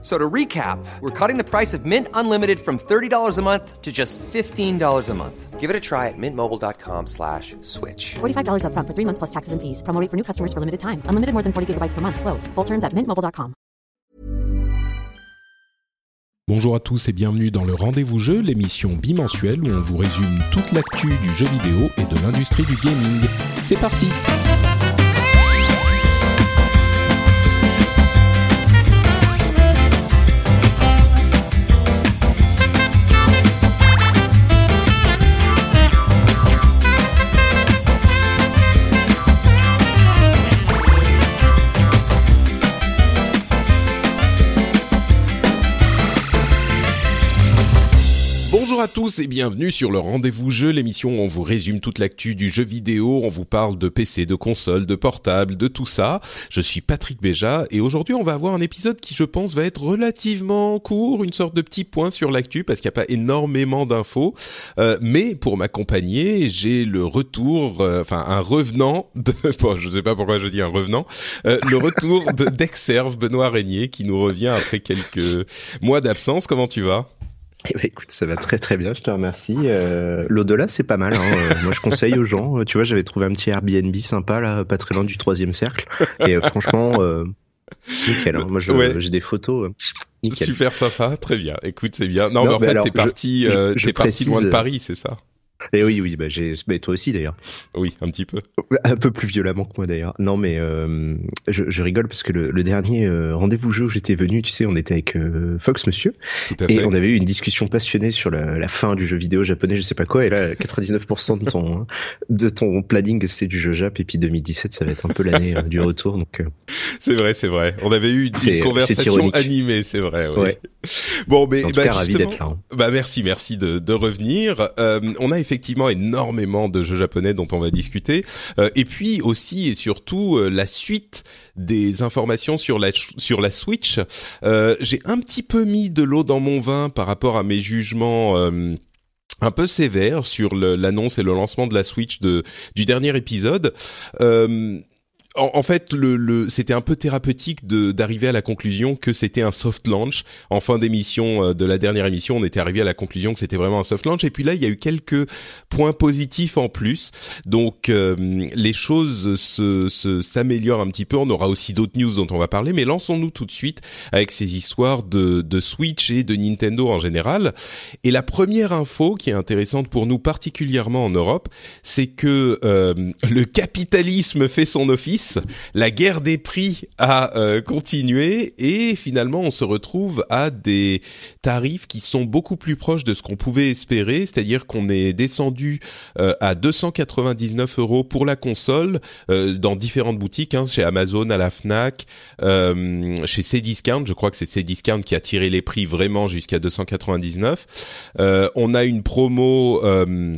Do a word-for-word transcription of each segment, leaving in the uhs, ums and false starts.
So to recap, we're cutting the price of Mint Unlimited from thirty dollars a month to just fifteen dollars a month. Give it a try at mintmobile.com slash switch. forty-five dollars up front for three months plus taxes and fees. Promo rate for new customers for limited time. Unlimited more than forty gigabytes per month. Slows full terms at mint mobile dot com. Bonjour à tous et bienvenue dans le Rendez-vous Jeu, l'émission bimensuelle où on vous résume toute l'actu du jeu vidéo et de l'industrie du gaming. C'est parti! Bonjour à tous et bienvenue sur le Rendez-vous Jeu, l'émission où on vous résume toute l'actu du jeu vidéo, on vous parle de P C, de consoles, de portables, de tout ça. Je suis Patrick Béja et aujourd'hui on va avoir un épisode qui je pense va être relativement court, une sorte de petit point sur l'actu parce qu'il n'y a pas énormément d'infos. Euh, mais pour m'accompagner, j'ai le retour, euh, enfin un revenant, de, bon, je ne sais pas pourquoi je dis un revenant, euh, le retour de Dexerve Benoît Régnier qui nous revient après quelques mois d'absence. Comment tu vas ? Eh ben écoute, ça va très très bien, je te remercie. Euh, l'au-delà, c'est pas mal. Hein. Euh, moi, je conseille aux gens. Tu vois, j'avais trouvé un petit Airbnb sympa, là, pas très loin du troisième cercle. Et euh, franchement, euh, nickel. Hein. Moi, je, ouais. j'ai des photos. Nickel. Super sympa, très bien. Écoute, c'est bien. Non, non mais en bah fait, alors, t'es parti, je, euh, je, t'es je parti loin de Paris, c'est ça ? Et oui, oui, bah j'ai, mais toi aussi d'ailleurs. Oui, un petit peu. Un peu plus violemment que moi d'ailleurs. Non, mais euh, je, je rigole parce que le, le dernier euh, rendez-vous jeu où j'étais venu, tu sais, on était avec euh, Fox, monsieur. Tout à fait. Et on avait eu une discussion passionnée sur la, la fin du jeu vidéo japonais, je sais pas quoi. Et là, quatre-vingt-dix-neuf pour cent de ton, de ton planning, c'est du jeu Jap. Et puis deux mille dix-sept, ça va être un peu l'année euh, du retour. Donc, euh... C'est vrai, c'est vrai. On avait eu une, une conversation animée, c'est vrai. Ouais. Ouais. Bon, mais en tout bah, cas, ravi d'être là. Hein. Bah, merci, merci de, de revenir. Euh, on a effectivement énormément de jeux japonais dont on va discuter euh, et puis aussi et surtout euh, la suite des informations sur la sur la Switch. Euh, j'ai un petit peu mis de l'eau dans mon vin par rapport à mes jugements euh, un peu sévères sur le, l'annonce et le lancement de la Switch de du dernier épisode. Euh, En, en fait, le, le, c'était un peu thérapeutique de, d'arriver à la conclusion que c'était un soft launch. En fin d'émission, de la dernière émission, on était arrivé à la conclusion que c'était vraiment un soft launch. Et puis là, il y a eu quelques points positifs en plus. Donc, euh, les choses se, se, s'améliorent un petit peu. On aura aussi d'autres news dont on va parler. Mais lançons-nous tout de suite avec ces histoires de, de Switch et de Nintendo en général. Et la première info qui est intéressante pour nous, particulièrement en Europe, c'est que euh, le capitalisme fait son office. La guerre des prix a euh, continué et finalement on se retrouve à des tarifs qui sont beaucoup plus proches de ce qu'on pouvait espérer, c'est-à-dire qu'on est descendu euh, à deux cent quatre-vingt-dix-neuf euros pour la console euh, dans différentes boutiques, hein, chez Amazon, à la Fnac, euh, chez Cdiscount, je crois que c'est Cdiscount qui a tiré les prix vraiment jusqu'à deux cent quatre-vingt-dix-neuf. Euh, on a une promo... Euh,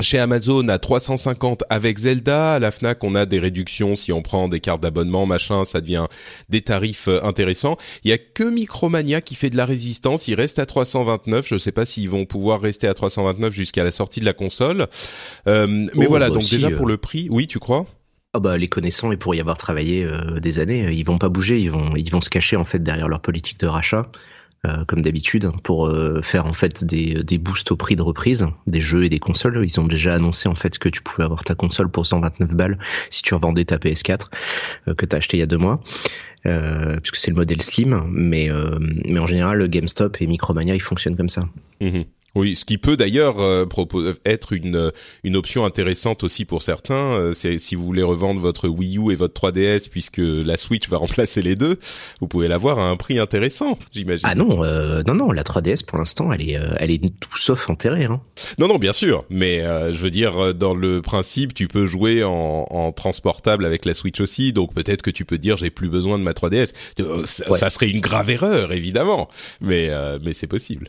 Chez Amazon à trois cent cinquante avec Zelda, à la Fnac on a des réductions si on prend des cartes d'abonnement, machin, ça devient des tarifs euh, intéressants. Il y a que Micromania qui fait de la résistance, il reste à trois cent vingt-neuf, je sais pas s'ils vont pouvoir rester à trois cent vingt-neuf jusqu'à la sortie de la console. Euh, mais oh, voilà, bah donc si, déjà euh... pour le prix, oui, tu crois ? Ah bah les connaissants et pour y avoir travaillé euh, des années, ils vont pas bouger, ils vont ils vont se cacher en fait derrière leur politique de rachat. Euh, comme d'habitude, pour euh, faire en fait des, des boosts au prix de reprise des jeux et des consoles. Ils ont déjà annoncé en fait que tu pouvais avoir ta console pour cent vingt-neuf balles si tu revendais ta P S quatre euh, que t'as acheté il y a deux mois. Euh, puisque c'est le modèle Slim. Mais, euh, mais en général, GameStop et Micromania, ils fonctionnent comme ça. Mmh. Oui, ce qui peut d'ailleurs euh, propos- être une une option intéressante aussi pour certains, euh, c'est si vous voulez revendre votre Wii U et votre trois D S, puisque la Switch va remplacer les deux, vous pouvez l'avoir à un prix intéressant, j'imagine. Ah non, euh, non, non, la trois D S pour l'instant, elle est, euh, elle est tout sauf enterrée. Hein. Non, non, bien sûr, mais euh, je veux dire, dans le principe, tu peux jouer en, en transportable avec la Switch aussi, donc peut-être que tu peux dire j'ai plus besoin de ma trois D S. Euh, ça, ouais. Ça serait une grave erreur, évidemment, mais euh, mais c'est possible.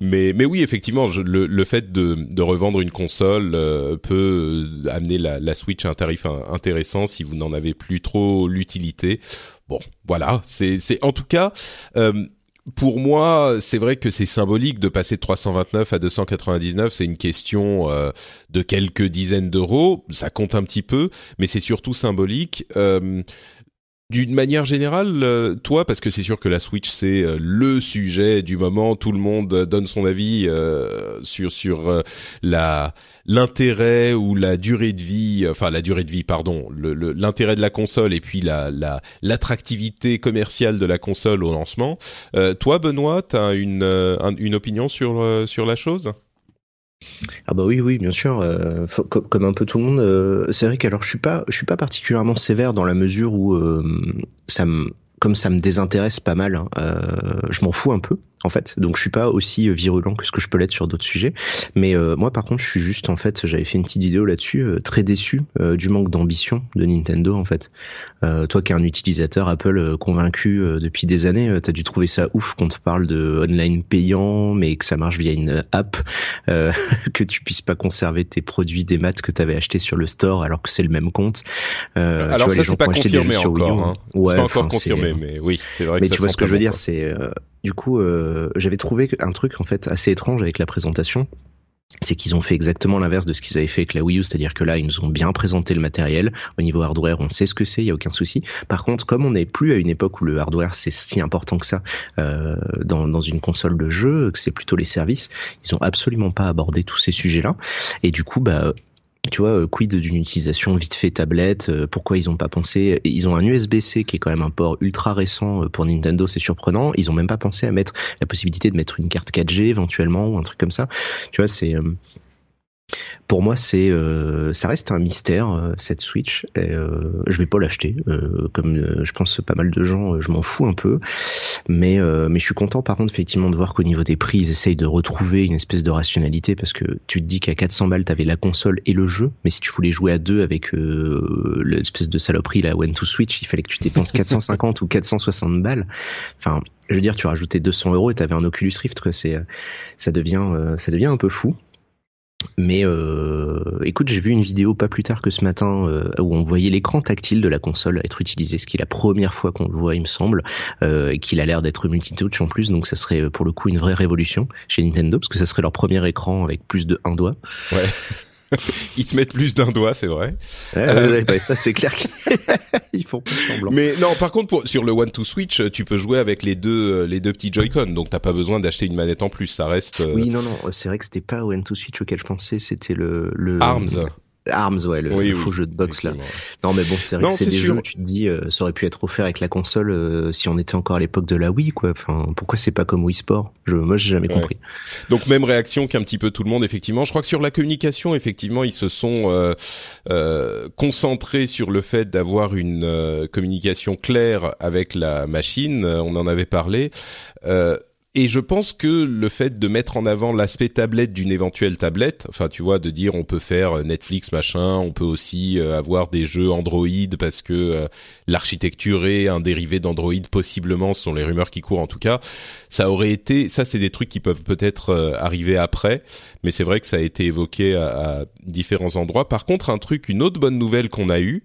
Mais mais oui, effectivement, je, le le fait de de revendre une console euh, peut amener la la Switch à un tarif un, intéressant si vous n'en avez plus trop l'utilité. Bon, voilà, c'est c'est en tout cas euh, pour moi, c'est vrai que c'est symbolique de passer de trois cent vingt-neuf à deux cent quatre-vingt-dix-neuf, c'est une question euh, de quelques dizaines d'euros, ça compte un petit peu, mais c'est surtout symbolique. Euh, D'une manière générale, toi, parce que c'est sûr que la Switch, c'est le sujet du moment, tout le monde donne son avis euh, sur sur euh, la l'intérêt ou la durée de vie, enfin la durée de vie, pardon, le, le, l'intérêt de la console et puis la, la l'attractivité commerciale de la console au lancement. Euh, toi, Benoît, t'as une une opinion sur sur la chose ? Ah bah oui oui bien sûr euh, faut, comme, comme un peu tout le monde euh, c'est vrai que alors je suis pas je suis pas particulièrement sévère dans la mesure où euh, ça me comme ça me désintéresse pas mal hein, euh, je m'en fous un peu en fait, donc je suis pas aussi virulent que ce que je peux l'être sur d'autres sujets, mais euh, moi par contre je suis juste en fait, j'avais fait une petite vidéo là-dessus, euh, très déçu euh, du manque d'ambition de Nintendo en fait. Euh, toi qui es un utilisateur Apple euh, convaincu euh, depuis des années, euh, t'as dû trouver ça ouf qu'on te parle de online payant, mais que ça marche via une app, euh, que tu puisses pas conserver tes produits des maths que t'avais achetés sur le store alors que c'est le même compte. Euh, alors tu vois, ça les gens c'est pas confirmé encore, U, hein. ouais, c'est pas encore confirmé, c'est... mais oui c'est vrai. Mais que tu vois ce que je veux dire, quoi. c'est euh, du coup. Euh, J'avais trouvé un truc en fait assez étrange avec la présentation, c'est qu'ils ont fait exactement l'inverse de ce qu'ils avaient fait avec la Wii U, c'est-à-dire que là ils nous ont bien présenté le matériel, au niveau hardware on sait ce que c'est, il y a aucun souci. Par contre, comme on n'est plus à une époque où le hardware c'est si important que ça euh, dans dans une console de jeu, que c'est plutôt les services, ils ont absolument pas abordé tous ces sujets-là, et du coup bah tu vois, quid d'une utilisation vite fait tablette, euh, pourquoi ils ont pas pensé, ils ont un U S B-C qui est quand même un port ultra récent pour Nintendo, c'est surprenant, ils ont même pas pensé à mettre la possibilité de mettre une carte quatre G éventuellement ou un truc comme ça, tu vois, c'est... Euh Pour moi, c'est, euh, ça reste un mystère euh, cette Switch. Et, euh, je vais pas l'acheter, euh, comme euh, je pense pas mal de gens, euh, je m'en fous un peu. Mais euh, mais je suis content par contre effectivement de voir qu'au niveau des prix, ils essayent de retrouver une espèce de rationalité, parce que tu te dis qu'à quatre cents balles, t'avais la console et le jeu, mais si tu voulais jouer à deux avec euh, l'espèce de saloperie la One Two Switch, il fallait que tu dépenses quatre cent cinquante ou quatre cent soixante balles. Enfin, je veux dire, tu rajoutais deux cents euros et t'avais un Oculus Rift, quoi. C'est, ça devient, euh, ça devient un peu fou. Mais euh, écoute, j'ai vu une vidéo pas plus tard que ce matin euh, où on voyait l'écran tactile de la console être utilisé, ce qui est la première fois qu'on le voit, il me semble, euh, et qu'il a l'air d'être multitouch en plus, donc ça serait pour le coup une vraie révolution chez Nintendo, parce que ça serait leur premier écran avec plus de un doigt. Ouais. Ils te mettent plus d'un doigt, c'est vrai. Ouais, euh, ouais, ça c'est clair qu'ils font plus semblant. Mais non, par contre, pour, sur le One Two Switch, tu peux jouer avec les deux, les deux petits Joy-Con, donc t'as pas besoin d'acheter une manette en plus. Ça reste. Euh... Oui, non, non, c'est vrai que c'était pas One Two Switch auquel je pensais, c'était le, le... ARMS. ARMS, ouais, le, oui, le faux oui, jeu de boxe là. Non, mais bon, c'est vrai non, que c'est, c'est des sûr. jeux où tu te dis, euh, ça aurait pu être offert avec la console euh, si on était encore à l'époque de la Wii, quoi. Enfin, pourquoi c'est pas comme Wii Sport ? je, Moi, j'ai jamais ouais. compris. Donc, même réaction qu'un petit peu tout le monde, effectivement. Je crois que sur la communication, effectivement, ils se sont euh, euh, concentrés sur le fait d'avoir une euh, communication claire avec la machine. On en avait parlé. Euh, Et je pense que le fait de mettre en avant l'aspect tablette d'une éventuelle tablette, enfin tu vois, de dire on peut faire Netflix machin, on peut aussi euh, avoir des jeux Android parce que euh, l'architecture est un dérivé d'Android possiblement, ce sont les rumeurs qui courent en tout cas. Ça aurait été, ça c'est des trucs qui peuvent peut-être euh, arriver après, mais c'est vrai que ça a été évoqué à, à différents endroits. Par contre, un truc, une autre bonne nouvelle qu'on a eue,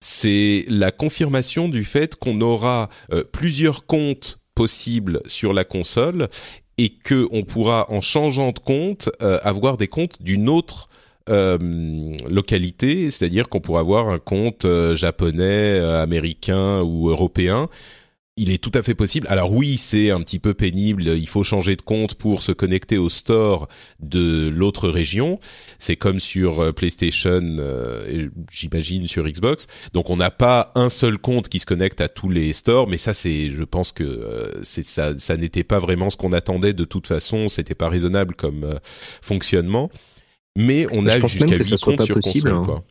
c'est la confirmation du fait qu'on aura euh, plusieurs comptes possible sur la console et que on pourra, en changeant de compte, euh, avoir des comptes d'une autre euh, localité, c'est-à-dire qu'on pourra avoir un compte euh, japonais, euh, américain ou européen. Il est tout à fait possible. Alors oui, c'est un petit peu pénible, il faut changer de compte pour se connecter au store de l'autre région. C'est comme sur PlayStation, euh, et j'imagine sur Xbox. Donc on n'a pas un seul compte qui se connecte à tous les stores, mais ça c'est, je pense que euh, c'est ça ça n'était pas vraiment ce qu'on attendait de toute façon, c'était pas raisonnable comme euh, fonctionnement. Mais on a jusqu'à huit comptes sur console, quoi.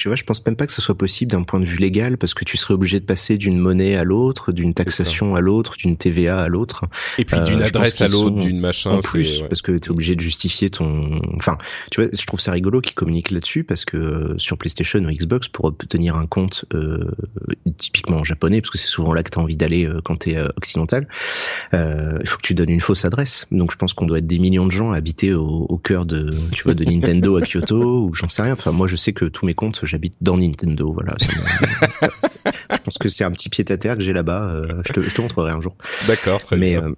Tu vois, je pense même pas que ça soit possible d'un point de vue légal, parce que tu serais obligé de passer d'une monnaie à l'autre, d'une taxation à l'autre, d'une T V A à l'autre. Et puis d'une euh, adresse à l'autre, d'une machin. En plus, c'est... Ouais. Parce que t'es obligé de justifier ton... Enfin, tu vois, je trouve ça rigolo qu'ils communiquent là-dessus, parce que euh, sur PlayStation ou Xbox, pour obtenir un compte euh, typiquement japonais, parce que c'est souvent là que t'as envie d'aller euh, quand t'es euh, occidental, il euh, faut que tu donnes une fausse adresse. Donc je pense qu'on doit être des millions de gens habités au, au cœur de, tu vois, de Nintendo à Kyoto, ou j'en sais rien. Enfin, moi, je sais que tous mes comptes... J'habite dans Nintendo, voilà. Ça, ça, je pense que c'est un petit pied-à-terre que j'ai là-bas. Euh, je, te, je te montrerai un jour. D'accord, très Mais, bien. Euh,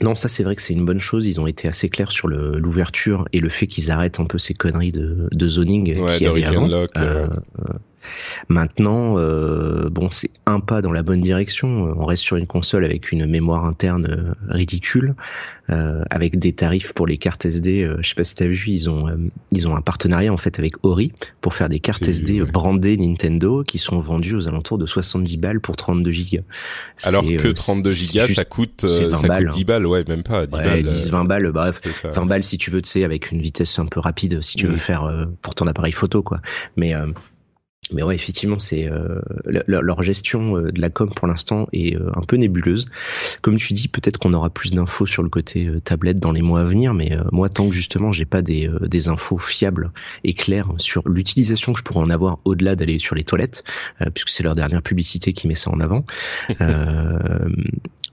non, ça c'est vrai que c'est une bonne chose. Ils ont été assez clairs sur le, l'ouverture et le fait qu'ils arrêtent un peu ces conneries de, de zoning ouais, qu'il y avait avant. Lock, euh, euh, maintenant, euh, bon, c'est un pas dans la bonne direction. On reste sur une console avec une mémoire interne ridicule, euh, avec des tarifs pour les cartes S D. Euh, je sais pas si t'as vu, ils ont euh, ils ont un partenariat en fait avec Ori pour faire des cartes c'est S D vu, ouais. brandées Nintendo qui sont vendues aux alentours de soixante-dix balles pour trente-deux gigas. Alors c'est, que trente-deux gigas, ça coûte euh, ça balles, coûte dix balles, ouais, même pas dix ouais, balles. dix, vingt balles, bref, vingt balles si tu veux, tu sais, avec une vitesse un peu rapide si tu oui. veux faire euh, pour ton appareil photo, quoi. Mais euh, Mais ouais, effectivement, c'est euh, le, leur gestion euh, de la com pour l'instant est euh, un peu nébuleuse. Comme tu dis, peut-être qu'on aura plus d'infos sur le côté euh, tablette dans les mois à venir, mais euh, moi, tant que justement, j'ai pas des, euh, des infos fiables et claires sur l'utilisation que je pourrais en avoir au-delà d'aller sur les toilettes, euh, puisque c'est leur dernière publicité qui met ça en avant. Euh,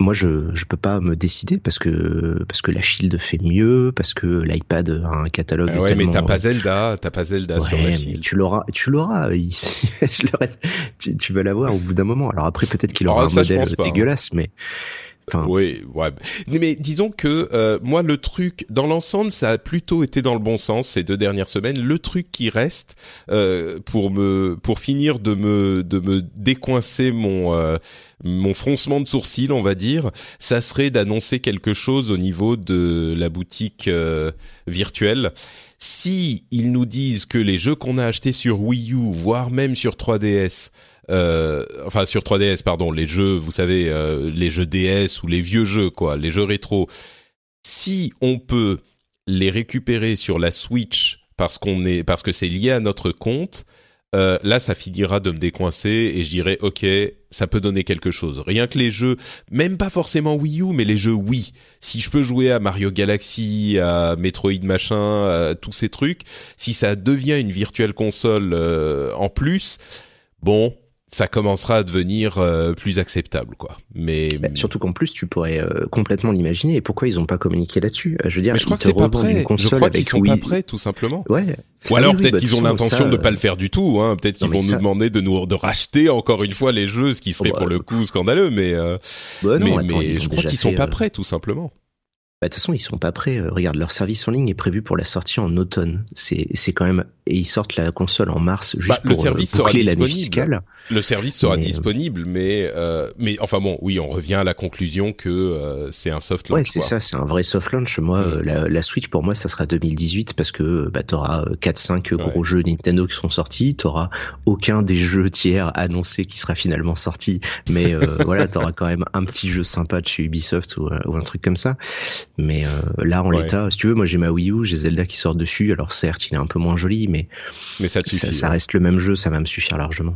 moi, je je peux pas me décider parce que parce que la Shield fait mieux, parce que l'iPad a un catalogue. Ah ouais, mais t'as pas Zelda, t'as pas Zelda ouais, sur la Shield. Tu l'auras, tu l'auras. Ici. Je le reste, tu, tu vas l'avoir au bout d'un moment. Alors après, peut-être qu'il aura Alors, ça, un modèle dégueulasse, hein. mais... Enfin... Oui, ouais. Mais disons que euh, moi, le truc, dans l'ensemble, ça a plutôt été dans le bon sens ces deux dernières semaines. Le truc qui reste, euh, pour me, pour finir de me, de me décoincer mon... Euh, mon froncement de sourcil, on va dire, ça serait d'annoncer quelque chose au niveau de la boutique euh, virtuelle. Si ils nous disent que les jeux qu'on a achetés sur Wii U, voire même sur trois D S, euh, enfin sur trois D S, pardon, les jeux, vous savez, euh, les jeux D S ou les vieux jeux, quoi, les jeux rétro, si on peut les récupérer sur la Switch parce qu'on est, parce que c'est lié à notre compte. Euh, là, ça finira de me décoincer et je dirais ok, ça peut donner quelque chose. Rien que les jeux, même pas forcément Wii U, mais les jeux Wii. Si je peux jouer à Mario Galaxy, à Metroid machin, à tous ces trucs, si ça devient une virtuelle console euh, en plus, bon, ça commencera à devenir euh, plus acceptable, quoi. Mais bah, surtout qu'en plus, tu pourrais euh, complètement l'imaginer. Et pourquoi ils ont pas communiqué là-dessus ? Je veux dire, mais je crois que c'est pas prêt. Je crois qu'ils sont Wii... pas prêts, tout simplement. Ouais. Ou alors ah oui, peut-être oui, qu'ils ont l'intention ça, de pas le faire du tout, hein. Peut-être qu'ils vont ça... nous demander de nous de racheter encore une fois les jeux, ce qui serait oh, bah, pour le coup scandaleux, mais euh, bah, non, mais, attends, mais je crois qu'ils sont pas euh... prêts, tout simplement. Bah, de toute façon, ils sont pas prêts. Euh, regarde, leur service en ligne est prévu pour la sortie en automne. C'est, c'est quand même, et ils sortent la console en mars juste bah, pour euh, boucler l'année fiscale. Le service sera mais, disponible, mais, euh, mais enfin bon, oui, on revient à la conclusion que euh, c'est un soft launch. Ouais, c'est quoi. Ça, c'est un vrai soft launch. Moi, mmh. euh, la, la Switch, pour moi, ça sera deux mille dix-huit parce que bah, t'auras quatre cinq ouais. gros jeux Nintendo qui sont sortis. T'auras aucun des jeux tiers annoncés qui sera finalement sorti. Mais euh, voilà, t'auras quand même un petit jeu sympa de chez Ubisoft ou, ou un truc comme ça. Mais euh, là, en ouais. l'état, si tu veux, moi j'ai ma Wii U, j'ai Zelda qui sort dessus. Alors certes, il est un peu moins joli, mais, mais ça, suffit, ça, ouais. ça reste le même jeu, ça va me suffire largement.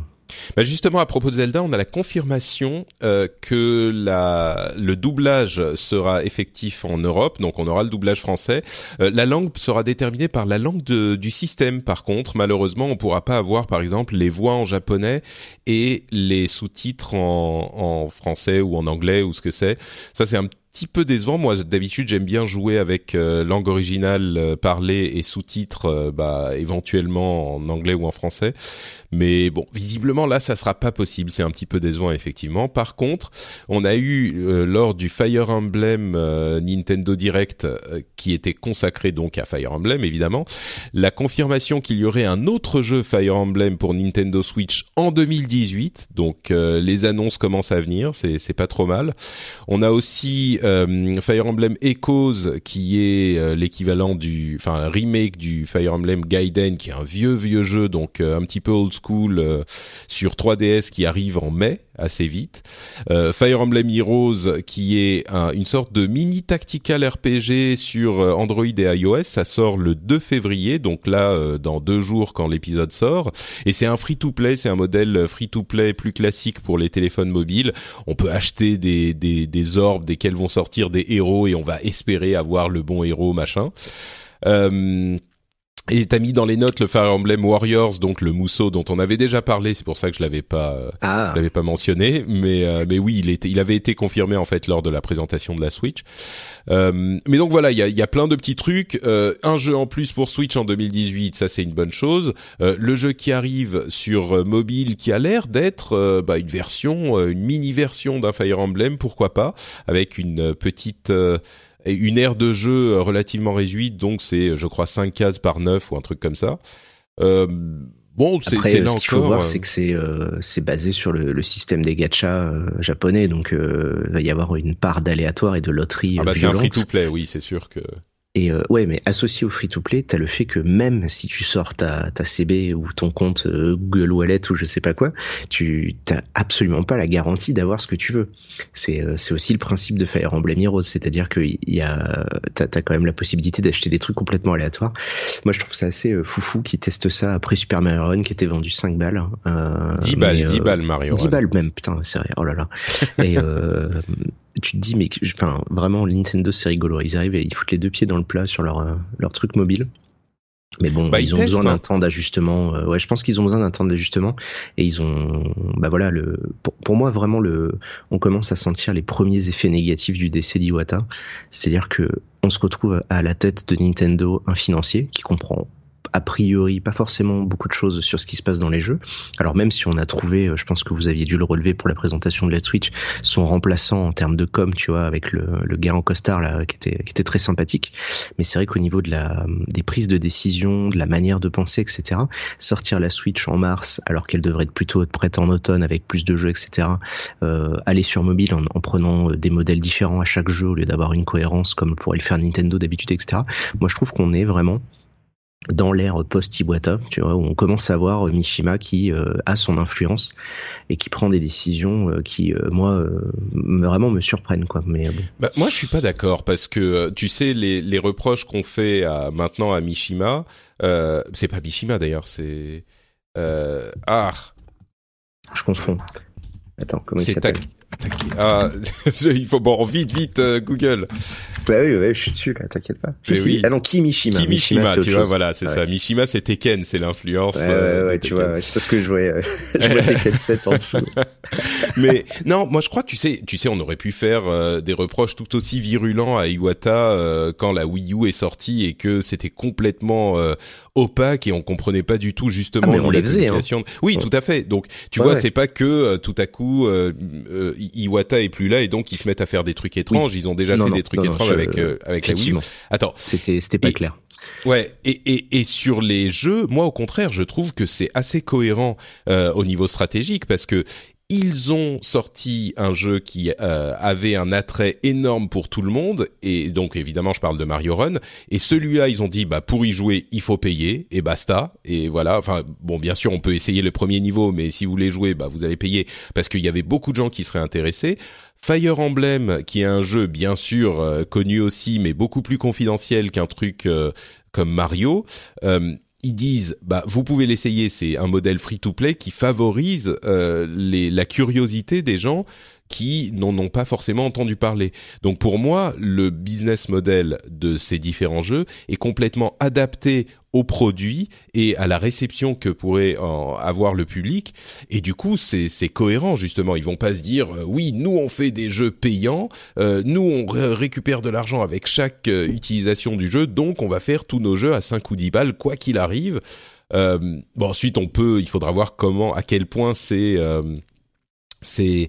Bah justement, à propos de Zelda, on a la confirmation euh, que la, le doublage sera effectif en Europe, donc on aura le doublage français. Euh, la langue sera déterminée par la langue de, du système, par contre. Malheureusement, on ne pourra pas avoir, par exemple, les voix en japonais et les sous-titres en, en français ou en anglais ou ce que c'est. Ça, c'est un petit peu décevant. Moi, d'habitude, j'aime bien jouer avec euh, langue originale euh, parlée et sous-titres euh, bah, éventuellement en anglais ou en français. Mais bon, visiblement, là, ça sera pas possible. C'est un petit peu décevant, effectivement. Par contre, on a eu, euh, lors du Fire Emblem euh, Nintendo Direct, euh, qui était consacré donc à Fire Emblem, évidemment, la confirmation qu'il y aurait un autre jeu Fire Emblem pour Nintendo Switch en deux mille dix-huit. Donc, euh, les annonces commencent à venir. C'est, c'est pas trop mal. On a aussi euh, Fire Emblem Echoes, qui est euh, l'équivalent du... Enfin, un remake du Fire Emblem Gaiden, qui est un vieux, vieux jeu, donc euh, un petit peu old school. School euh, sur trois D S qui arrive en mai, assez vite. Euh, Fire Emblem Heroes qui est un, une sorte de mini tactical R P G sur Android et iOS. Ça sort le deux février, donc là euh, dans deux jours quand l'épisode sort. Et c'est un free-to-play, c'est un modèle free-to-play plus classique pour les téléphones mobiles. On peut acheter des, des, des orbes desquels vont sortir des héros et on va espérer avoir le bon héros, machin. Euh... Et t'as mis dans les notes le Fire Emblem Warriors, donc le mousseau dont on avait déjà parlé, c'est pour ça que je l'avais pas, euh, ah. je l'avais pas mentionné, mais euh, mais oui, il était, il avait été confirmé en fait lors de la présentation de la Switch. Euh, mais donc voilà, il y a, il y a plein de petits trucs. Euh, un jeu en plus pour Switch en deux mille dix-huit, ça c'est une bonne chose. Euh, le jeu qui arrive sur euh, mobile, qui a l'air d'être euh, bah, une version, euh, une mini version d'un Fire Emblem, pourquoi pas, avec une petite. Euh, Et une aire de jeu relativement réduite, donc c'est, je crois, cinq cases par neuf ou un truc comme ça. Euh, bon, c'est, Après, c'est là ce encore... qu'il faut voir, c'est que c'est, euh, c'est basé sur le, le système des gachas euh, japonais, donc euh, il va y avoir une part d'aléatoire et de loterie ah bah violente. C'est un free-to-play, oui, c'est sûr que... Et euh, ouais, mais associé au free-to-play, t'as le fait que même si tu sors ta, ta C B ou ton compte euh, Google Wallet ou je sais pas quoi, tu t'as absolument pas la garantie d'avoir ce que tu veux. C'est euh, c'est aussi le principe de Fire Emblem Heroes, c'est-à-dire que il y a t'as, t'as quand même la possibilité d'acheter des trucs complètement aléatoires. Moi, je trouve ça assez euh, foufou qu'ils testent ça après Super Mario Run qui était vendu cinq balles. Euh, dix balles, euh, dix balles Mario Run. dix balles même, putain, c'est vrai. Oh là là. Et euh, tu te dis mais enfin vraiment Nintendo c'est rigolo, ils arrivent et ils foutent les deux pieds dans le plat sur leur euh, leur truc mobile. Mais bon, bah, ils, ils ont testent, besoin d'un hein. temps d'ajustement. Euh, ouais, je pense qu'ils ont besoin d'un temps d'ajustement et ils ont bah voilà le pour, pour moi vraiment le on commence à sentir les premiers effets négatifs du décès d'Iwata, c'est-à-dire que on se retrouve à la tête de Nintendo un financier qui comprend a priori pas forcément beaucoup de choses sur ce qui se passe dans les jeux. Alors même si on a trouvé, je pense que vous aviez dû le relever pour la présentation de la Switch, son remplaçant en termes de com, tu vois, avec le, le gars en costard là, qui était, qui était très sympathique. Mais c'est vrai qu'au niveau de la, des prises de décision, de la manière de penser, et cetera, sortir la Switch en mars, alors qu'elle devrait être plutôt prête en automne avec plus de jeux, et cetera, euh, aller sur mobile en, en prenant des modèles différents à chaque jeu au lieu d'avoir une cohérence comme pourrait le faire Nintendo d'habitude, et cetera. Moi, je trouve qu'on est vraiment dans l'ère post-Iwata, tu vois, où on commence à voir Mishima qui euh, a son influence et qui prend des décisions euh, qui, euh, moi, euh, vraiment me surprennent, quoi. Mais euh, bon. Bah, moi, je suis pas d'accord parce que tu sais les, les reproches qu'on fait à, maintenant à Mishima, euh, c'est pas Mishima d'ailleurs, c'est euh, ah, je confonds. Attends, comment c'est il s'appelle ta... Ah, il faut bon vite vite euh, Google. Bah oui, ouais, je suis dessus là, t'inquiète pas. Si, si. Oui. Ah non, qui Mishima. Qui Mishima, Mishima tu vois, chose. Voilà, c'est ouais. ça. Mishima, c'est Tekken, c'est l'influence. Ouais, ouais, ouais, euh, de tu Tekken. vois, ouais, c'est parce que je jouais, euh, je jouais Tekken sept en dessous. Mais non, moi je crois, tu sais, tu sais, on aurait pu faire euh, des reproches tout aussi virulents à Iwata euh, quand la Wii U est sortie et que c'était complètement euh, opaque et on comprenait pas du tout justement ah, l'application. Hein. Oui, ouais. tout à fait. Donc, tu ouais, vois, ouais. c'est pas que euh, tout à coup. Euh, euh, Iwata est plus là et donc ils se mettent à faire des trucs étranges. Oui. Ils ont déjà non, fait non, des trucs non, étranges non, je, avec euh, avec la Wii U. Attends, c'était c'était pas et, clair. Ouais. Et et et sur les jeux, moi au contraire, je trouve que c'est assez cohérent euh, au niveau stratégique parce que ils ont sorti un jeu qui euh, avait un attrait énorme pour tout le monde et donc évidemment je parle de Mario Run et celui-là ils ont dit bah pour y jouer il faut payer et basta et voilà enfin bon bien sûr on peut essayer le premier niveau mais si vous voulez jouer bah vous allez payer parce qu'il y avait beaucoup de gens qui seraient intéressés. Fire Emblem qui est un jeu bien sûr euh, connu aussi mais beaucoup plus confidentiel qu'un truc euh, comme Mario. Euh, Ils disent, bah, vous pouvez l'essayer, c'est un modèle free-to-play qui favorise euh, les, la curiosité des gens qui n'en ont pas forcément entendu parler. Donc pour moi, le business model de ces différents jeux est complètement adapté aux produits et à la réception que pourrait en avoir le public. Et du coup, c'est, c'est cohérent justement. Ils vont pas se dire, euh, oui, nous on fait des jeux payants, euh, nous on r- récupère de l'argent avec chaque euh, utilisation du jeu, donc on va faire tous nos jeux à cinq ou dix balles, quoi qu'il arrive. Euh, bon, ensuite, on peut, il faudra voir comment, à quel point c'est, euh, c'est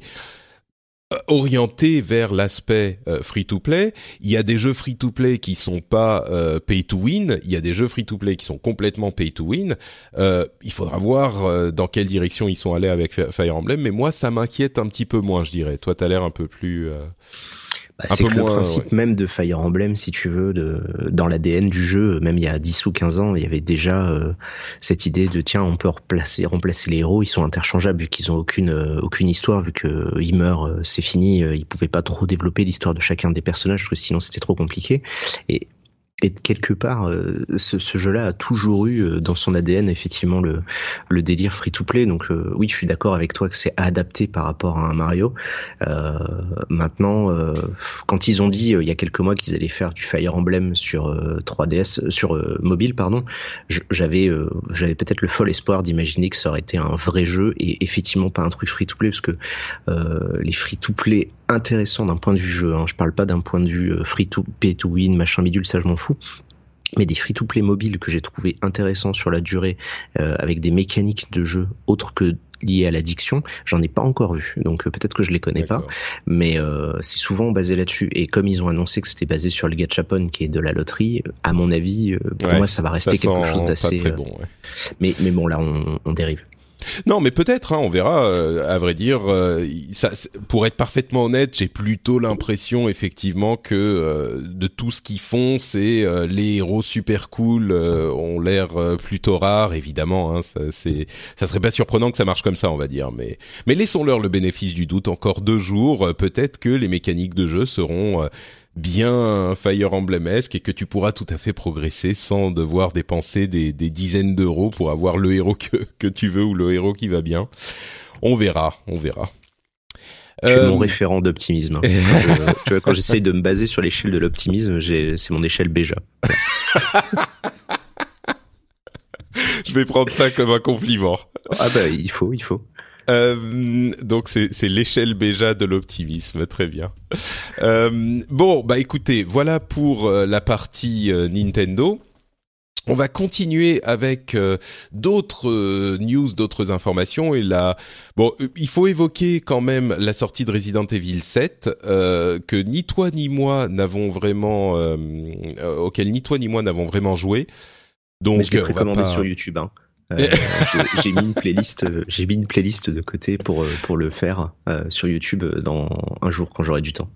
orienté vers l'aspect euh, free-to-play. Il y a des jeux free-to-play qui sont pas euh, pay-to-win, il y a des jeux free-to-play qui sont complètement pay-to-win. Euh, il faudra voir euh, dans quelle direction ils sont allés avec Fire Emblem, mais moi, ça m'inquiète un petit peu moins, je dirais. Toi, t'as l'air un peu plus... Euh... Bah, c'est que moins, le principe ouais. même de Fire Emblem, si tu veux, de, dans l'A D N du jeu, même il y a dix ou quinze ans, il y avait déjà euh, cette idée de tiens, on peut replacer, remplacer les héros, ils sont interchangeables vu qu'ils ont aucune euh, aucune histoire, vu que euh, ils meurent, euh, c'est fini, euh, ils pouvaient pas trop développer l'histoire de chacun des personnages parce que sinon c'était trop compliqué. Et Et quelque part, euh, ce, ce jeu-là a toujours eu euh, dans son A D N effectivement le, le délire free-to-play. Donc euh, oui, je suis d'accord avec toi que c'est adapté par rapport à un Mario. Euh, maintenant, euh, quand ils ont dit euh, il y a quelques mois qu'ils allaient faire du Fire Emblem sur euh, trois D S, sur euh, mobile, pardon, je, j'avais, euh, j'avais peut-être le fol espoir d'imaginer que ça aurait été un vrai jeu et effectivement pas un truc free-to-play, parce que euh, les free-to-play intéressants d'un point de vue jeu, hein, je parle pas d'un point de vue euh, free-to-pay-to-win, machin bidule, ça je m'en fous. Mais des free-to-play mobiles que j'ai trouvé intéressants sur la durée, euh, avec des mécaniques de jeu autres que liées à l'addiction, j'en ai pas encore vu, donc euh, peut-être que je les connais D'accord. pas, mais euh, c'est souvent basé là-dessus. Et comme ils ont annoncé que c'était basé sur le gachapon qui est de la loterie, à mon avis, euh, pour ouais, moi, ça va rester ça quelque chose d'assez. Pas très bon, ouais. mais mais bon, là, on, on dérive. Non, mais peut-être, hein, on verra. Euh, à vrai dire, euh, ça, pour être parfaitement honnête, j'ai plutôt l'impression, effectivement, que euh, de tout ce qu'ils font, c'est euh, les héros super cool euh, ont l'air euh, plutôt rares, évidemment. Hein, ça, c'est, ça serait pas surprenant que ça marche comme ça, on va dire. Mais, mais laissons-leur le bénéfice du doute. Encore deux jours, euh, peut-être que les mécaniques de jeu seront euh, bien Fire Emblem-esque et que tu pourras tout à fait progresser sans devoir dépenser des, des dizaines d'euros pour avoir le héros que, que tu veux ou le héros qui va bien. On verra, on verra. Tu es euh... mon référent d'optimisme. Je, tu vois, quand j'essaye de me baser sur l'échelle de l'optimisme, j'ai, c'est mon échelle Béja. Je vais prendre ça comme un compliment. Ah bah, il faut, il faut. Euh, donc c'est, c'est l'échelle Béja de l'optimisme, très bien. Euh, bon, bah écoutez, voilà pour euh, la partie euh, Nintendo. On va continuer avec euh, d'autres euh, news, d'autres informations. Et là, bon, il faut évoquer quand même la sortie de Resident Evil sept, euh, que ni toi ni moi n'avons vraiment, euh, euh, auquel ni toi ni moi n'avons vraiment joué. Donc, mais je l'ai précommandé pas... sur YouTube, hein. euh, j'ai, j'ai mis une playlist, j'ai mis une playlist de côté pour pour le faire euh, sur YouTube dans un jour quand j'aurai du temps.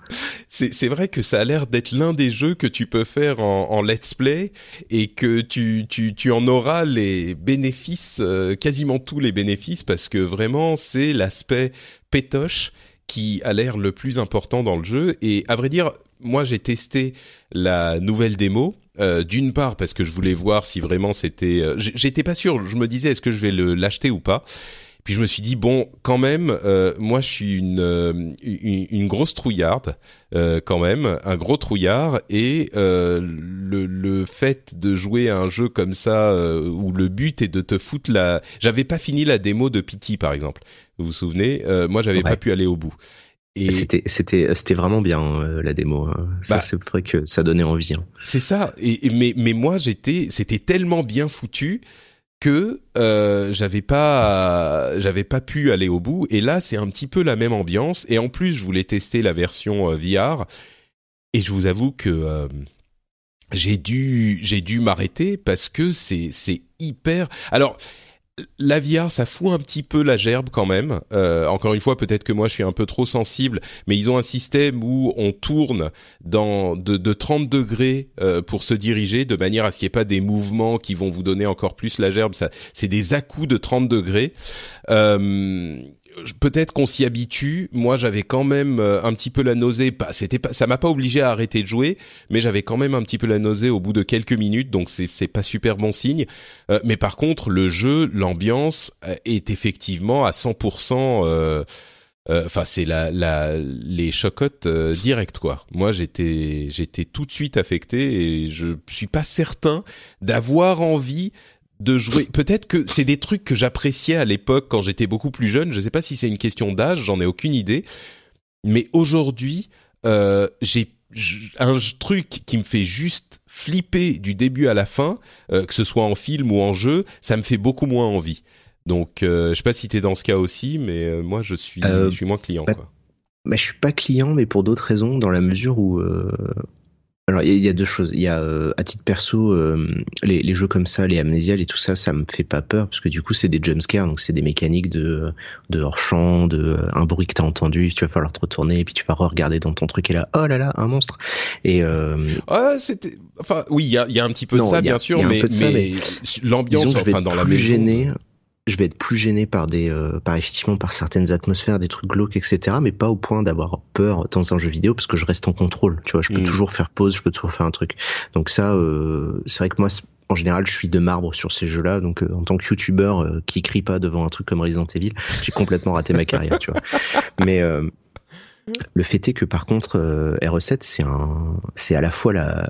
C'est c'est vrai que ça a l'air d'être l'un des jeux que tu peux faire en, en let's play et que tu tu tu en auras les bénéfices, euh, quasiment tous les bénéfices, parce que vraiment c'est l'aspect pétoche qui a l'air le plus important dans le jeu. Et à vrai dire, moi j'ai testé la nouvelle démo. Euh, d'une part parce que je voulais voir si vraiment c'était... Euh, j'étais pas sûr, je me disais est-ce que je vais le, l'acheter ou pas. Puis je me suis dit bon, quand même, euh, moi je suis une, euh, une, une grosse trouillarde, euh, quand même, un gros trouillard. Et euh, le, le fait de jouer à un jeu comme ça, euh, où le but est de te foutre la... J'avais pas fini la démo de Pity par exemple, vous vous souvenez, euh, moi j'avais ouais. pas pu aller au bout. Et c'était c'était c'était vraiment bien euh, la démo. Hein. Ça bah, c'est vrai que ça donnait envie. Hein. C'est ça. Et, et mais mais moi j'étais c'était tellement bien foutu que euh, j'avais pas j'avais pas pu aller au bout. Et là c'est un petit peu la même ambiance. Et en plus je voulais tester la version euh, V R. Et je vous avoue que euh, j'ai dû j'ai dû m'arrêter parce que c'est c'est hyper. Alors la V R, ça fout un petit peu la gerbe quand même. Euh, encore une fois, peut-être que moi, je suis un peu trop sensible, mais ils ont un système où on tourne dans de, de trente degrés euh, pour se diriger, de manière à ce qu'il n'y ait pas des mouvements qui vont vous donner encore plus la gerbe. Ça, c'est des à-coups de trente degrés. Euh, peut-être qu'on s'y habitue. Moi, j'avais quand même un petit peu la nausée. Pas, c'était pas, ça m'a pas obligé à arrêter de jouer, mais j'avais quand même un petit peu la nausée au bout de quelques minutes. Donc c'est c'est pas super bon signe. Euh, mais par contre, le jeu, l'ambiance est effectivement à cent pour cent. Euh, euh, enfin, c'est la la les chocottes euh, directes quoi. Moi, j'étais j'étais tout de suite affecté et je suis pas certain d'avoir envie de jouer. Peut-être que c'est des trucs que j'appréciais à l'époque quand j'étais beaucoup plus jeune. Je sais pas si c'est une question d'âge, j'en ai aucune idée. Mais aujourd'hui, euh, j'ai un truc qui me fait juste flipper du début à la fin, euh, que ce soit en film ou en jeu, ça me fait beaucoup moins envie. Donc, euh, je sais pas si t'es dans ce cas aussi, mais euh, moi, je suis, euh, je suis moins client. Bah, quoi. Bah, je suis pas client, mais pour d'autres raisons, dans la mesure où... Euh Alors, il y, y a deux choses. Il y a, euh, à titre perso, euh, les, les jeux comme ça, les amnésiales et tout ça, ça me fait pas peur, parce que du coup, c'est des jumpscares, donc c'est des mécaniques de, de hors-champ, de un bruit que t'as entendu, tu vas falloir te retourner, et puis tu vas re-regarder dans ton truc, et là, oh là là, un monstre. Et, euh... ah, c'était, enfin, oui, il y a, il y a un petit peu non, de ça, a, bien sûr, mais, ça, mais, mais l'ambiance, disons, enfin, dans la maison. Gêné. Je vais être plus gêné par des, euh, par effectivement par certaines atmosphères, des trucs glauques, et cetera. Mais pas au point d'avoir peur dans un jeu vidéo, parce que je reste en contrôle. Tu vois, je peux mmh. toujours faire pause, je peux toujours faire un truc. Donc ça, euh, c'est vrai que moi, en général, je suis de marbre sur ces jeux-là. Donc euh, en tant que youtubeur euh, qui crie pas devant un truc comme Resident Evil, j'ai complètement raté ma carrière. Tu vois. Mais euh, le fait est que par contre, euh, R E sept, c'est un, c'est à la fois la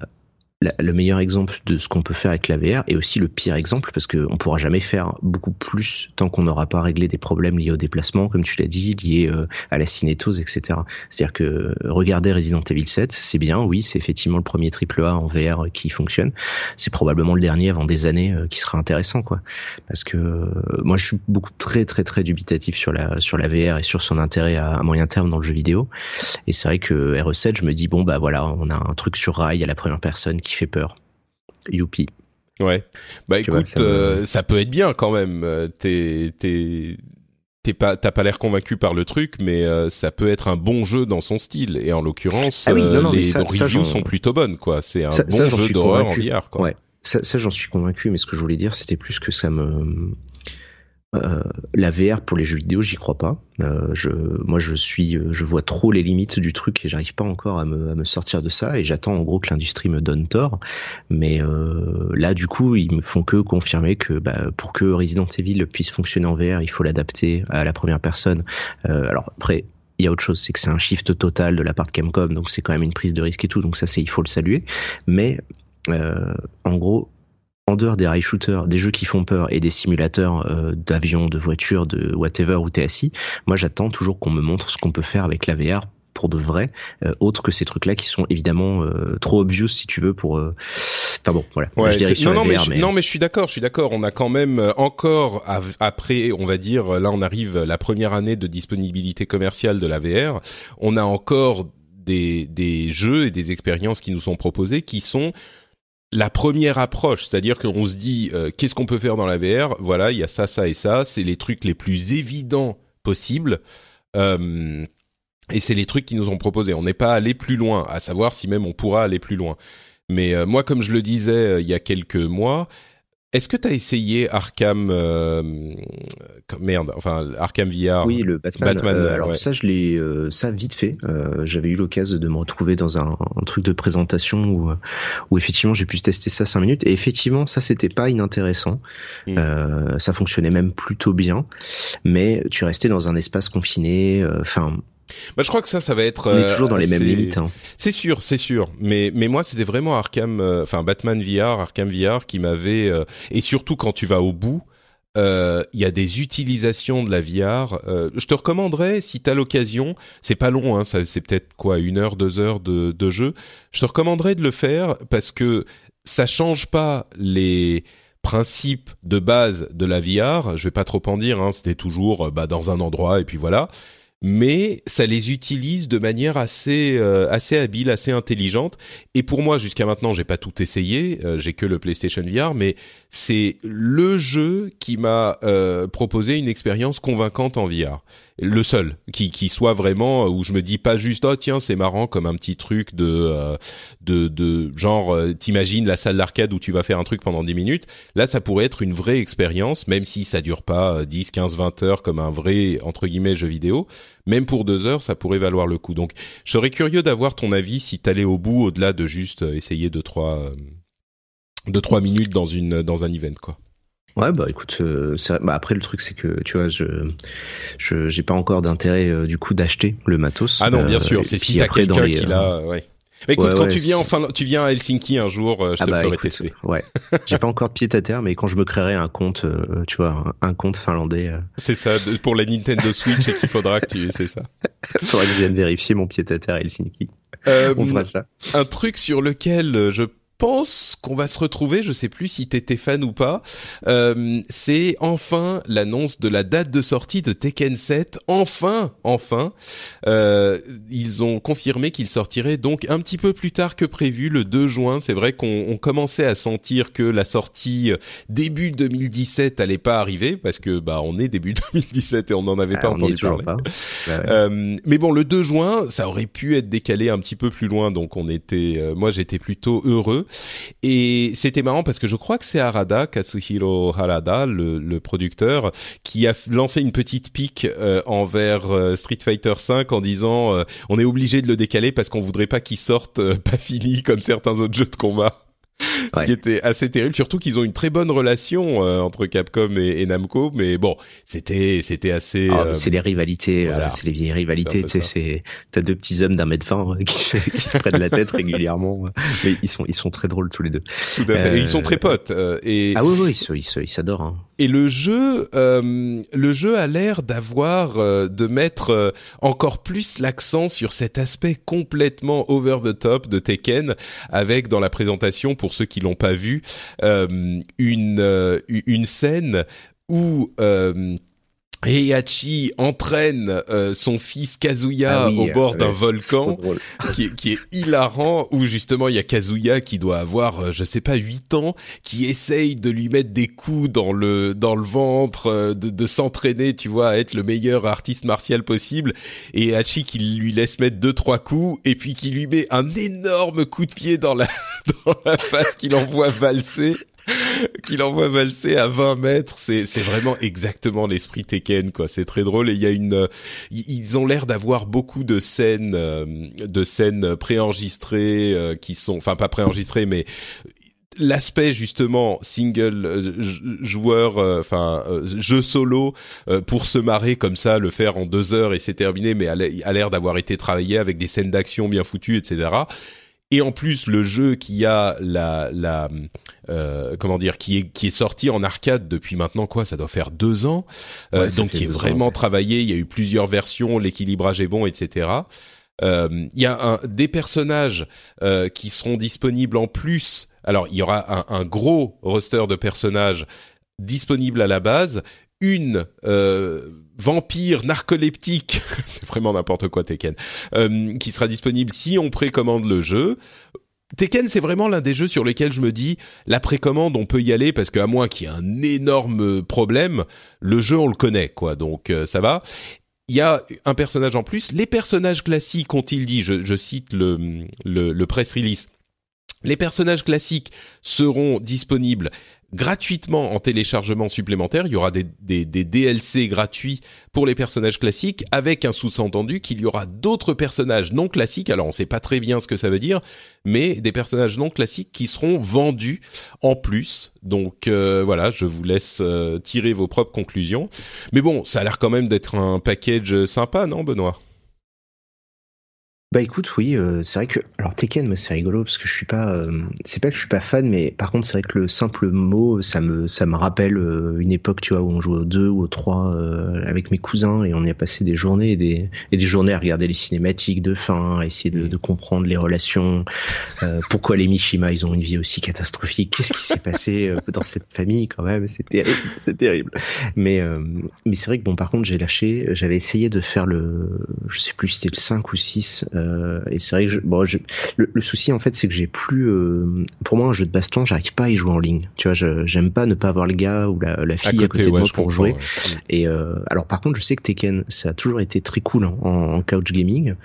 La, le meilleur exemple de ce qu'on peut faire avec la V R, et aussi le pire exemple, parce qu'on ne pourra jamais faire beaucoup plus tant qu'on n'aura pas réglé des problèmes liés au déplacement, comme tu l'as dit, liés euh, à la cinétose, et cetera. C'est-à-dire que regarder Resident Evil sept, c'est bien, oui, c'est effectivement le premier triple A en V R qui fonctionne. C'est probablement le dernier avant des années euh, qui sera intéressant, quoi. Parce que euh, moi, je suis beaucoup très, très, très dubitatif sur la, sur la V R et sur son intérêt à, à moyen terme dans le jeu vidéo. Et c'est vrai que R E sept, je me dis, bon, bah voilà, on a un truc sur rail à la première personne qui qui fait peur. Youpi. Ouais. Bah écoute, vois, ça, euh, me... ça peut être bien quand même. T'es, t'es, t'es pas, t'as pas l'air convaincu par le truc, mais euh, ça peut être un bon jeu dans son style. Et en l'occurrence, ah oui, non, non, les ça, reviews ça, sont plutôt bonnes, quoi. C'est un ça, bon ça, jeu d'horreur convaincu. En V R, quoi. Ouais. Ça, ça, j'en suis convaincu, mais ce que je voulais dire, c'était plus que ça me... Euh, la V R pour les jeux vidéo, j'y crois pas. Euh, je, moi, je suis, je vois trop les limites du truc et j'arrive pas encore à me, à me sortir de ça. Et j'attends en gros que l'industrie me donne tort. Mais euh, là, du coup, ils me font que confirmer que bah, pour que Resident Evil puisse fonctionner en V R, il faut l'adapter à la première personne. Euh, alors après. Il y a autre chose, c'est que c'est un shift total de la part de Capcom, donc c'est quand même une prise de risque et tout. Donc ça, c'est il faut le saluer. Mais euh, en gros. En dehors des rail shooters, des jeux qui font peur et des simulateurs euh, d'avions, de voitures, de whatever où t'es assis, moi j'attends toujours qu'on me montre ce qu'on peut faire avec la V R pour de vrai, euh, autre que ces trucs-là qui sont évidemment euh, trop obvious si tu veux pour... Euh... Enfin bon, voilà. Ouais, je non, non, V R, mais je, mais... non mais je suis d'accord, je suis d'accord, on a quand même encore, av- après on va dire, là on arrive la première année de disponibilité commerciale de la V R, on a encore des, des jeux et des expériences qui nous sont proposées qui sont... La première approche, c'est-à-dire qu'on se dit euh, qu'est-ce qu'on peut faire dans la V R ? Voilà, il y a ça, ça et ça. C'est les trucs les plus évidents possibles euh, et c'est les trucs qui nous ont proposés. On n'est pas allé plus loin, à savoir si même on pourra aller plus loin. Mais euh, moi, comme je le disais euh, il y a quelques mois, est-ce que t'as essayé Arkham euh, merde, enfin Arkham V R ? Oui, le Batman. Batman euh, alors ouais. ça, je l'ai, euh, ça vite fait. Euh, j'avais eu l'occasion de me retrouver dans un, un truc de présentation où, où effectivement j'ai pu tester ça cinq minutes. Et effectivement, ça c'était pas inintéressant. Mmh. Euh, ça fonctionnait même plutôt bien. Mais tu restais dans un espace confiné. Enfin. Euh, Bah, je crois que ça, ça va être. On est toujours dans euh, les mêmes limites. Hein. C'est sûr, c'est sûr. Mais mais moi, c'était vraiment Arkham, enfin euh, Batman V R, Arkham V R qui m'avait. Euh, et surtout quand tu vas au bout, il euh, y a des utilisations de la V R. Euh, je te recommanderais, si t'as l'occasion, c'est pas long, hein, ça, c'est peut-être quoi une heure, deux heures de, de jeu. Je te recommanderais de le faire parce que ça change pas les. Principe de base de la V R. Je vais pas trop en dire. Hein, c'était toujours bah dans un endroit et puis voilà. Mais ça les utilise de manière assez euh, assez habile, assez intelligente. Et pour moi, jusqu'à maintenant, j'ai pas tout essayé. Euh, j'ai que le PlayStation V R, mais c'est le jeu qui m'a euh, proposé une expérience convaincante en V R. Le seul qui qui soit vraiment où je me dis pas juste oh tiens c'est marrant comme un petit truc de euh, de de genre euh, t'imagines la salle d'arcade où tu vas faire un truc pendant dix minutes. Là, ça pourrait être une vraie expérience, même si ça dure pas dix, quinze, vingt heures comme un vrai entre guillemets jeu vidéo. Même pour deux heures, ça pourrait valoir le coup. Donc, je serais curieux d'avoir ton avis si t'allais au bout, au-delà de juste essayer deux, trois, deux, trois minutes dans une, dans un event, quoi. Ouais, bah écoute, euh, ça, bah après le truc c'est que tu vois, je, je, j'ai pas encore d'intérêt euh, du coup d'acheter le matos. Ah non, bien euh, sûr, c'est si t'as quelqu'un les, qui l'a, euh, ouais. Mais écoute, ouais, quand ouais, tu viens c'est... enfin, tu viens à Helsinki un jour, je ah te bah, ferai écoute, tester. Ouais. J'ai pas encore de pied à terre, mais quand je me créerai un compte, euh, tu vois, un compte finlandais. Euh... C'est ça, pour la Nintendo Switch, et qu'il faudra que tu, c'est ça. Faudra que je vienne vérifier mon pied à terre à Helsinki. Euh, On fera ça. Un truc sur lequel je pense qu'on va se retrouver, je sais plus si t'étais fan ou pas, euh, c'est enfin l'annonce de la date de sortie de Tekken sept, enfin, enfin, euh, ils ont confirmé qu'il sortirait donc un petit peu plus tard que prévu, le deux juin, c'est vrai qu'on on commençait à sentir que la sortie début deux mille dix-sept allait pas arriver, parce que bah on est début deux mille dix-sept et on n'en avait ah, pas entendu parler, pas. Bah, ouais. euh, mais bon, le deux juin, ça aurait pu être décalé un petit peu plus loin, donc on était, euh, moi j'étais plutôt heureux. Et c'était marrant parce que je crois que c'est Harada, Katsuhiro Harada, le, le producteur, qui a lancé une petite pique euh, envers euh, Street Fighter cinq en disant euh, « On est obligé de le décaler parce qu'on voudrait pas qu'il sorte euh, pas fini comme certains autres jeux de combat ». Ce ouais. qui était assez terrible, surtout qu'ils ont une très bonne relation euh, entre Capcom et, et Namco, mais bon, c'était c'était assez. Ah, euh, c'est les rivalités, voilà. euh, c'est les vieilles rivalités. Tu sais, c'est t'as deux petits hommes d'un mètre vingt qui se, qui se prennent la tête régulièrement, mais ils sont ils sont très drôles tous les deux. Tout à fait. Euh, et ils sont très potes. Euh, et... Ah oui oui, ils se, ils se, ils s'adorent. Hein. Et le jeu, euh, le jeu a l'air d'avoir euh, de mettre euh, encore plus l'accent sur cet aspect complètement over the top de Tekken, avec dans la présentation pour ceux qui l'ont pas vu euh, une euh, une scène où euh, Heihachi entraîne euh, son fils Kazuya ah oui, au bord euh, d'un ouais, volcan qui, qui est hilarant, où justement il y a Kazuya qui doit avoir euh, je sais pas huit ans, qui essaye de lui mettre des coups dans le dans le ventre, euh, de, de s'entraîner, tu vois, à être le meilleur artiste martial possible, et Heihachi qui lui laisse mettre deux trois coups et puis qui lui met un énorme coup de pied dans la dans la face qu'il envoie valser. Qu'il envoie valser à vingt mètres, c'est, c'est vraiment exactement l'esprit Tekken, quoi. C'est très drôle, et il y a une, ils ont l'air d'avoir beaucoup de scènes, de scènes préenregistrées, qui sont, enfin pas préenregistrées, mais l'aspect justement single joueur, enfin euh, euh, jeu solo euh, pour se marrer comme ça, le faire en deux heures et c'est terminé, mais a l'air d'avoir été travaillé avec des scènes d'action bien foutues, et cetera. Et en plus, le jeu qui a la, la, euh, comment dire, qui est qui est sorti en arcade depuis maintenant quoi, ça doit faire deux ans, ouais, euh, donc qui est vraiment ans, ouais. travaillé. Il y a eu plusieurs versions, l'équilibrage est bon, et cetera. Euh, il y a un, des personnages euh, qui seront disponibles en plus. Alors, il y aura un, un gros roster de personnages disponibles à la base. Une euh, vampire narcoleptique, c'est vraiment n'importe quoi Tekken, euh, qui sera disponible si on précommande le jeu. Tekken, c'est vraiment l'un des jeux sur lesquels je me dis, la précommande, on peut y aller, parce qu'à moins qu'il y ait un énorme problème, le jeu, on le connaît, quoi, donc euh, ça va. Il y a un personnage en plus. Les personnages classiques, ont-ils dit, je, je cite le, le, le press release, les personnages classiques seront disponibles gratuitement en téléchargement supplémentaire. Il y aura des, des, des D L C gratuits pour les personnages classiques, avec un sous-entendu qu'il y aura d'autres personnages non classiques. Alors, on ne sait pas très bien ce que ça veut dire, mais des personnages non classiques qui seront vendus en plus. Donc, euh, voilà, je vous laisse euh, tirer vos propres conclusions. Mais bon, ça a l'air quand même d'être un package sympa, non, Benoît ? Bah écoute, oui, euh, c'est vrai que alors Tekken, moi c'est rigolo parce que je suis pas, euh, c'est pas que je suis pas fan, mais par contre c'est vrai que le simple mot, ça me, ça me rappelle euh, une époque, tu vois, où on jouait au deux ou au trois euh, avec mes cousins et on y a passé des journées et des et des journées à regarder les cinématiques de fin, à essayer de, de comprendre les relations, euh, pourquoi les Mishima ils ont une vie aussi catastrophique, qu'est-ce qui s'est passé euh, dans cette famille quand même, c'est terrible, c'est terrible. Mais euh, mais c'est vrai que bon, par contre j'ai lâché, j'avais essayé de faire le, je sais plus si c'était le cinq ou six. Euh, et c'est vrai que je, bon, je, le, le souci en fait c'est que j'ai plus euh, pour moi un jeu de baston, j'arrive pas à y jouer en ligne, tu vois, je, j'aime pas ne pas avoir le gars ou la, la fille à côté, à côté de ouais, moi pour jouer, ouais. Et euh, alors par contre je sais que Tekken ça a toujours été très cool en, en couch gaming,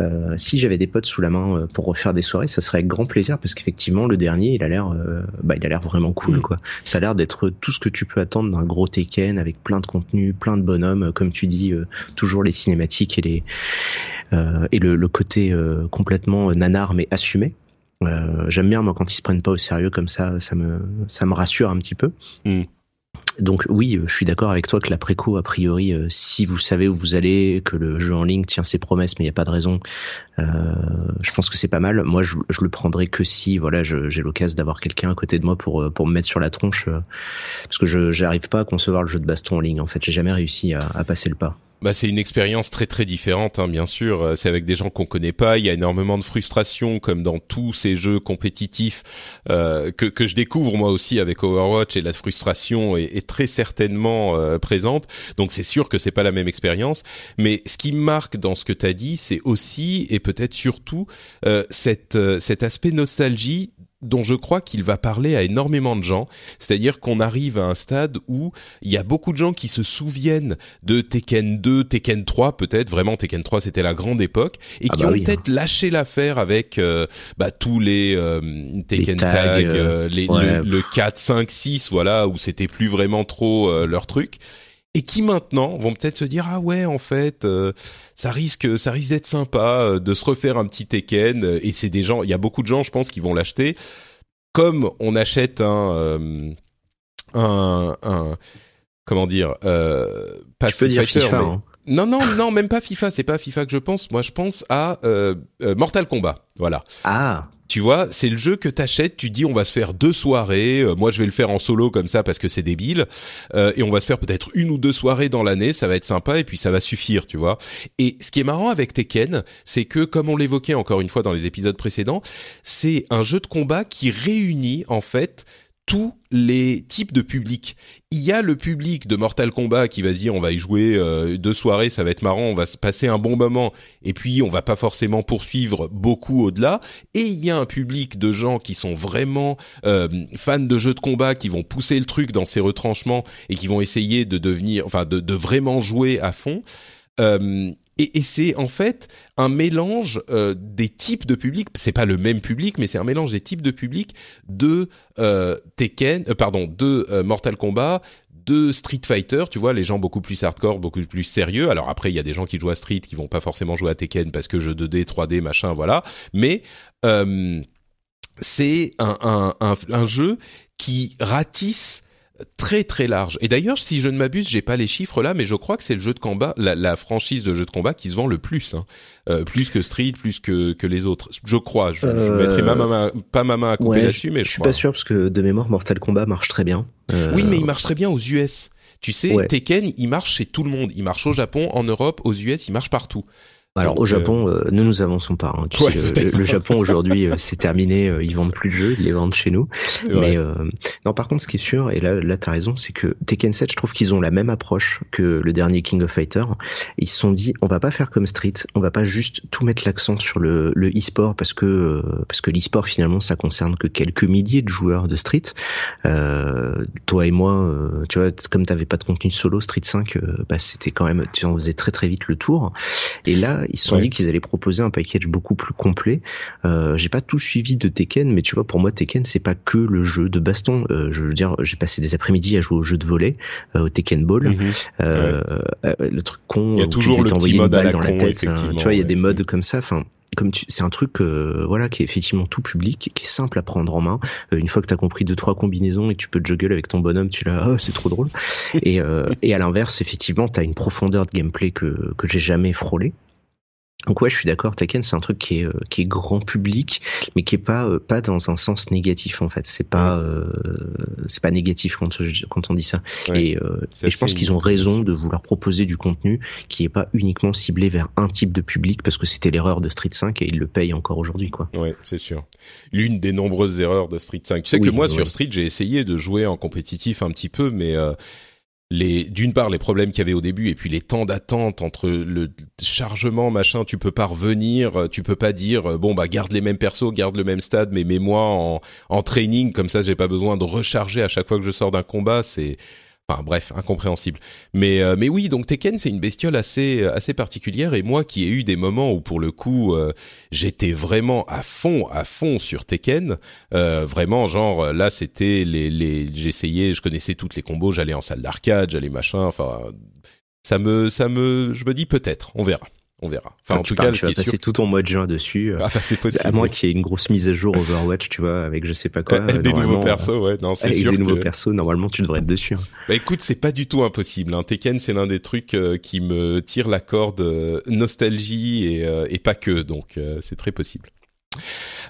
euh, si j'avais des potes sous la main pour refaire des soirées, ça serait avec grand plaisir, parce qu'effectivement le dernier il a l'air euh, bah, il a l'air vraiment cool, quoi. Ça a l'air d'être tout ce que tu peux attendre d'un gros Tekken, avec plein de contenu, plein de bonhommes, comme tu dis, euh, toujours les cinématiques et les euh, et le le côté euh, complètement nanar mais assumé. Euh, j'aime bien moi quand ils se prennent pas au sérieux comme ça, ça me ça me rassure un petit peu. Mm. Donc oui, je suis d'accord avec toi que la préco, a priori, euh, si vous savez où vous allez, que le jeu en ligne tient ses promesses, mais il n'y a pas de raison, euh, je pense que c'est pas mal. Moi, je, je le prendrai que si voilà, je, j'ai l'occasion d'avoir quelqu'un à côté de moi pour pour me mettre sur la tronche, euh, parce que je j'arrive pas à concevoir le jeu de baston en ligne. En fait, j'ai jamais réussi à, à passer le pas. Bah, c'est une expérience très très différente, hein, bien sûr. C'est avec des gens qu'on connaît pas. Il y a énormément de frustration, comme dans tous ces jeux compétitifs euh, que que je découvre moi aussi avec Overwatch, et la frustration est, est très certainement euh, présente. Donc c'est sûr que c'est pas la même expérience. Mais ce qui me marque dans ce que t'as dit, c'est aussi et peut-être surtout euh, cette euh, cet aspect nostalgie, dont je crois qu'il va parler à énormément de gens. C'est-à-dire qu'on arrive à un stade où il y a beaucoup de gens qui se souviennent de Tekken deux, Tekken trois peut-être, vraiment Tekken trois c'était la grande époque, et ah qui bah ont oui, peut-être hein. lâché l'affaire avec euh, bah, tous les euh, Tekken Tag, tag euh, les, ouais. le, le quatre, cinq, six, voilà, où c'était plus vraiment trop euh, leur truc. Et qui maintenant vont peut-être se dire ah ouais en fait euh, ça risque ça risque d'être sympa euh, de se refaire un petit Tekken, et c'est des gens, il y a beaucoup de gens je pense qui vont l'acheter comme on achète un euh, un un comment dire euh, pas tu peux dire Fighter, FIFA, mais... hein. Non non non même pas FIFA, c'est pas FIFA que je pense, moi je pense à euh, euh, Mortal Kombat, voilà. Ah. Tu vois, c'est le jeu que t'achètes, tu dis on va se faire deux soirées, euh, moi je vais le faire en solo comme ça parce que c'est débile, euh, et on va se faire peut-être une ou deux soirées dans l'année, ça va être sympa et puis ça va suffire, tu vois. Et ce qui est marrant avec Tekken, c'est que comme on l'évoquait encore une fois dans les épisodes précédents, c'est un jeu de combat qui réunit en fait tous les types de publics. Il y a le public de Mortal Kombat qui va se dire on va y jouer euh, deux soirées, ça va être marrant, on va se passer un bon moment et puis on va pas forcément poursuivre beaucoup au-delà, et il y a un public de gens qui sont vraiment euh, fans de jeux de combat, qui vont pousser le truc dans ses retranchements et qui vont essayer de devenir, enfin de, de vraiment jouer à fond. Euh, Et, et c'est en fait un mélange euh, des types de public. C'est pas le même public, mais c'est un mélange des types de public de euh, Tekken, euh, pardon, de euh, Mortal Kombat, de Street Fighter. Tu vois, les gens beaucoup plus hardcore, beaucoup plus sérieux. Alors après, il y a des gens qui jouent à Street qui vont pas forcément jouer à Tekken parce que jeu deux D, trois D, machin, voilà. Mais euh, c'est un, un, un, un jeu qui ratisse très très large. Et d'ailleurs, si je ne m'abuse, j'ai pas les chiffres là, mais je crois que c'est le jeu de combat, la, la franchise de jeux de combat qui se vend le plus, hein. Euh, plus que Street, plus que que les autres. Je crois. Je, euh... je mettrai ma main, pas ma main à couper ouais, là-dessus, mais je, je suis crois. pas sûr parce que de mémoire, Mortal Kombat marche très bien. Euh... Oui, mais il marche très bien aux U S. Tu sais, ouais. Tekken, il marche chez tout le monde. Il marche au Japon, en Europe, aux U S, il marche partout. Alors Donc, au Japon, euh, ne nous avançons pas. Hein. Tu ouais, sais, le, le Japon aujourd'hui, euh, c'est terminé. Euh, ils vendent plus de jeux, ils les vendent chez nous. C'est mais euh, non, par contre, ce qui est sûr, et là, là, t'as raison, c'est que Tekken sept, je trouve qu'ils ont la même approche que le dernier King of Fighters. Ils se sont dit, on va pas faire comme Street, on va pas juste tout mettre l'accent sur le, le e-sport parce que euh, parce que l'e-sport finalement, ça concerne que quelques milliers de joueurs de Street. Euh, toi et moi, euh, tu vois, comme t'avais pas de contenu solo Street cinq, euh, bah c'était quand même, tu en faisais très très vite le tour. Et là ils se sont ouais. dit qu'ils allaient proposer un package beaucoup plus complet. Euh, j'ai pas tout suivi de Tekken, mais tu vois, pour moi, Tekken, c'est pas que le jeu de baston. Euh, je veux dire, j'ai passé des après-midi à jouer au jeu de volley, euh, au Tekken Ball, mm-hmm. euh, ouais. euh, le truc con. Il y a toujours le petit mode à la con, la tête, effectivement. Hein, tu vois, il y a ouais. des modes comme ça. Enfin, comme tu, c'est un truc, euh, voilà, qui est effectivement tout public, qui est simple à prendre en main. Euh, une fois que t'as compris deux trois combinaisons et que tu peux juggle avec ton bonhomme, tu l'as, oh, c'est trop drôle. et, euh, et à l'inverse, effectivement, t'as une profondeur de gameplay que que j'ai jamais frôlé. Donc ouais, je suis d'accord, Tekken, c'est un truc qui est qui est grand public, mais qui est pas pas dans un sens négatif en fait. C'est pas ouais. euh, c'est pas négatif quand quand on dit ça. Ouais. Et, euh, et je pense qu'ils ont raison de vouloir proposer du contenu qui est pas uniquement ciblé vers un type de public, parce que c'était l'erreur de Street cinq et ils le payent encore aujourd'hui quoi. Ouais, c'est sûr. L'une des nombreuses erreurs de Street cinq. Tu sais oui, que moi ouais. sur Street, j'ai essayé de jouer en compétitif un petit peu, mais euh... Les, d'une part, les problèmes qu'il y avait au début et puis les temps d'attente entre le chargement, machin, tu peux pas revenir, tu peux pas dire, bon, bah, garde les mêmes persos, garde le même stade, mais mets-moi en, en training, comme ça, j'ai pas besoin de recharger à chaque fois que je sors d'un combat, c'est, enfin, bref, incompréhensible. Mais, euh, mais oui, donc Tekken, c'est une bestiole assez, assez particulière, et moi qui ai eu des moments où, pour le coup, euh, j'étais vraiment à fond, à fond sur Tekken, euh, vraiment, genre, là, c'était les, les, j'essayais, je connaissais toutes les combos, j'allais en salle d'arcade, j'allais machin, enfin, ça me, ça me, je me dis peut-être, on verra. On verra. Enfin, Quand en tout parles, cas, tu vas passer sûr... tout ton mois de juin dessus. Ah, bah, c'est possible. À moins qu'il y ait une grosse mise à jour Overwatch, tu vois, avec je sais pas quoi. Avec des nouveaux persos, ouais. Non, c'est avec sûr. Avec des que... nouveaux persos, normalement, tu devrais être dessus. Bah, écoute, c'est pas du tout impossible, hein. Tekken, c'est l'un des trucs euh, qui me tire la corde euh, nostalgie et, euh, et pas que, donc euh, c'est très possible.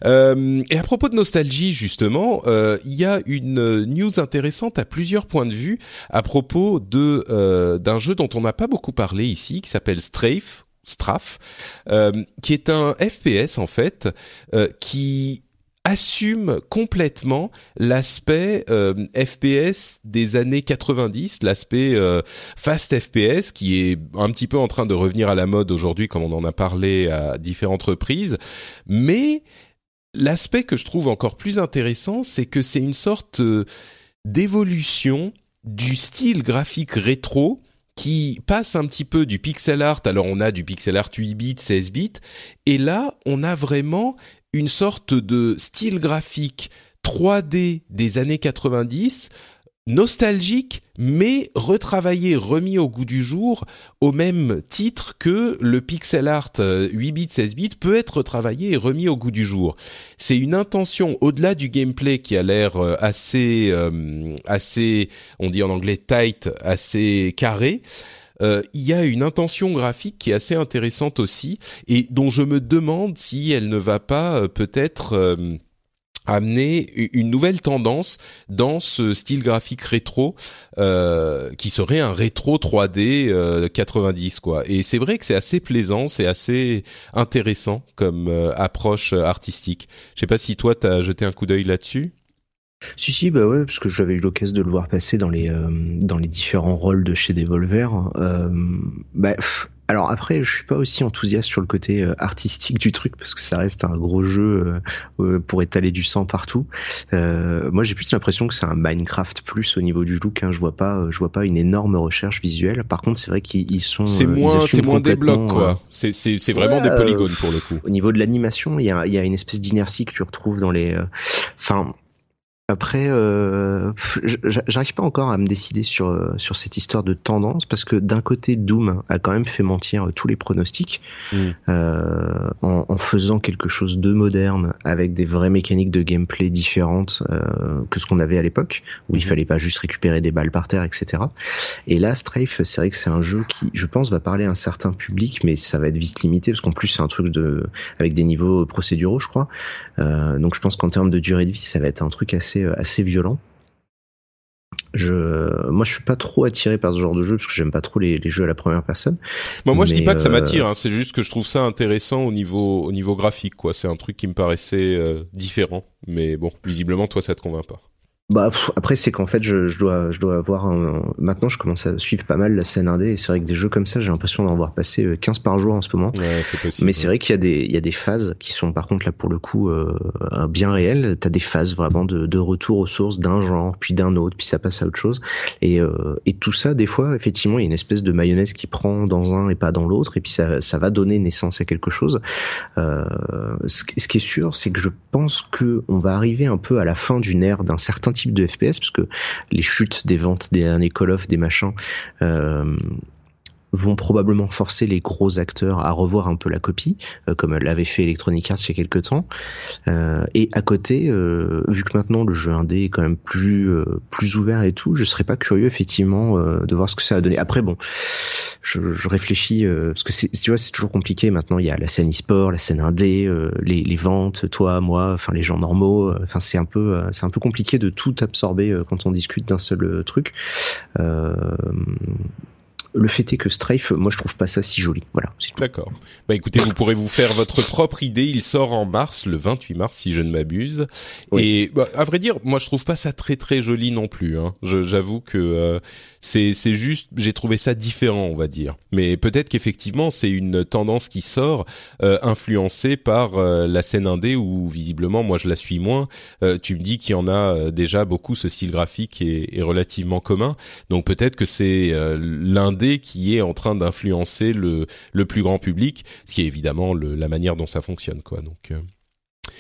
Euh, et à propos de nostalgie, justement, euh, il y a une news intéressante à plusieurs points de vue à propos de euh, d'un jeu dont on n'a pas beaucoup parlé ici, qui s'appelle Strafe, Strafe, euh, qui est un F P S en fait, euh, qui assume complètement l'aspect euh, F P S des années quatre-vingt-dix, l'aspect euh, fast F P S qui est un petit peu en train de revenir à la mode aujourd'hui, comme on en a parlé à différentes reprises. Mais l'aspect que je trouve encore plus intéressant, c'est que c'est une sorte euh, d'évolution du style graphique rétro qui passe un petit peu du pixel art. Alors on a du pixel art huit bits, seize bits, et là on a vraiment une sorte de style graphique trois D des années quatre-vingt-dix, nostalgique, mais retravaillé, remis au goût du jour, au même titre que le pixel art huit bits, seize bits peut être retravaillé et remis au goût du jour. C'est une intention, au-delà du gameplay qui a l'air assez, euh, assez, on dit en anglais tight, assez carré, il euh, y a une intention graphique qui est assez intéressante aussi et dont je me demande si elle ne va pas euh, peut-être euh, amener une nouvelle tendance dans ce style graphique rétro euh, qui serait un rétro trois D euh, quatre-vingt-dix quoi. Et c'est vrai que c'est assez plaisant, c'est assez intéressant comme euh, approche artistique. Je sais pas si toi t'as jeté un coup d'œil là-dessus. Si si bah ouais, parce que j'avais eu l'occasion de le voir passer dans les euh, dans les différents rôles de chez Devolver. Euh, bah pff, alors après je suis pas aussi enthousiaste sur le côté euh, artistique du truc parce que ça reste un gros jeu euh, pour étaler du sang partout. Euh, moi j'ai plus l'impression que c'est un Minecraft plus au niveau du look. Hein. Je vois pas je vois pas une énorme recherche visuelle. Par contre c'est vrai qu'ils sont c'est euh, moins c'est moins des blocs quoi. Euh, c'est c'est c'est vraiment ouais, des polygones pour le coup. Au niveau de l'animation il y a il y a une espèce d'inertie que tu retrouves dans les enfin. Euh, Après, euh, j'arrive pas encore à me décider sur, sur cette histoire de tendance parce que d'un côté, Doom a quand même fait mentir tous les pronostics mmh. euh, en, en faisant quelque chose de moderne avec des vraies mécaniques de gameplay différentes euh, que ce qu'on avait à l'époque où mmh. il fallait pas juste récupérer des balles par terre, et cetera. Et là, Strafe, c'est vrai que c'est un jeu qui, je pense, va parler à un certain public, mais ça va être vite limité parce qu'en plus, c'est un truc de, avec des niveaux procéduraux, je crois. Euh, donc, je pense qu'en termes de durée de vie, ça va être un truc assez assez violent. Je, moi, je suis pas trop attiré par ce genre de jeu parce que j'aime pas trop les, les jeux à la première personne. Bon, moi, mais je dis pas euh... que ça m'attire. Hein, c'est juste que je trouve ça intéressant au niveau au niveau graphique, quoi. C'est un truc qui me paraissait euh, différent. Mais bon, visiblement, toi, ça te convainc pas. Bah pff, après c'est qu'en fait je, je dois je dois avoir un... maintenant je commence à suivre pas mal la scène indé et c'est vrai que des jeux comme ça j'ai l'impression d'en voir passer quinze par jour en ce moment. Ouais, c'est possible. Mais c'est vrai qu'il y a des il y a des phases qui sont par contre là pour le coup euh, bien réelles. T'as des phases vraiment de, de retour aux sources d'un genre puis d'un autre puis ça passe à autre chose et euh, et tout ça des fois effectivement il y a une espèce de mayonnaise qui prend dans un et pas dans l'autre et puis ça ça va donner naissance à quelque chose. Euh, ce, ce qui est sûr c'est que je pense que on va arriver un peu à la fin d'une ère d'un certain type de F P S parce que les chutes des ventes des derniers Call of, des machins euh, vont probablement forcer les gros acteurs à revoir un peu la copie euh, comme l'avait fait Electronic Arts il y a quelques temps euh, et à côté euh, vu que maintenant le jeu indé est quand même plus, euh, plus ouvert et tout je serais pas curieux effectivement euh, de voir ce que ça a donné. Après bon je, je réfléchis euh, parce que c'est, tu vois c'est toujours compliqué maintenant il y a la scène e-sport, la scène indé, euh, les, les ventes toi, moi, enfin les gens normaux enfin euh, c'est un peu euh, c'est un peu compliqué de tout absorber euh, quand on discute d'un seul euh, truc euh le fait est que Strafe, moi je trouve pas ça si joli. Voilà. C'est d'accord. Bah écoutez, vous pourrez vous faire votre propre idée. Il sort en mars, le vingt-huit mars, si je ne m'abuse. Oui. Et bah, à vrai dire, moi je trouve pas ça très très joli non plus. Hein. Je, j'avoue que euh, c'est c'est juste, j'ai trouvé ça différent, on va dire. Mais peut-être qu'effectivement c'est une tendance qui sort euh, influencée par euh, la scène indé où visiblement, moi je la suis moins. Euh, tu me dis qu'il y en a déjà beaucoup. Ce style graphique est, est relativement commun. Donc peut-être que c'est euh, l'indé qui est en train d'influencer le le plus grand public, ce qui est évidemment le, la manière dont ça fonctionne quoi. Donc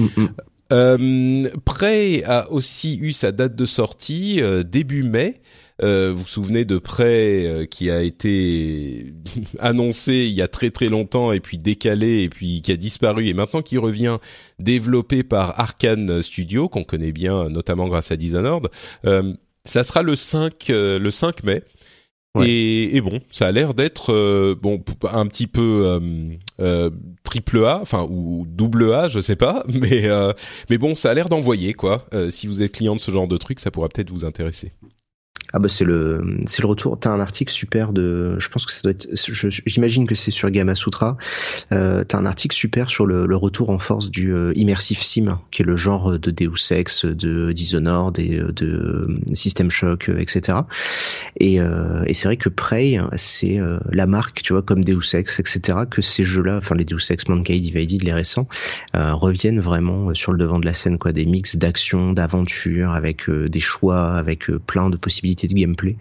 euh, euh, Prey a aussi eu sa date de sortie euh, début mai. Euh, vous vous souvenez de Prey euh, qui a été annoncé il y a très très longtemps et puis décalé et puis qui a disparu et maintenant qui revient développé par Arkane Studio qu'on connaît bien notamment grâce à Dishonored. Euh, ça sera le cinq euh, le cinq mai. Ouais. Et, et bon, ça a l'air d'être euh, bon un petit peu euh, euh, triple A, enfin ou double A, je sais pas, mais euh, mais bon, ça a l'air d'envoyer quoi. Euh, si vous êtes client de ce genre de truc, ça pourra peut-être vous intéresser. Ah bah c'est le c'est le retour. T'as un article super de, je pense que ça doit être, je, j'imagine que c'est sur Gamasutra. Euh, t'as un article super sur le, le retour en force du euh, immersive sim, qui est le genre de Deus Ex, de Dishonored, et de System Shock, et cetera. Et, euh, et c'est vrai que Prey, c'est euh, la marque, tu vois, comme Deus Ex, et cetera. Que ces jeux-là, enfin les Deus Ex, Mankind Divided, les récents, euh, reviennent vraiment sur le devant de la scène, quoi, des mix d'action, d'aventure, avec euh, des choix, avec euh, plein de possibilités de gameplay,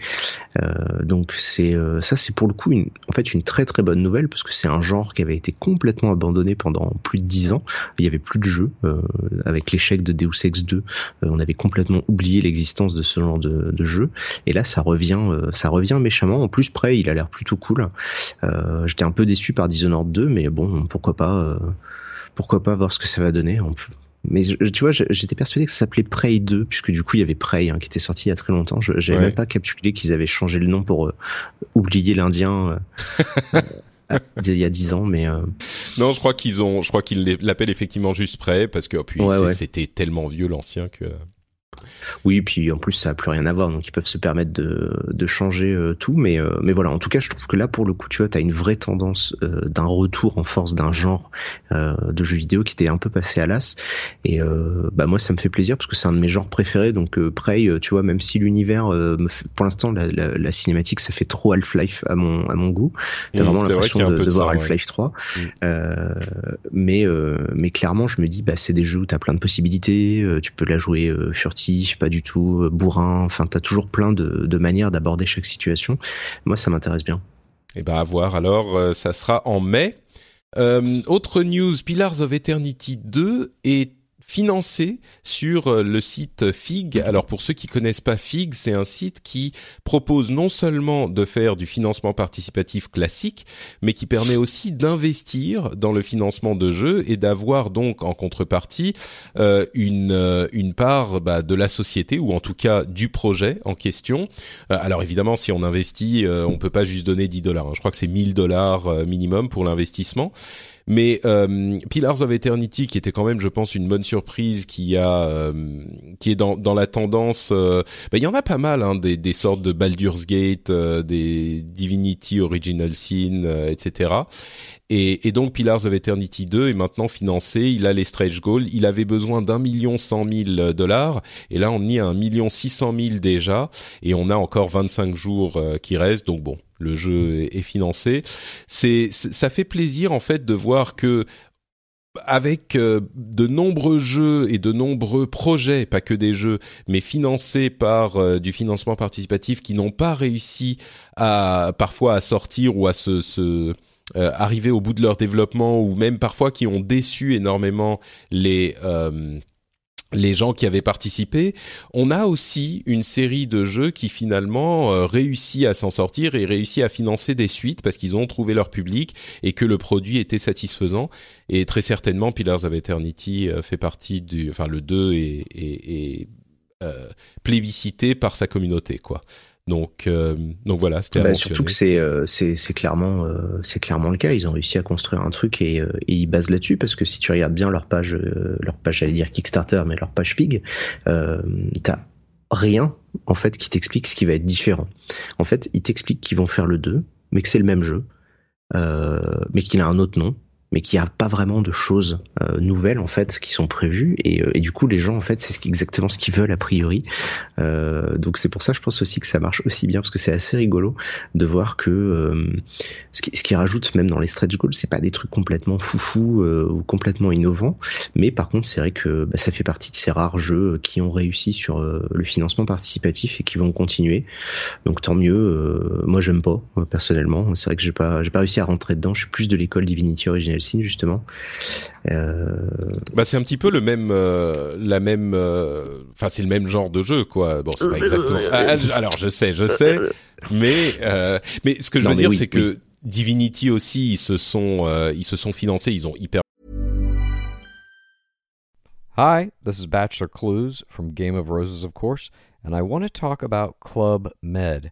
euh, donc c'est euh, ça c'est pour le coup une, en fait une très très bonne nouvelle, parce que c'est un genre qui avait été complètement abandonné pendant plus de dix ans. Il y avait plus de jeux, euh, avec l'échec de Deus Ex deux, euh, on avait complètement oublié l'existence de ce genre de, de jeu, et là ça revient euh, ça revient méchamment. En plus Prey il a l'air plutôt cool, euh, j'étais un peu déçu par Dishonored deux, mais bon pourquoi pas, euh, pourquoi pas voir ce que ça va donner en plus. Mais tu vois, j'étais persuadé que ça s'appelait Prey deux, puisque du coup il y avait Prey hein, qui était sorti il y a très longtemps. Je, j'avais ouais. même pas capturé qu'ils avaient changé le nom pour euh, oublier l'Indien euh, euh, il y a dix ans. Mais euh... non, je crois qu'ils ont, je crois qu'ils l'appellent effectivement juste Prey, parce que oh, puis ouais, ouais. c'était tellement vieux l'ancien que. Oui, puis en plus ça n'a plus rien à voir, donc ils peuvent se permettre de, de changer euh, tout, mais, euh, mais voilà, en tout cas je trouve que là pour le coup tu vois, t'as une vraie tendance euh, d'un retour en force d'un genre euh, de jeu vidéo qui était un peu passé à l'as, et euh, bah moi ça me fait plaisir parce que c'est un de mes genres préférés, donc euh, Prey, euh, tu vois, même si l'univers euh, me fait, pour l'instant la, la, la cinématique ça fait trop Half-Life à mon, à mon goût, t'as mmh, vraiment l'impression vrai de, de, de ça, voir ouais. Half-Life trois, mmh. euh, mais, euh, mais clairement je me dis bah, c'est des jeux où t'as plein de possibilités, euh, tu peux la jouer euh, furtive, pas du tout, bourrin, enfin t'as toujours plein de, de manières d'aborder chaque situation. Moi ça m'intéresse bien. Et ben à voir, alors euh, ça sera en mai. Euh, autre news, Pillars of Eternity deux est financé sur le site Fig. Alors pour ceux qui connaissent pas Fig, c'est un site qui propose non seulement de faire du financement participatif classique, mais qui permet aussi d'investir dans le financement de jeux et d'avoir donc en contrepartie euh, une euh, une part bah, de la société, ou en tout cas du projet en question. Euh, alors évidemment si on investit, euh, on peut pas juste donner dix dollars, hein. Je crois que c'est mille dollars minimum pour l'investissement. Mais euh, Pillars of Eternity, qui était quand même, je pense, une bonne surprise, qui a, euh, qui est dans dans la tendance. Euh, bah, il y en a pas mal, hein, des des sortes de Baldur's Gate, euh, des Divinity Original Sin, euh, et cetera. Et, et donc Pillars of Eternity deux est maintenant financé. Il a les stretch goals. Il avait besoin d'un million cent mille dollars, et là on y a un million six cent mille déjà, et on a encore vingt-cinq jours euh, qui restent. Donc bon. Le jeu est financé. C'est, ça fait plaisir en fait de voir que avec de nombreux jeux et de nombreux projets, pas que des jeux, mais financés par du financement participatif, qui n'ont pas réussi à parfois à sortir ou à se, se Euh, arriver au bout de leur développement, ou même parfois qui ont déçu énormément les euh, les gens qui avaient participé. On a aussi une série de jeux qui finalement euh, réussit à s'en sortir et réussit à financer des suites parce qu'ils ont trouvé leur public et que le produit était satisfaisant. Et très certainement, Pillars of Eternity euh, fait partie du... Enfin, le deux est, est, est euh, plébiscité par sa communauté, quoi. Donc, euh, donc voilà, c'était bah, à mentionner. Surtout que c'est, euh, c'est, c'est, clairement, euh, c'est clairement le cas. Ils ont réussi à construire un truc et, euh, et ils basent là-dessus, parce que si tu regardes bien leur page, euh, leur page, j'allais dire Kickstarter, mais leur page Fig, euh, t'as rien en fait qui t'explique ce qui va être différent. En fait, ils t'expliquent qu'ils vont faire le deux, mais que c'est le même jeu, euh, mais qu'il a un autre nom, mais qu'il n'y a pas vraiment de choses euh, nouvelles en fait qui sont prévues, et, euh, et du coup les gens en fait c'est ce qui, exactement ce qu'ils veulent a priori, euh, donc c'est pour ça je pense aussi que ça marche aussi bien, parce que c'est assez rigolo de voir que euh, ce qui, ce qui rajoute même dans les stretch goals, c'est pas des trucs complètement foufou euh, ou complètement innovants, mais par contre c'est vrai que bah, ça fait partie de ces rares jeux qui ont réussi sur euh, le financement participatif et qui vont continuer, donc tant mieux. Euh, moi j'aime pas euh, personnellement, c'est vrai que j'ai pas, j'ai pas réussi à rentrer dedans, je suis plus de l'école Divinity Original justement. Euh... Bah c'est un petit peu le même, euh, la même, enfin euh, c'est le même genre de jeu quoi. Bon c'est pas exactement. Ah, alors je sais, je sais, mais euh, mais ce que je non, veux dire oui, c'est oui. que Divinity aussi ils se sont euh, ils se sont financés, ils ont hyper. Hi, this is Bachelor Clues from Game of Roses, of course, and I want to talk about Club Med.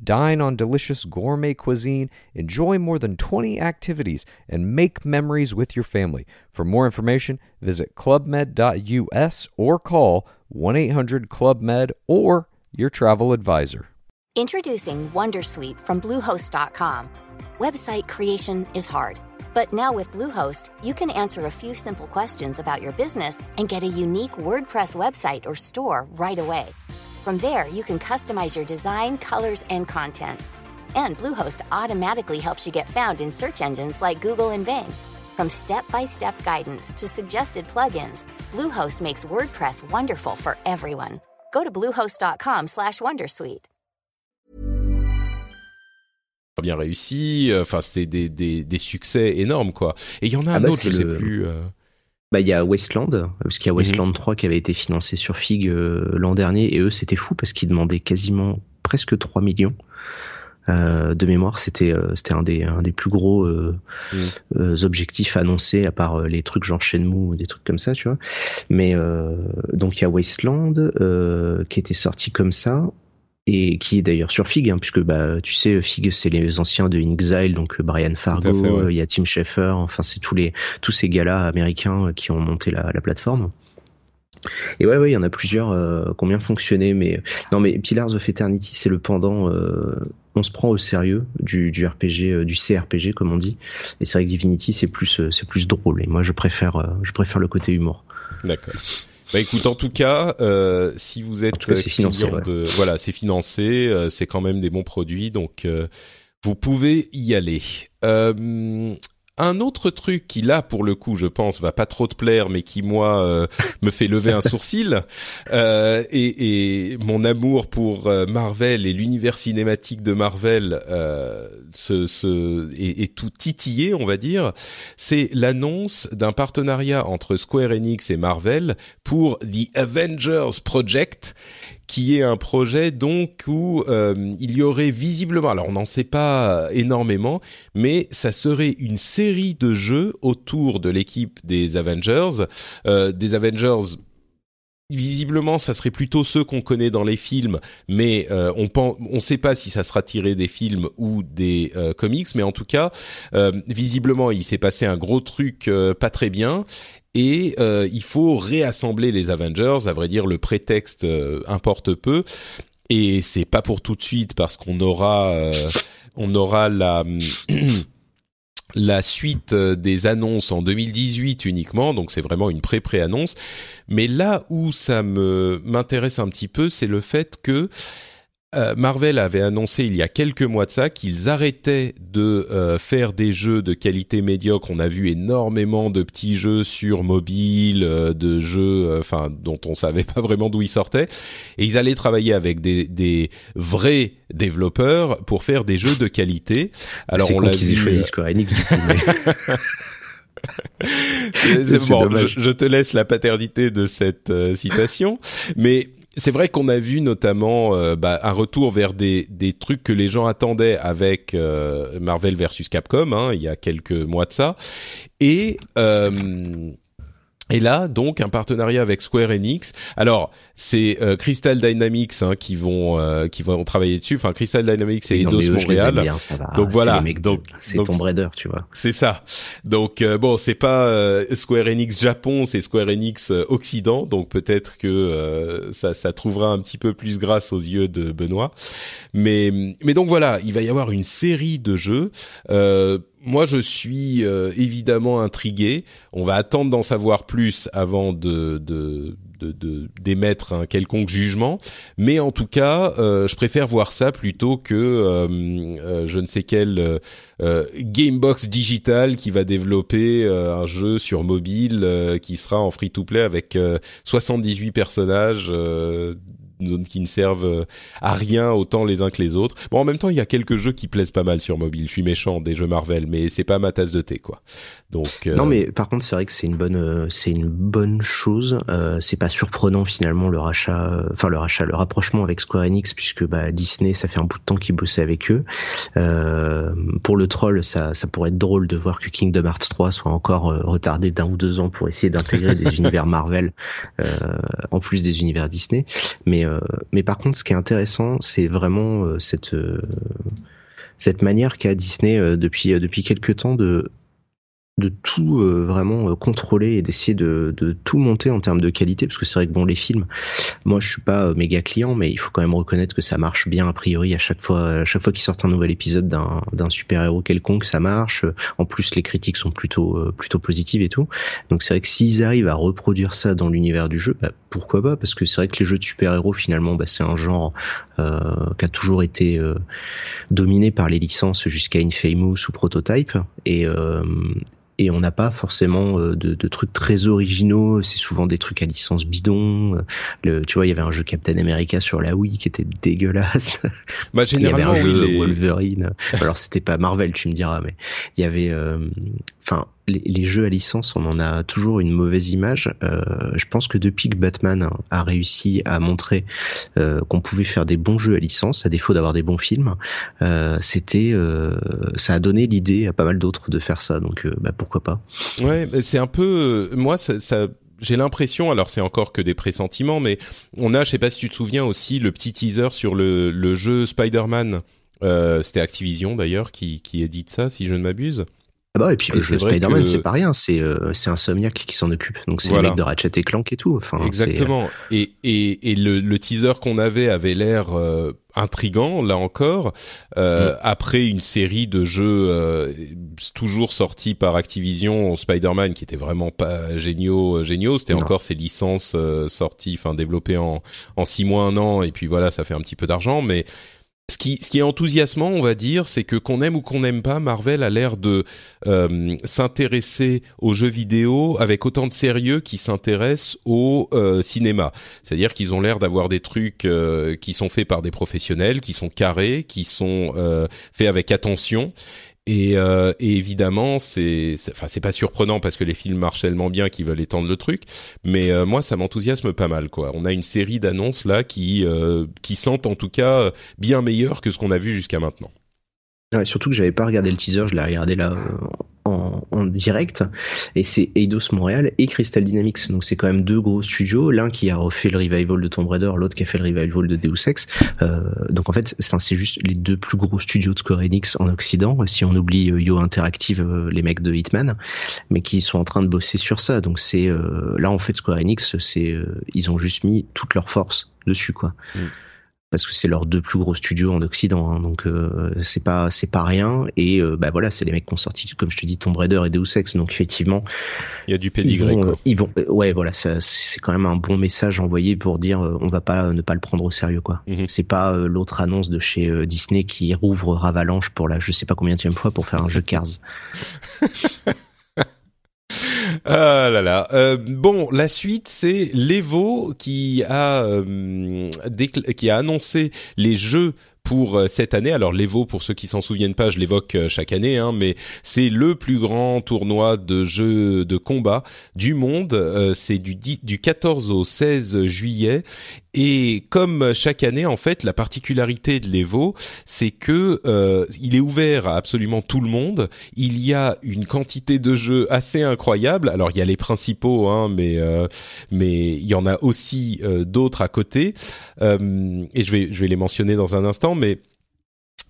Dine on delicious gourmet cuisine, enjoy more than twenty activities, and make memories with your family. For more information, visit club med dot u s or call one eight hundred club med or your travel advisor. Introducing WonderSuite from Bluehost dot com. Website creation is hard, but now with Bluehost, you can answer a few simple questions about your business and get a unique WordPress website or store right away. From there, you can customize your design, colors, and content. And Bluehost automatically helps you get found in search engines like Google and Bing. From step-by-step guidance to suggested plugins, Bluehost makes WordPress wonderful for everyone. Go to bluehost dot com slash wondersuite. Bien réussi, enfin c'était des, des, des succès énormes quoi. Et il y en a ah un bah autre, je ne sais le... plus. Euh... Bah il y a Wasteland, parce qu'il y a Wasteland mmh. trois qui avait été financé sur Fig euh, l'an dernier, et eux c'était fou parce qu'ils demandaient quasiment presque trois millions euh, de mémoire. C'était euh, c'était un des un des plus gros euh, mmh. euh, objectifs annoncés, à part euh, les trucs genre Shenmue ou des trucs comme ça, tu vois. Mais euh, donc il y a Wasteland euh, qui était sorti comme ça. Et qui est d'ailleurs sur Fig, hein, puisque bah, tu sais, Fig, c'est les anciens de InXile, donc Brian Fargo, il ouais. euh, y a Tim Schafer, enfin, c'est tous, les, tous ces gars-là américains qui ont monté la, la plateforme. Et ouais, ouais, il y en a plusieurs euh, qui ont bien fonctionné, mais non, mais Pillars of Eternity, c'est le pendant, euh, on se prend au sérieux du, du R P G, euh, du C R P G, comme on dit. Et c'est vrai que Divinity, c'est plus, euh, c'est plus drôle, et moi, je préfère, euh, je préfère le côté humour. D'accord. Bah écoute, en tout cas, euh, si vous êtes cas, client financé, de, ouais. voilà, c'est financé, euh, c'est quand même des bons produits, donc euh, vous pouvez y aller. Euh, un autre truc qui là pour le coup, je pense, va pas trop te plaire, mais qui moi euh, me fait lever un sourcil, euh, et, et mon amour pour euh, Marvel et l'univers cinématique de Marvel euh, se, se est, est tout titillé, on va dire. C'est l'annonce d'un partenariat entre Square Enix et Marvel pour The Avengers Project, qui est un projet donc où euh, il y aurait visiblement, alors on n'en sait pas énormément, mais ça serait une série de jeux autour de l'équipe des Avengers, euh, des Avengers. Visiblement, ça serait plutôt ceux qu'on connaît dans les films, mais euh, on pense, on sait pas si ça sera tiré des films ou des euh, comics, mais en tout cas, euh, visiblement, il s'est passé un gros truc euh, pas très bien, et euh, il faut réassembler les Avengers. À vrai dire, le prétexte euh, importe peu, et c'est pas pour tout de suite parce qu'on aura, euh, on aura la. la suite des annonces en deux mille dix-huit uniquement, donc c'est vraiment une pré-pré-annonce. Mais là où ça me m'intéresse un petit peu, c'est le fait que euh, Marvel avait annoncé il y a quelques mois de ça qu'ils arrêtaient de euh, faire des jeux de qualité médiocre. On a vu énormément de petits jeux sur mobile, euh, de jeux enfin euh, dont on savait pas vraiment d'où ils sortaient, et ils allaient travailler avec des des vrais développeurs pour faire des jeux de qualité. Alors c'est on l'a vu. Choisi Square Enix. c'est, c'est bon, je, je te laisse la paternité de cette euh, citation, mais c'est vrai qu'on a vu notamment euh, bah, un retour vers des des trucs que les gens attendaient avec euh, Marvel versus Capcom, hein, il y a quelques mois de ça, et euh, Et là, donc, un partenariat avec Square Enix. Alors, c'est euh, Crystal Dynamics hein, qui vont euh, qui vont travailler dessus. Enfin, Crystal Dynamics et Eidos Montréal. Bien, ça va. Donc voilà. C'est donc c'est donc, Tomb Raider, tu vois. C'est ça. Donc euh, bon, c'est pas euh, Square Enix Japon, c'est Square Enix euh, Occident. Donc peut-être que euh, ça ça trouvera un petit peu plus grâce aux yeux de Benoît. Mais mais donc voilà, il va y avoir une série de jeux. Euh, Moi, je suis euh, évidemment intrigué. On va attendre d'en savoir plus avant de, de, de, de d'émettre un quelconque jugement. Mais en tout cas, euh, je préfère voir ça plutôt que euh, euh, je ne sais quel euh, Gamebox Digital qui va développer euh, un jeu sur mobile euh, qui sera en free-to-play avec euh, soixante-dix-huit personnages euh, zones qui ne servent à rien autant les uns que les autres. Bon, en même temps, il y a quelques jeux qui plaisent pas mal sur mobile. Je suis méchant, des jeux Marvel, mais c'est pas ma tasse de thé, quoi. Donc euh... non, mais par contre, c'est vrai que c'est une bonne, euh, c'est une bonne chose. Euh, c'est pas surprenant finalement le rachat, enfin euh, le rachat, le rapprochement avec Square Enix, puisque bah, Disney, ça fait un bout de temps qu'ils bossaient avec eux. Euh, pour le troll, ça, ça pourrait être drôle de voir que Kingdom Hearts trois soit encore euh, retardé d'un ou deux ans pour essayer d'intégrer des univers Marvel euh, en plus des univers Disney. Mais euh, mais par contre, ce qui est intéressant, c'est vraiment euh, cette euh, cette manière qu'a Disney euh, depuis euh, depuis quelques temps de de tout euh, vraiment euh, contrôler et d'essayer de, de tout monter en termes de qualité, parce que c'est vrai que bon, les films, moi je suis pas euh, méga client, mais il faut quand même reconnaître que ça marche bien a priori. À chaque fois à chaque fois qu'ils sortent un nouvel épisode d'un d'un super-héros quelconque, ça marche. En plus, les critiques sont plutôt euh, plutôt positives et tout, donc c'est vrai que s'ils arrivent à reproduire ça dans l'univers du jeu, bah, pourquoi pas, parce que c'est vrai que les jeux de super-héros finalement, bah, c'est un genre euh, qui a toujours été euh, dominé par les licences jusqu'à Infamous ou Prototype, et euh, et on n'a pas forcément de, de trucs très originaux. C'est souvent des trucs à licence bidon. Le, tu vois, il y avait un jeu Captain America sur la Wii qui était dégueulasse. Bah, généralement, il y avait un jeu oui, les... Wolverine. Alors, c'était pas Marvel, tu me diras, mais il y avait... Enfin, euh, les, les jeux à licence, on en a toujours une mauvaise image. Euh, je pense que depuis que Batman a réussi à montrer euh, qu'on pouvait faire des bons jeux à licence, à défaut d'avoir des bons films, euh, c'était, euh, ça a donné l'idée à pas mal d'autres de faire ça. Donc, euh, bah, pour Pourquoi pas ? Ouais, c'est un peu... Moi, ça, ça, j'ai l'impression, alors c'est encore que des pressentiments, mais on a, je sais pas si tu te souviens aussi, le petit teaser sur le, le jeu Spider-Man. Euh, c'était Activision, d'ailleurs, qui, qui édite ça, si je ne m'abuse. Ah bah, et puis et le jeu Spider-Man, que... c'est pas rien. C'est, euh, c'est Insomniac qui s'en occupe. Donc, c'est voilà. Le mec de Ratchet et Clank et tout. Enfin, exactement. C'est... Et, et, et le, le teaser qu'on avait avait l'air... Euh, intriguant là encore euh, mmh. après une série de jeux euh, toujours sortis par Activision, Spider-Man qui était vraiment pas géniaux euh, géniaux c'était non. Encore ces licences euh, sorties enfin développées en en six mois un an et puis voilà, ça fait un petit peu d'argent, mais ce qui ce qui est enthousiasmant, on va dire, c'est que qu'on aime ou qu'on n'aime pas, Marvel a l'air de euh, s'intéresser aux jeux vidéo avec autant de sérieux qu'ils s'intéressent au euh, cinéma. C'est-à-dire qu'ils ont l'air d'avoir des trucs euh, qui sont faits par des professionnels, qui sont carrés, qui sont euh, faits avec attention. Et, euh, et évidemment, c'est, c'est, enfin, c'est pas surprenant parce que les films marchent tellement bien qu'ils veulent étendre le truc. Mais euh, moi, ça m'enthousiasme pas mal, quoi. On a une série d'annonces là qui, euh, qui sentent en tout cas bien meilleures que ce qu'on a vu jusqu'à maintenant. Ouais, surtout que j'avais pas regardé le teaser, je l'ai regardé là en, en direct. Et c'est Eidos Montréal et Crystal Dynamics, donc c'est quand même deux gros studios. L'un qui a refait le revival de Tomb Raider, l'autre qui a fait le revival de Deus Ex. Euh, donc en fait, c'est, c'est juste les deux plus gros studios de Square Enix en Occident, si on oublie euh, Yo Interactive, euh, les mecs de Hitman, mais qui sont en train de bosser sur ça. Donc c'est euh, là en fait Square Enix, c'est euh, ils ont juste mis toute leur force dessus, quoi. Mm. Parce que c'est leurs deux plus gros studios en Occident, hein, donc euh, c'est pas c'est pas rien. Et euh, bah voilà, c'est les mecs qui ont sorti, comme je te dis, Tomb Raider et Deus Ex, donc effectivement il y a du pédigré, ils vont, quoi. Ils vont, ouais voilà, ça, c'est quand même un bon message envoyé pour dire euh, on va pas ne pas le prendre au sérieux, quoi. Mm-hmm. C'est pas euh, l'autre annonce de chez euh, Disney qui rouvre Ravalanche pour la je sais pas combienième fois pour faire un jeu Cars. Ah là là. Euh, bon, la suite, c'est l'Evo qui a euh, décl- qui a annoncé les jeux pour euh, cette année. Alors l'Evo, pour ceux qui s'en souviennent pas, je l'évoque euh, chaque année, hein, mais c'est le plus grand tournoi de jeux de combat du monde. Euh, c'est du dix, du quatorze au seize juillet. Et comme chaque année, en fait, la particularité de l'Evo, c'est que euh, il est ouvert à absolument tout le monde. Il y a une quantité de jeux assez incroyable. Alors, il y a les principaux, hein, mais euh, mais il y en a aussi euh, d'autres à côté. Euh, et je vais je vais les mentionner dans un instant, mais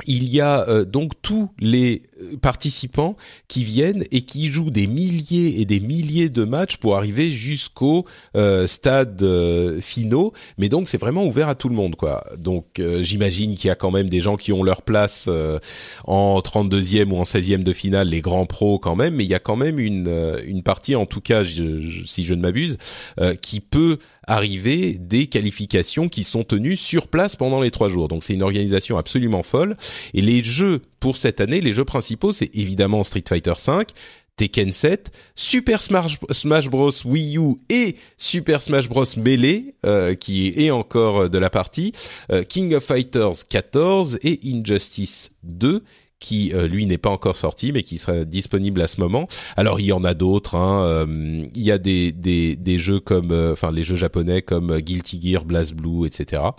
il y a euh, donc tous les participants qui viennent et qui jouent des milliers et des milliers de matchs pour arriver jusqu'au euh, stade euh, finaux. Mais donc c'est vraiment ouvert à tout le monde, quoi. Donc euh, j'imagine qu'il y a quand même des gens qui ont leur place euh, en trente-deuxième ou en seizième de finale, les grands pros quand même. Mais il y a quand même une une partie, en tout cas je, je, si je ne m'abuse, euh, qui peut arriver des qualifications qui sont tenues sur place pendant les trois jours. Donc c'est une organisation absolument folle. Et les jeux pour cette année, les jeux principaux, c'est évidemment Street Fighter cinq, Tekken sept, Super Smash, Smash Bros Wii U et Super Smash Bros Melee euh, qui est encore de la partie, euh, King of Fighters quatorze et Injustice deux qui euh, lui n'est pas encore sorti mais qui sera disponible à ce moment. Alors il y en a d'autres, hein. Euh, il y a des des des jeux comme, enfin euh, les jeux japonais comme Guilty Gear, BlazBlue, et cetera.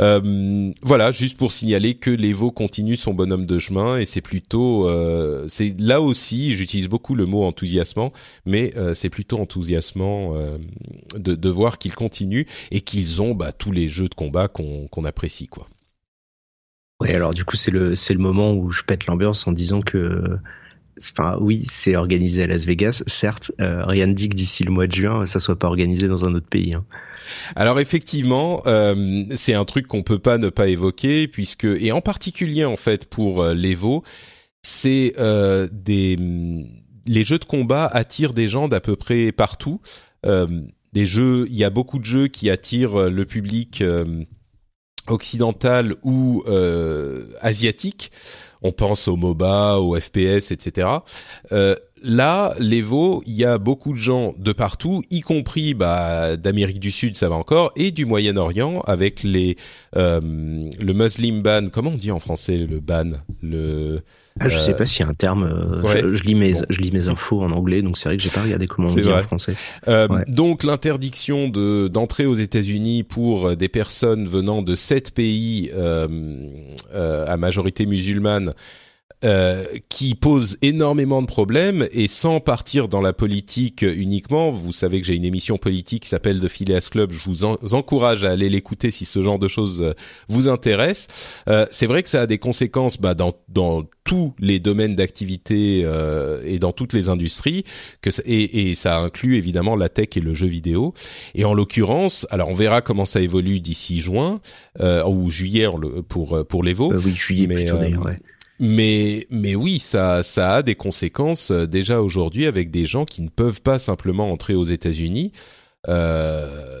Euh, voilà, juste pour signaler que l'Evo continue son bonhomme de chemin et c'est plutôt, euh, c'est là aussi, j'utilise beaucoup le mot enthousiasmant, mais euh, c'est plutôt enthousiasmant euh, de, de voir qu'ils continuent et qu'ils ont bah, tous les jeux de combat qu'on, qu'on apprécie, quoi. Ouais, alors du coup c'est le c'est le moment où je pète l'ambiance en disant que, enfin oui, c'est organisé à Las Vegas, certes, euh, rien ne dit que d'ici le mois de juin ça soit pas organisé dans un autre pays, hein. Alors effectivement, euh, c'est un truc qu'on peut pas ne pas évoquer puisque, et en particulier en fait pour euh, l'Evo, c'est euh, des les jeux de combat attirent des gens d'à peu près partout. Euh, des jeux, il y a beaucoup de jeux qui attirent le public euh, occidental ou euh, asiatique. On pense aux MOBA, aux F P S, et cetera. Euh, là, l'Evo, il y a beaucoup de gens de partout, y compris bah, d'Amérique du Sud, ça va encore, et du Moyen-Orient avec les euh, le Muslim Ban. Comment on dit en français le ban le Ah, je euh, sais pas s'il y a un terme. Euh, ouais. je, je lis mes, bon. je lis mes infos en anglais, donc c'est vrai que j'ai pas regardé comment on c'est dit vrai. En français. Euh, ouais. Donc l'interdiction de d'entrer aux États-Unis pour des personnes venant de sept pays euh, euh, à majorité musulmane, euh, qui pose énormément de problèmes. Et sans partir dans la politique uniquement, vous savez que j'ai une émission politique qui s'appelle The Phileas Club. Je vous, en, vous encourage à aller l'écouter si ce genre de choses vous intéresse. Euh, c'est vrai que ça a des conséquences bah, dans dans tous les domaines d'activité euh, et dans toutes les industries, que ça, et, et ça inclut évidemment la tech et le jeu vidéo. Et en l'occurrence, alors on verra comment ça évolue d'ici juin euh, ou juillet pour pour l'Evo. Euh, oui, juillet mais, plutôt d'ailleurs. Euh, ouais. Mais mais oui, ça ça a des conséquences déjà aujourd'hui avec des gens qui ne peuvent pas simplement entrer aux États-Unis. Euh,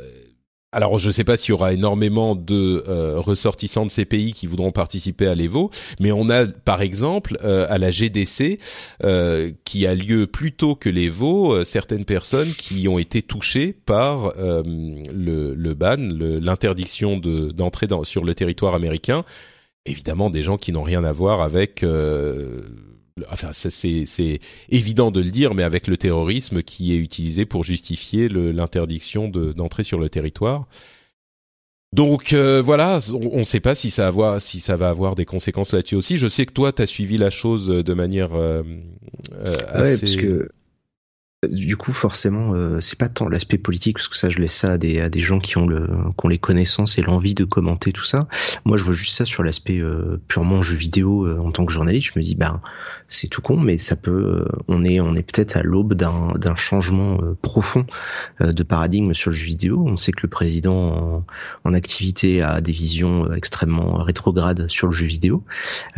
alors je sais pas s'il y aura énormément de euh, ressortissants de ces pays qui voudront participer à l'Evo, mais on a par exemple euh, à la G D C euh, qui a lieu plus tôt que l'Evo, euh, certaines personnes qui ont été touchées par euh, le le ban, le, l'interdiction de d'entrer dans sur le territoire américain. Évidemment, des gens qui n'ont rien à voir avec, euh, enfin ça, c'est, c'est évident de le dire, mais avec le terrorisme qui est utilisé pour justifier le, l'interdiction de, d'entrer sur le territoire. Donc euh, voilà, on ne sait pas si ça, avoir, si ça va avoir des conséquences là-dessus aussi. Je sais que toi, tu as suivi la chose de manière euh, euh, ouais, assez... Parce que... Du coup, forcément, euh, c'est pas tant l'aspect politique, parce que ça, je laisse ça à des, à des gens qui ont, le, qui ont les connaissances et l'envie de commenter tout ça. Moi, je vois juste ça sur l'aspect euh, purement jeu vidéo euh, en tant que journaliste. Je me dis, bah, c'est tout con, mais ça peut. Euh, on est, on est peut-être à l'aube d'un, d'un changement euh, profond euh, de paradigme sur le jeu vidéo. On sait que le président en, en activité a des visions extrêmement rétrogrades sur le jeu vidéo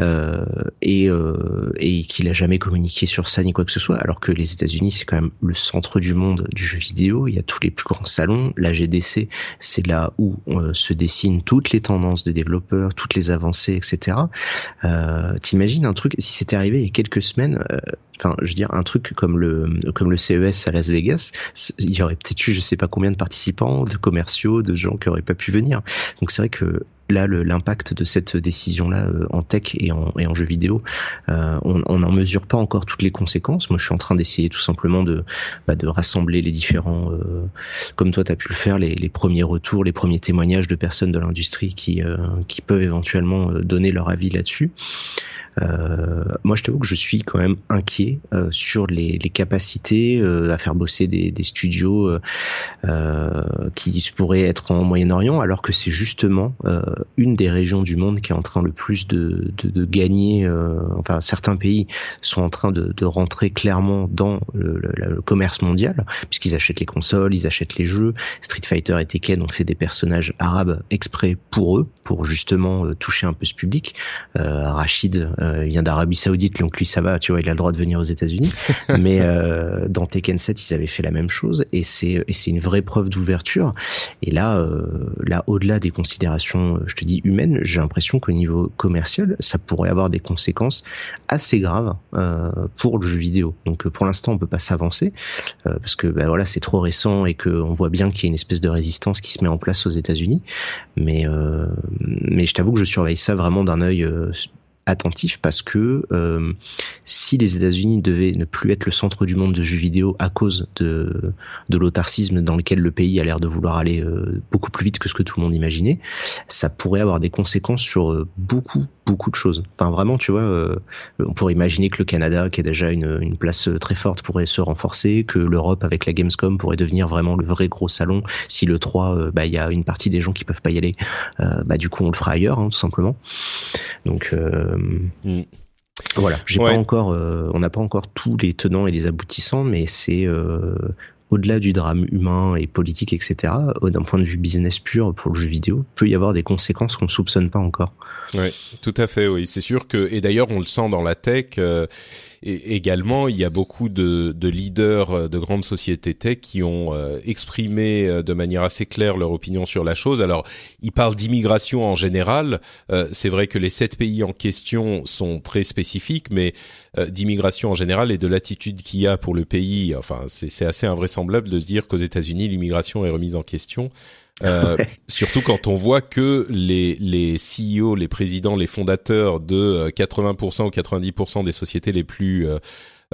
euh, et, euh, et qu'il a jamais communiqué sur ça ni quoi que ce soit, alors que les États-Unis, c'est quand même le centre du monde du jeu vidéo. Il y a tous les plus grands salons, la G D C, c'est là où euh, se dessinent toutes les tendances des développeurs, toutes les avancées, et cetera. Euh, t'imagines un truc, si c'était arrivé il y a quelques semaines, enfin euh, je veux dire un truc comme le comme le C E S à Las Vegas, il y aurait peut-être eu je sais pas combien de participants, de commerciaux, de gens qui auraient pas pu venir. Donc c'est vrai que là, le, l'impact de cette décision-là euh, en tech et en, et en jeu vidéo, euh, on n'en mesure pas encore toutes les conséquences. Moi, je suis en train d'essayer tout simplement de, bah, de rassembler les différents, euh, comme toi, tu as pu le faire, les, les premiers retours, les premiers témoignages de personnes de l'industrie qui, euh, qui peuvent éventuellement donner leur avis là-dessus. Euh, moi, je t'avoue que je suis quand même inquiet euh, sur les, les capacités euh, à faire bosser des, des studios euh, euh, qui pourraient être en Moyen-Orient, alors que c'est justement euh, une des régions du monde qui est en train le plus de, de, de gagner. Euh, enfin, certains pays sont en train de, de rentrer clairement dans le, le, le commerce mondial, puisqu'ils achètent les consoles, ils achètent les jeux. Street Fighter et Tekken ont fait des personnages arabes exprès pour eux, pour justement euh, toucher un peu ce public. Euh, Rachid. Euh, euh, il vient d'Arabie Saoudite, donc lui ça va, tu vois, il a le droit de venir aux États-Unis. Mais euh, dans Tekken sept, ils avaient fait la même chose, et c'est et c'est une vraie preuve d'ouverture. Et là, euh, là, au-delà des considérations, je te dis humaines, j'ai l'impression qu'au niveau commercial, ça pourrait avoir des conséquences assez graves euh, pour le jeu vidéo. Donc pour l'instant, on peut pas s'avancer euh, parce que bah, voilà, c'est trop récent et que on voit bien qu'il y a une espèce de résistance qui se met en place aux États-Unis. Mais euh, mais je t'avoue que je surveille ça vraiment d'un œil euh, attentif, parce que euh, si les États-Unis devaient ne plus être le centre du monde de jeux vidéo à cause de, de l'autarcisme dans lequel le pays a l'air de vouloir aller euh, beaucoup plus vite que ce que tout le monde imaginait, ça pourrait avoir des conséquences sur euh, beaucoup, beaucoup de choses. Enfin, vraiment, tu vois, euh, on pourrait imaginer que le Canada, qui a déjà une, une place très forte, pourrait se renforcer, que l'Europe, avec la Gamescom, pourrait devenir vraiment le vrai gros salon. Si le trois, euh, bah, y a une partie des gens qui peuvent pas y aller, euh, bah, du coup, on le fera ailleurs, hein, tout simplement. Donc, euh, Mmh. Voilà, j'ai ouais. pas encore, euh, on n'a pas encore tous les tenants et les aboutissants, mais c'est euh, au-delà du drame humain et politique, et cetera. D'un point de vue business pur pour le jeu vidéo, peut y avoir des conséquences qu'on ne soupçonne pas encore. Ouais, tout à fait. Oui, c'est sûr que, et d'ailleurs on le sent dans la tech euh, et également. Il y a beaucoup de, de leaders de grandes sociétés tech qui ont euh, exprimé de manière assez claire leur opinion sur la chose. Alors, ils parlent d'immigration en général. Euh, c'est vrai que les sept pays en question sont très spécifiques, mais euh, d'immigration en général et de l'attitude qu'il y a pour le pays. Enfin, c'est, c'est assez invraisemblable de se dire qu'aux États-Unis l'immigration est remise en question. Euh, ouais. Surtout quand on voit que les les C E O, les présidents, les fondateurs de quatre-vingts pour cent ou quatre-vingt-dix pour cent des sociétés les plus euh,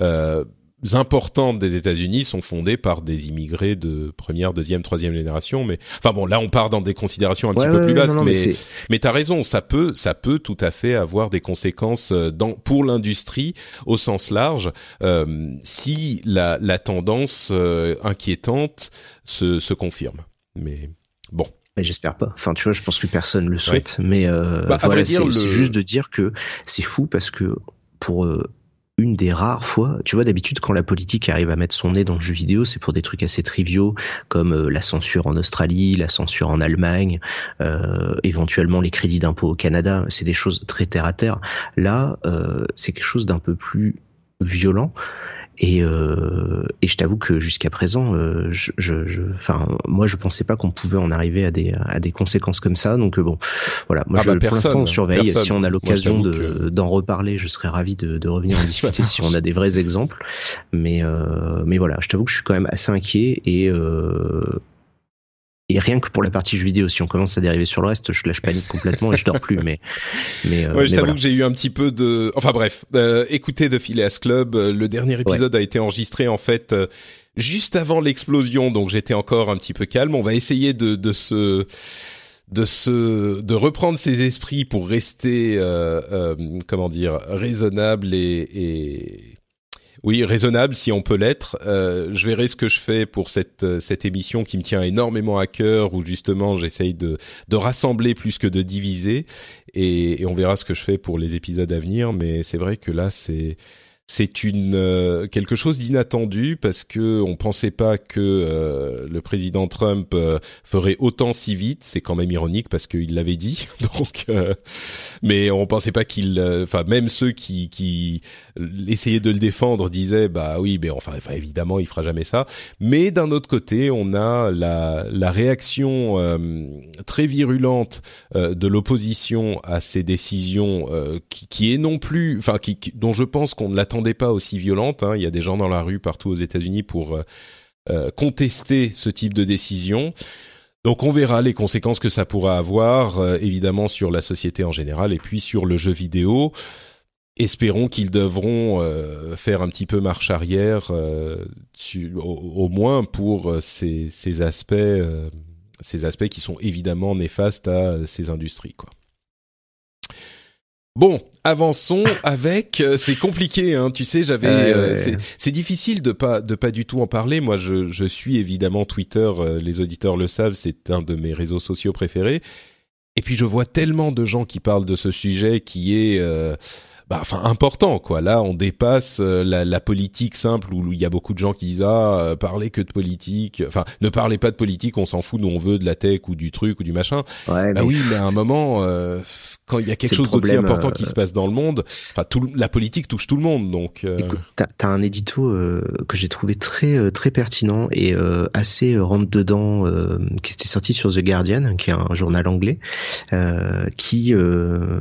euh, importantes des États-Unis sont fondées par des immigrés de première, deuxième, troisième génération. Mais enfin bon, là on part dans des considérations un ouais, petit ouais, peu plus vastes. Non, non, mais mais, mais t'as raison, ça peut ça peut tout à fait avoir des conséquences dans pour l'industrie au sens large euh, si la la tendance euh, inquiétante se se confirme. Mais bon. Mais j'espère pas. Enfin, tu vois, je pense que personne le souhaite. Ouais. Mais euh, bah, voilà, c'est, le... c'est juste de dire que c'est fou parce que pour euh, une des rares fois, tu vois, d'habitude, quand la politique arrive à mettre son nez dans le jeu vidéo, c'est pour des trucs assez triviaux comme euh, la censure en Australie, la censure en Allemagne, euh, éventuellement les crédits d'impôt au Canada. C'est des choses très terre à terre. Là, euh, c'est quelque chose d'un peu plus violent. Et, euh, et je t'avoue que jusqu'à présent, euh, je, je, je, enfin, moi, je pensais pas qu'on pouvait en arriver à des à des conséquences comme ça. Donc bon, voilà. Moi, ah je, bah personne, pour l'instant, on surveille. Personne. Si on a l'occasion moi, de, que... d'en reparler, je serais ravi de, de revenir en discuter si on a des vrais exemples. Mais euh, mais voilà, je t'avoue que je suis quand même assez inquiet et euh, et rien que pour la partie jeux vidéo, si on commence à dériver sur le reste, je, là, je panique complètement et je dors plus. Mais, mais, ouais, euh, je mais t'avoue voilà. que j'ai eu un petit peu de, enfin bref, euh, écoutez The Phileas Club. Le dernier épisode ouais. a été enregistré en fait euh, juste avant l'explosion, donc j'étais encore un petit peu calme. On va essayer de, de se, de se, de reprendre ses esprits pour rester, euh, euh, comment dire, raisonnable et, et oui, raisonnable si on peut l'être. Euh, je verrai ce que je fais pour cette cette émission qui me tient énormément à cœur, où justement j'essaye de de rassembler plus que de diviser, et, et on verra ce que je fais pour les épisodes à venir. Mais c'est vrai que là c'est c'est une euh, quelque chose d'inattendu, parce que on pensait pas que euh, le président Trump euh, ferait autant si vite. C'est quand même ironique parce qu'il l'avait dit. Donc, euh, mais on pensait pas qu'il, enfin euh, même ceux qui qui essayaient de le défendre disaient bah oui, mais enfin, enfin évidemment il fera jamais ça. Mais d'un autre côté, on a la la réaction euh, très virulente euh, de l'opposition à ces décisions euh, qui, qui est non plus, enfin qui, qui dont je pense qu'on ne l'attend pas aussi violente, hein. Il y a des gens dans la rue partout aux États-Unis pour euh, contester ce type de décision. Donc on verra les conséquences que ça pourra avoir, euh, évidemment sur la société en général et puis sur le jeu vidéo. Espérons qu'ils devront euh, faire un petit peu marche arrière, euh, tu, au, au moins pour ces, ces aspects, euh, ces aspects qui sont évidemment néfastes à ces industries, quoi. Bon, avançons avec. Euh, c'est compliqué, hein. Tu sais, j'avais. Euh, c'est, c'est difficile de pas de pas du tout en parler. Moi, je, je suis évidemment Twitter. Euh, les auditeurs le savent. C'est un de mes réseaux sociaux préférés. Et puis, je vois tellement de gens qui parlent de ce sujet qui est, euh, bah, enfin, important, quoi. Là, on dépasse euh, la, la politique simple où il y a beaucoup de gens qui disent ah, euh, parlez que de politique. Enfin, ne parlez pas de politique. On s'en fout, nous on veut de la tech ou du truc ou du machin. Ouais, bah oui, mais à un moment. Euh, quand il y a quelque chose d'aussi important euh, qui se passe dans le monde, enfin tout, la politique touche tout le monde, donc. Euh... Écoute, t'as, t'as un édito euh, que j'ai trouvé très très pertinent et euh, assez rentre dedans, euh, qui était sorti sur The Guardian, qui est un journal anglais, euh, qui euh,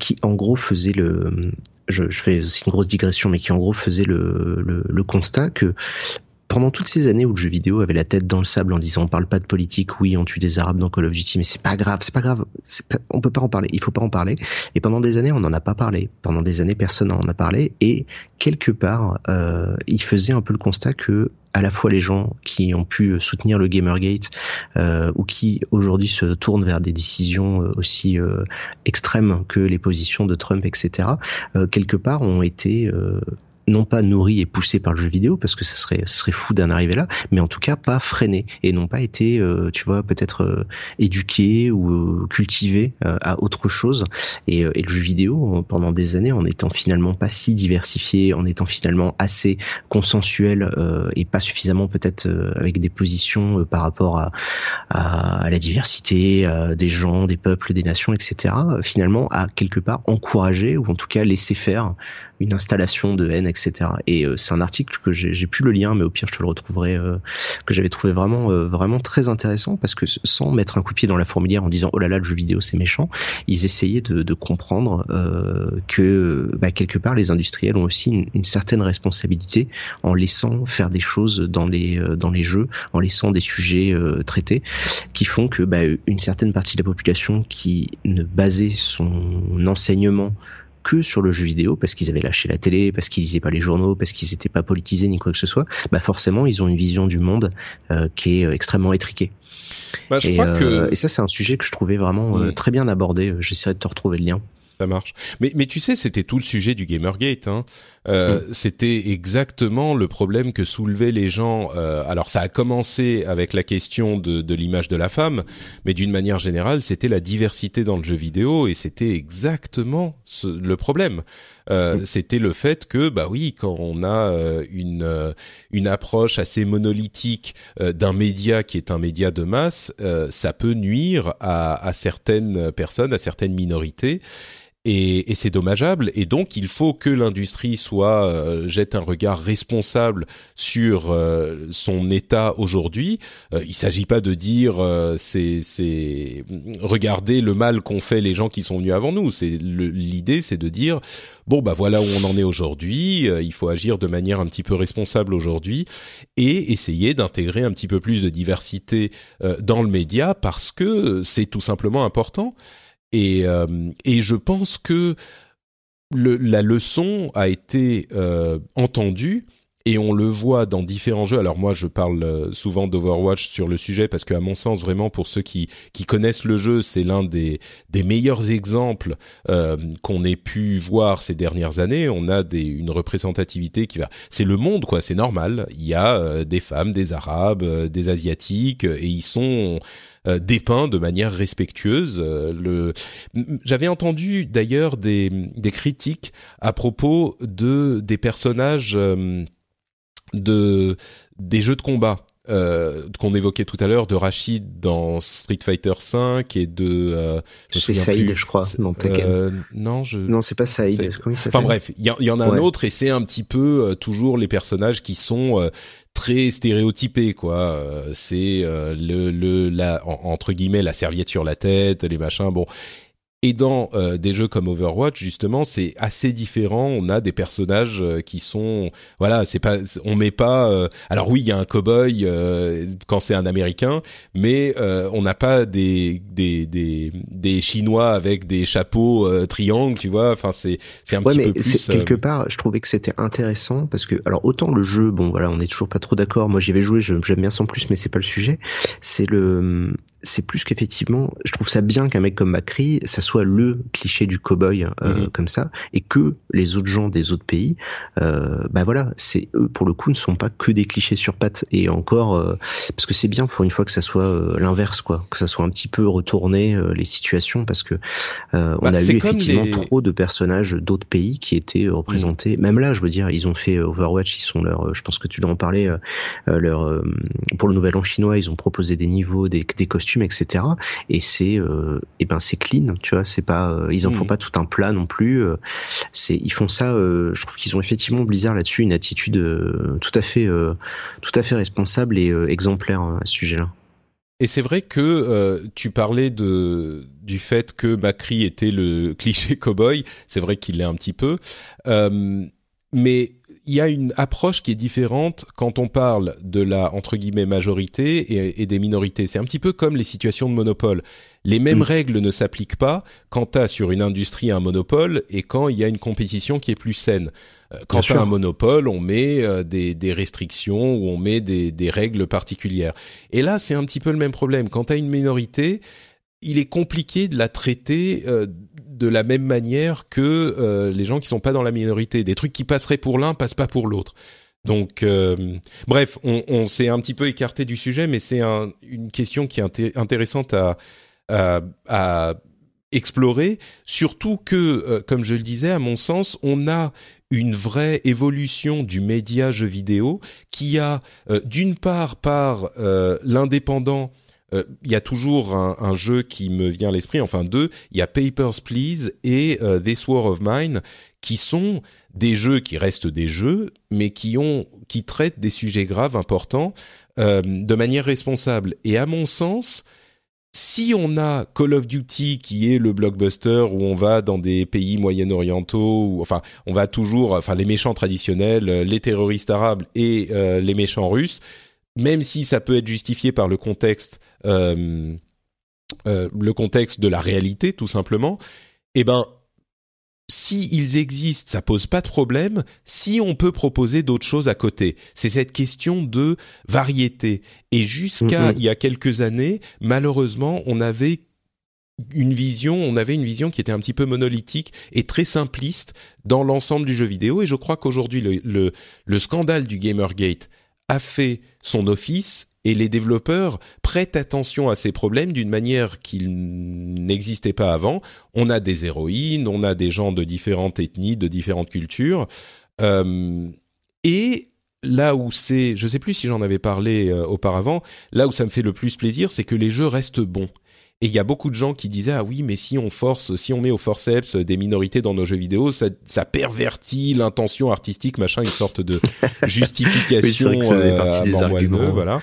qui en gros faisait le, je, je fais c'est une grosse digression, mais qui en gros faisait le le, le constat que pendant toutes ces années où le jeu vidéo avait la tête dans le sable en disant on parle pas de politique, oui on tue des Arabes dans Call of Duty mais c'est pas grave, c'est pas grave, c'est pas, on peut pas en parler, il faut pas en parler, et pendant des années on n'en a pas parlé, pendant des années personne n'en a parlé, et quelque part euh, il faisait un peu le constat que à la fois les gens qui ont pu soutenir le Gamergate euh, ou qui aujourd'hui se tournent vers des décisions aussi euh, extrêmes que les positions de Trump, et cetera, euh, quelque part ont été... Euh, non pas nourri et poussé par le jeu vidéo, parce que ça serait, ça serait fou d'en arriver là, mais en tout cas pas freiné, et n'ont pas été, euh, tu vois, peut-être euh, éduqués ou euh, cultivés euh, à autre chose. Et, euh, et le jeu vidéo, euh, pendant des années, en étant finalement pas si diversifié, en étant finalement assez consensuel euh, et pas suffisamment peut-être euh, avec des positions euh, par rapport à, à, à la diversité, à des gens, des peuples, des nations, et cetera, euh, finalement a quelque part encouragé, ou en tout cas laissé faire, une installation de haine, et cetera. Et euh, c'est un article que j'ai, j'ai plus le lien, mais au pire je te le retrouverai, euh, que j'avais trouvé vraiment, euh, vraiment très intéressant, parce que sans mettre un coup de pied dans la fourmilière en disant oh là là le jeu vidéo c'est méchant, ils essayaient de, de comprendre euh, que bah, quelque part les industriels ont aussi une, une certaine responsabilité en laissant faire des choses dans les euh, dans les jeux, en laissant des sujets euh, traités qui font que bah, une certaine partie de la population qui ne basait son enseignement que sur le jeu vidéo, parce qu'ils avaient lâché la télé, parce qu'ils lisaient pas les journaux, parce qu'ils étaient pas politisés ni quoi que ce soit, bah forcément ils ont une vision du monde euh, qui est extrêmement étriquée. Bah, je et, crois euh, que... et ça c'est un sujet que je trouvais vraiment mmh. euh, très bien abordé. J'essaierai de te retrouver le lien. Ça marche. Mais mais tu sais, c'était tout le sujet du Gamergate. Hein. Euh, mmh. C'était exactement le problème que soulevaient les gens. Euh, alors ça a commencé avec la question de, de l'image de la femme, mais d'une manière générale, c'était la diversité dans le jeu vidéo et c'était exactement ce, le problème. Euh, mmh. C'était le fait que bah oui, quand on a euh, une euh, une approche assez monolithique euh, d'un média qui est un média de masse, euh, ça peut nuire à, à certaines personnes, à certaines minorités. Et, et c'est dommageable, et donc il faut que l'industrie soit euh, jette un regard responsable sur euh, son état aujourd'hui. Euh, il s'agit pas de dire euh, c'est c'est regardez le mal qu'ont fait les gens qui sont venus avant nous. C'est le, l'idée, c'est de dire bon bah voilà où on en est aujourd'hui. Euh, il faut agir de manière un petit peu responsable aujourd'hui et essayer d'intégrer un petit peu plus de diversité euh, dans le média parce que c'est tout simplement important. Et, euh, et je pense que le, la leçon a été euh, entendue et on le voit dans différents jeux. Alors moi, je parle souvent d'Overwatch sur le sujet parce qu'à mon sens, vraiment, pour ceux qui, qui connaissent le jeu, c'est l'un des, des meilleurs exemples euh, qu'on ait pu voir ces dernières années. On a des, une représentativité qui va... C'est le monde, quoi, c'est normal. Il y a euh, des femmes, des Arabes, euh, des Asiatiques et ils sont... Euh, dépeint de manière respectueuse. Euh, le... J'avais entendu d'ailleurs des, des critiques à propos de, des personnages euh, de, des jeux de combat euh, qu'on évoquait tout à l'heure, de Rachid dans Street Fighter V et de... Euh, je c'est Saïd, plus. je crois, dans Tekken. Euh, non, je... non, c'est pas Saïd. C'est... Comment il s'appelle ? Enfin bref, il y, y en a ouais. un autre et c'est un petit peu euh, toujours les personnages qui sont... Euh, très stéréotypé quoi, euh, c'est euh, le le la entre guillemets la serviette sur la tête, les machins bon. Et dans euh, des jeux comme Overwatch justement, c'est assez différent, on a des personnages euh, qui sont voilà, c'est pas on met pas euh, alors oui, il y a un cow-boy euh, quand c'est un Américain, mais euh, on n'a pas des des des des Chinois avec des chapeaux euh, triangles, tu vois, enfin c'est c'est un ouais, petit mais peu plus c'est, euh... quelque part, je trouvais que c'était intéressant parce que alors autant le jeu, bon voilà, on est toujours pas trop d'accord, moi j'y vais jouer, j'aime bien sans plus mais c'est pas le sujet, c'est le c'est plus qu'effectivement, je trouve ça bien qu'un mec comme Macri, ça soit le cliché du cow-boy euh, mmh. comme ça, et que les autres gens des autres pays, euh, bah voilà, c'est eux pour le coup ne sont pas que des clichés sur pattes, et encore, euh, parce que c'est bien pour une fois que ça soit euh, l'inverse quoi, que ça soit un petit peu retourné euh, les situations, parce que euh, on bah, a eu effectivement des... trop de personnages d'autres pays qui étaient représentés, mmh. même là je veux dire, ils ont fait Overwatch, ils sont leur, je pense que tu dois en parler, euh, leur, euh, pour le nouvel an chinois, ils ont proposé des niveaux, des, des costumes costumes, et cetera. Et c'est, euh, et ben c'est clean, tu vois. C'est pas, euh, ils en font mmh. pas tout un plat non plus. Euh, c'est, ils font ça. Euh, je trouve qu'ils ont effectivement Blizzard là-dessus une attitude euh, tout à fait, euh, tout à fait responsable et euh, exemplaire à ce sujet-là. Et c'est vrai que euh, tu parlais de, du fait que Macri était le cliché cow-boy. C'est vrai qu'il l'est un petit peu. Euh, mais il y a une approche qui est différente quand on parle de la, entre guillemets, majorité et, et des minorités. C'est un petit peu comme les situations de monopole. Les mêmes mmh. règles ne s'appliquent pas quand tu as sur une industrie un monopole et quand il y a une compétition qui est plus saine. Quand tu as un monopole, on met euh, des, des restrictions ou on met des, des règles particulières. Et là, c'est un petit peu le même problème. Quand tu as une minorité, il est compliqué de la traiter euh, de la même manière que euh, les gens qui sont pas dans la minorité. Des trucs qui passeraient pour l'un passent pas pour l'autre. Donc, euh, bref, on, on s'est un petit peu écarté du sujet, mais c'est un, une question qui est inté- intéressante à, à, à explorer. Surtout que, euh, comme je le disais, à mon sens, on a une vraie évolution du média jeu vidéo qui a, euh, d'une part, par euh, l'indépendant. Il euh, y a toujours un, un jeu qui me vient à l'esprit, enfin deux, il y a Papers, Please et euh, This War of Mine, qui sont des jeux qui restent des jeux, mais qui, ont, qui traitent des sujets graves, importants, euh, de manière responsable. Et à mon sens, si on a Call of Duty, qui est le blockbuster où on va dans des pays moyen-orientaux, où, enfin, on va toujours, enfin, les méchants traditionnels, les terroristes arabes et euh, les méchants russes, même si ça peut être justifié par le contexte, euh, euh, le contexte de la réalité, tout simplement, eh ben, si ils existent, ça pose pas de problème. Si on peut proposer d'autres choses à côté, c'est cette question de variété. Et jusqu'à mmh. il y a quelques années, malheureusement, on avait une vision, on avait une vision qui était un petit peu monolithique et très simpliste dans l'ensemble du jeu vidéo. Et je crois qu'aujourd'hui, le, le, le scandale du Gamergate a fait son office et les développeurs prêtent attention à ces problèmes d'une manière qui n'existait pas avant. On a des héroïnes, on a des gens de différentes ethnies, de différentes cultures. Euh, et là où c'est, je ne sais plus si j'en avais parlé euh, auparavant, là où ça me fait le plus plaisir, c'est que les jeux restent bons. Et il y a beaucoup de gens qui disaient « Ah oui, mais si on force, si on met au forceps des minorités dans nos jeux vidéo, ça, ça pervertit l'intention artistique, machin, une sorte de justification oui, euh, à Mormoineux, voilà.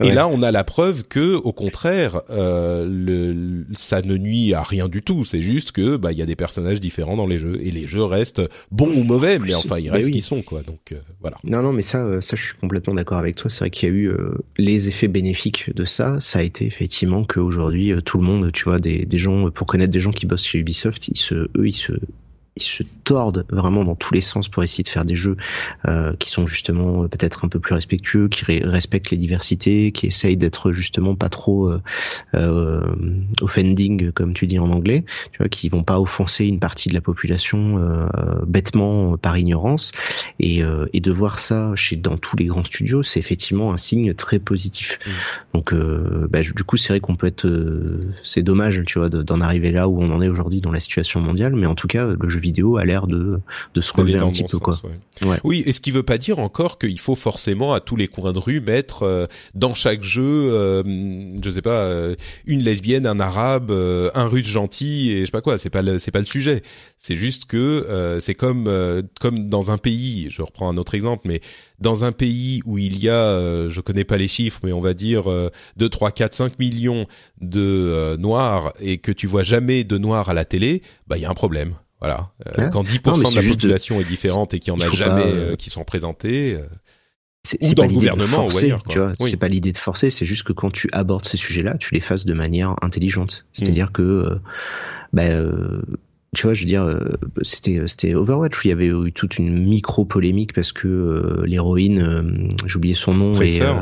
Ouais. » Et là, on a la preuve que, au contraire, euh, le, ça ne nuit à rien du tout. C'est juste que bah il y a des personnages différents dans les jeux et les jeux restent bons ou mauvais, mais enfin ils restent oui. qui sont quoi. Donc euh, voilà. Non non, mais ça, ça, je suis complètement d'accord avec toi. C'est vrai qu'il y a eu euh, les effets bénéfiques de ça. Ça a été effectivement qu'aujourd'hui euh, tout Tout le monde, tu vois, des, des gens, pour connaître des gens qui bossent chez Ubisoft, ils se, eux, ils se, ils se tordent vraiment dans tous les sens pour essayer de faire des jeux euh, qui sont justement peut-être un peu plus respectueux, qui ré- respectent les diversités, qui essayent d'être justement pas trop euh, euh, offending, comme tu dis en anglais, tu vois, qui vont pas offenser une partie de la population euh, bêtement par ignorance. Et, euh, et de voir ça chez dans tous les grands studios, c'est effectivement un signe très positif. Mmh. Donc, euh, bah, du coup, c'est vrai qu'on peut être, euh, c'est dommage, tu vois, de, d'en arriver là où on en est aujourd'hui dans la situation mondiale, mais en tout cas, le jeu vidéo a l'air de, de se relever un petit peu, quoi. Ouais. Ouais. Oui, et ce qui veut pas dire encore qu'il faut forcément à tous les coins de rue mettre euh, dans chaque jeu, euh, je sais pas, euh, une lesbienne, un arabe, euh, un russe gentil et je sais pas quoi. C'est pas le, c'est pas le sujet. C'est juste que euh, c'est comme euh, comme dans un pays. Je reprends un autre exemple, mais dans un pays où il y a, euh, je connais pas les chiffres, mais on va dire euh, deux, trois, quatre, cinq millions de euh, noirs et que tu vois jamais de noirs à la télé, bah il y a un problème. Voilà. Euh, hein? Quand dix pour cent non, de la population de... est différente et qu'il n'y en a jamais pas... euh, qui sont présentés, euh... c'est, ou c'est dans le gouvernement forcer, ou ailleurs. Quoi. Tu vois, oui. C'est pas l'idée de forcer, c'est juste que quand tu abordes ces sujets-là, tu les fasses de manière intelligente. C'est-à-dire mmh. que... Euh, bah, euh... tu vois, je veux dire, c'était, c'était Overwatch où il y avait eu toute une micro-polémique parce que euh, l'héroïne, euh, j'ai oublié son nom, et, euh,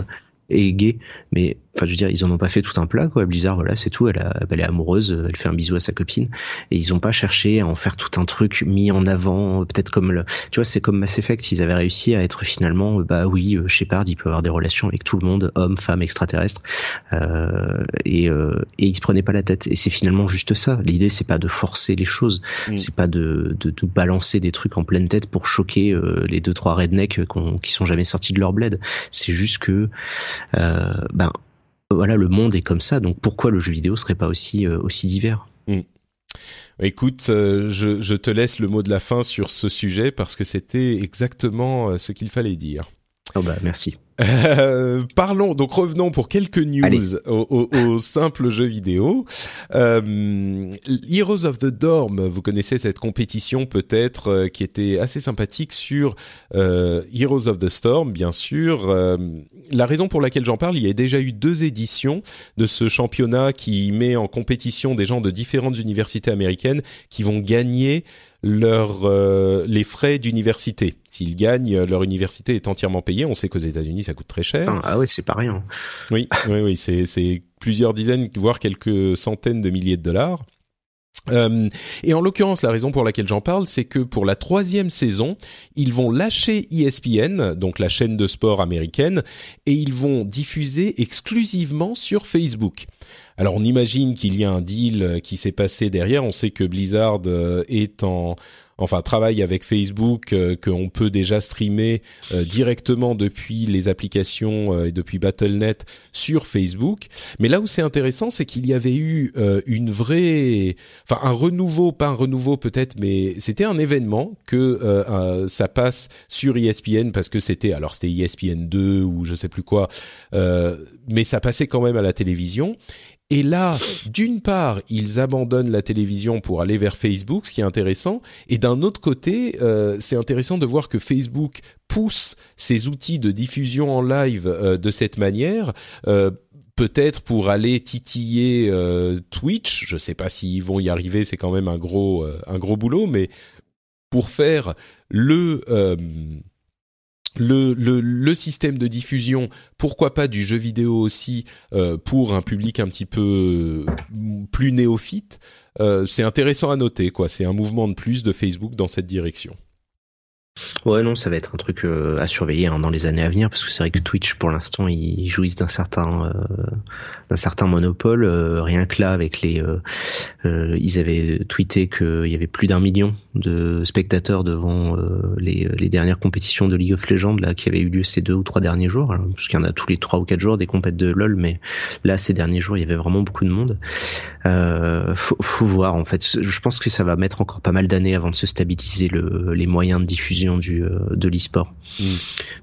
est gay. Mais, enfin, je veux dire, ils en ont pas fait tout un plat, quoi. Blizzard, voilà, c'est tout. Elle, a, elle est amoureuse, elle fait un bisou à sa copine. Et ils ont pas cherché à en faire tout un truc mis en avant. Peut-être comme le, tu vois, c'est comme Mass Effect. Ils avaient réussi à être finalement, bah oui, Shepard, il peut avoir des relations avec tout le monde, homme, femme, extraterrestre. Euh, et, euh, et ils se prenaient pas la tête. Et c'est finalement juste ça. L'idée, c'est pas de forcer les choses. Mmh. C'est pas de, de, de balancer des trucs en pleine tête pour choquer euh, les deux, trois rednecks qu'on, qui sont jamais sortis de leur bled. C'est juste que, euh, ben, voilà, le monde est comme ça, donc pourquoi le jeu vidéo serait pas aussi, euh, aussi divers? Mmh. Écoute, euh, je, je te laisse le mot de la fin sur ce sujet parce que c'était exactement ce qu'il fallait dire. Oh bah, merci. Euh, parlons, donc revenons pour quelques news au, au, au simple jeu vidéo. Euh, Heroes of the Dorm, vous connaissez cette compétition peut-être euh, qui était assez sympathique sur euh, Heroes of the Storm, bien sûr. Euh, la raison pour laquelle j'en parle, il y a déjà eu deux éditions de ce championnat qui met en compétition des gens de différentes universités américaines qui vont gagner leur euh, les frais d'université. S'ils gagnent, leur université est entièrement payée. On sait qu'aux États-Unis ça coûte très cher. Attends, ah ouais, c'est pas rien. Oui, oui, oui, c'est c'est plusieurs dizaines, voire quelques centaines de milliers de dollars. Euh, et en l'occurrence, la raison pour laquelle j'en parle, c'est que pour la troisième saison, ils vont lâcher E S P N, donc la chaîne de sport américaine, et ils vont diffuser exclusivement sur Facebook. Alors on imagine qu'il y a un deal qui s'est passé derrière. On sait que Blizzard est en, enfin travaille avec Facebook, euh, qu'on peut déjà streamer euh, directement depuis les applications euh, et depuis Battle point net sur Facebook. Mais là où c'est intéressant, c'est qu'il y avait eu euh, une vraie, enfin un renouveau, pas un renouveau peut-être, mais c'était un événement que euh, euh, ça passe sur E S P N parce que c'était, alors c'était E S P N deux ou je sais plus quoi, euh, mais ça passait quand même à la télévision. Et là, d'une part, ils abandonnent la télévision pour aller vers Facebook, ce qui est intéressant. Et d'un autre côté, euh, c'est intéressant de voir que Facebook pousse ses outils de diffusion en live euh, de cette manière, euh, peut-être pour aller titiller euh, Twitch. Je ne sais pas s'ils vont y arriver, c'est quand même un gros, euh, un gros boulot, mais pour faire le... Euh, Le, le, le système de diffusion, pourquoi pas du jeu vidéo aussi, euh, pour un public un petit peu plus néophyte, euh, c'est intéressant à noter, quoi. C'est un mouvement de plus de Facebook dans cette direction. Ouais, non, ça va être un truc euh, à surveiller hein, dans les années à venir, parce que c'est vrai que Twitch, pour l'instant, ils jouissent d'un certain euh, d'un certain monopole. Euh, rien que là, avec les, euh, euh, ils avaient tweeté qu'il y avait plus d'un million de spectateurs devant euh, les, les dernières compétitions de League of Legends là qui avaient eu lieu ces deux ou trois derniers jours, alors, parce qu'il y en a tous les trois ou quatre jours des compètes de LoL, mais là, ces derniers jours, il y avait vraiment beaucoup de monde. Euh, faut, faut voir, en fait, je pense que ça va mettre encore pas mal d'années avant de se stabiliser le, les moyens de diffusion du euh, de l'e-sport. Mm.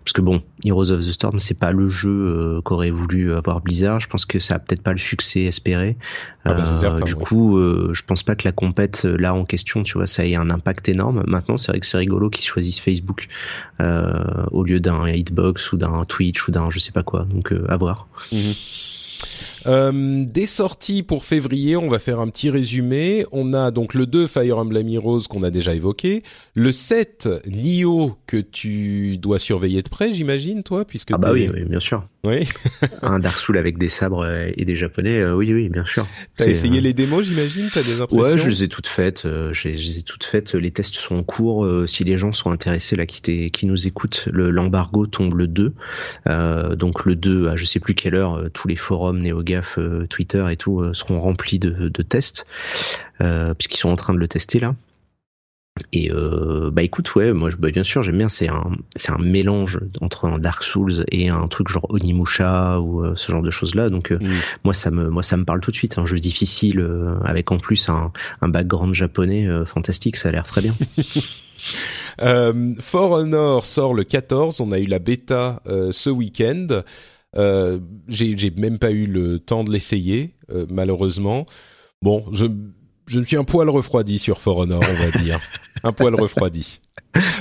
Parce que bon, Heroes of the Storm, c'est pas le jeu euh, qu'aurait voulu avoir Blizzard. Je pense que ça a peut-être pas le succès espéré. Ah ben, c'est certain, euh, du ouais. coup, euh, je pense pas que la compète là en question, tu vois, ça ait un impact énorme. Maintenant, c'est vrai que c'est rigolo qu'ils choisissent Facebook euh, au lieu d'un Hitbox ou d'un Twitch ou d'un je sais pas quoi. Donc euh, à voir. Mm-hmm. Euh, des sorties pour février, on va faire un petit résumé. On a donc le deux Fire Emblem Heroes qu'on a déjà évoqué, le sept Nioh que tu dois surveiller de près, j'imagine, toi, puisque ah bah oui, oui, bien sûr. Oui. Un Dark Souls avec des sabres et des japonais, euh, oui, oui, bien sûr. T'as C'est, essayé euh... les démos, j'imagine, t'as des impressions? Ouais, je les ai toutes faites. Euh, je les ai toutes faites. Les tests sont en cours. Euh, si les gens sont intéressés là, qui, t'es, qui nous écoutent, le, l'embargo tombe le deux. Euh, donc le deux, à je sais plus quelle heure, euh, tous les forums néo gaffe Twitter et tout euh, seront remplis de, de tests euh, puisqu'ils sont en train de le tester là. Et euh, bah écoute, ouais, moi je, bah bien sûr j'aime bien, c'est un c'est un mélange entre un Dark Souls et un truc genre Onimusha ou euh, ce genre de choses là, donc euh, mm. moi ça me moi ça me parle tout de suite. Un jeu difficile euh, avec en plus un un background japonais euh, fantastique, ça a l'air très bien. euh, For Honor sort le quatorze, on a eu la bêta euh, ce week-end. Euh, j'ai, j'ai même pas eu le temps de l'essayer, euh, malheureusement. Bon, je, je me suis un poil refroidi sur For Honor, on va dire. Un poil refroidi.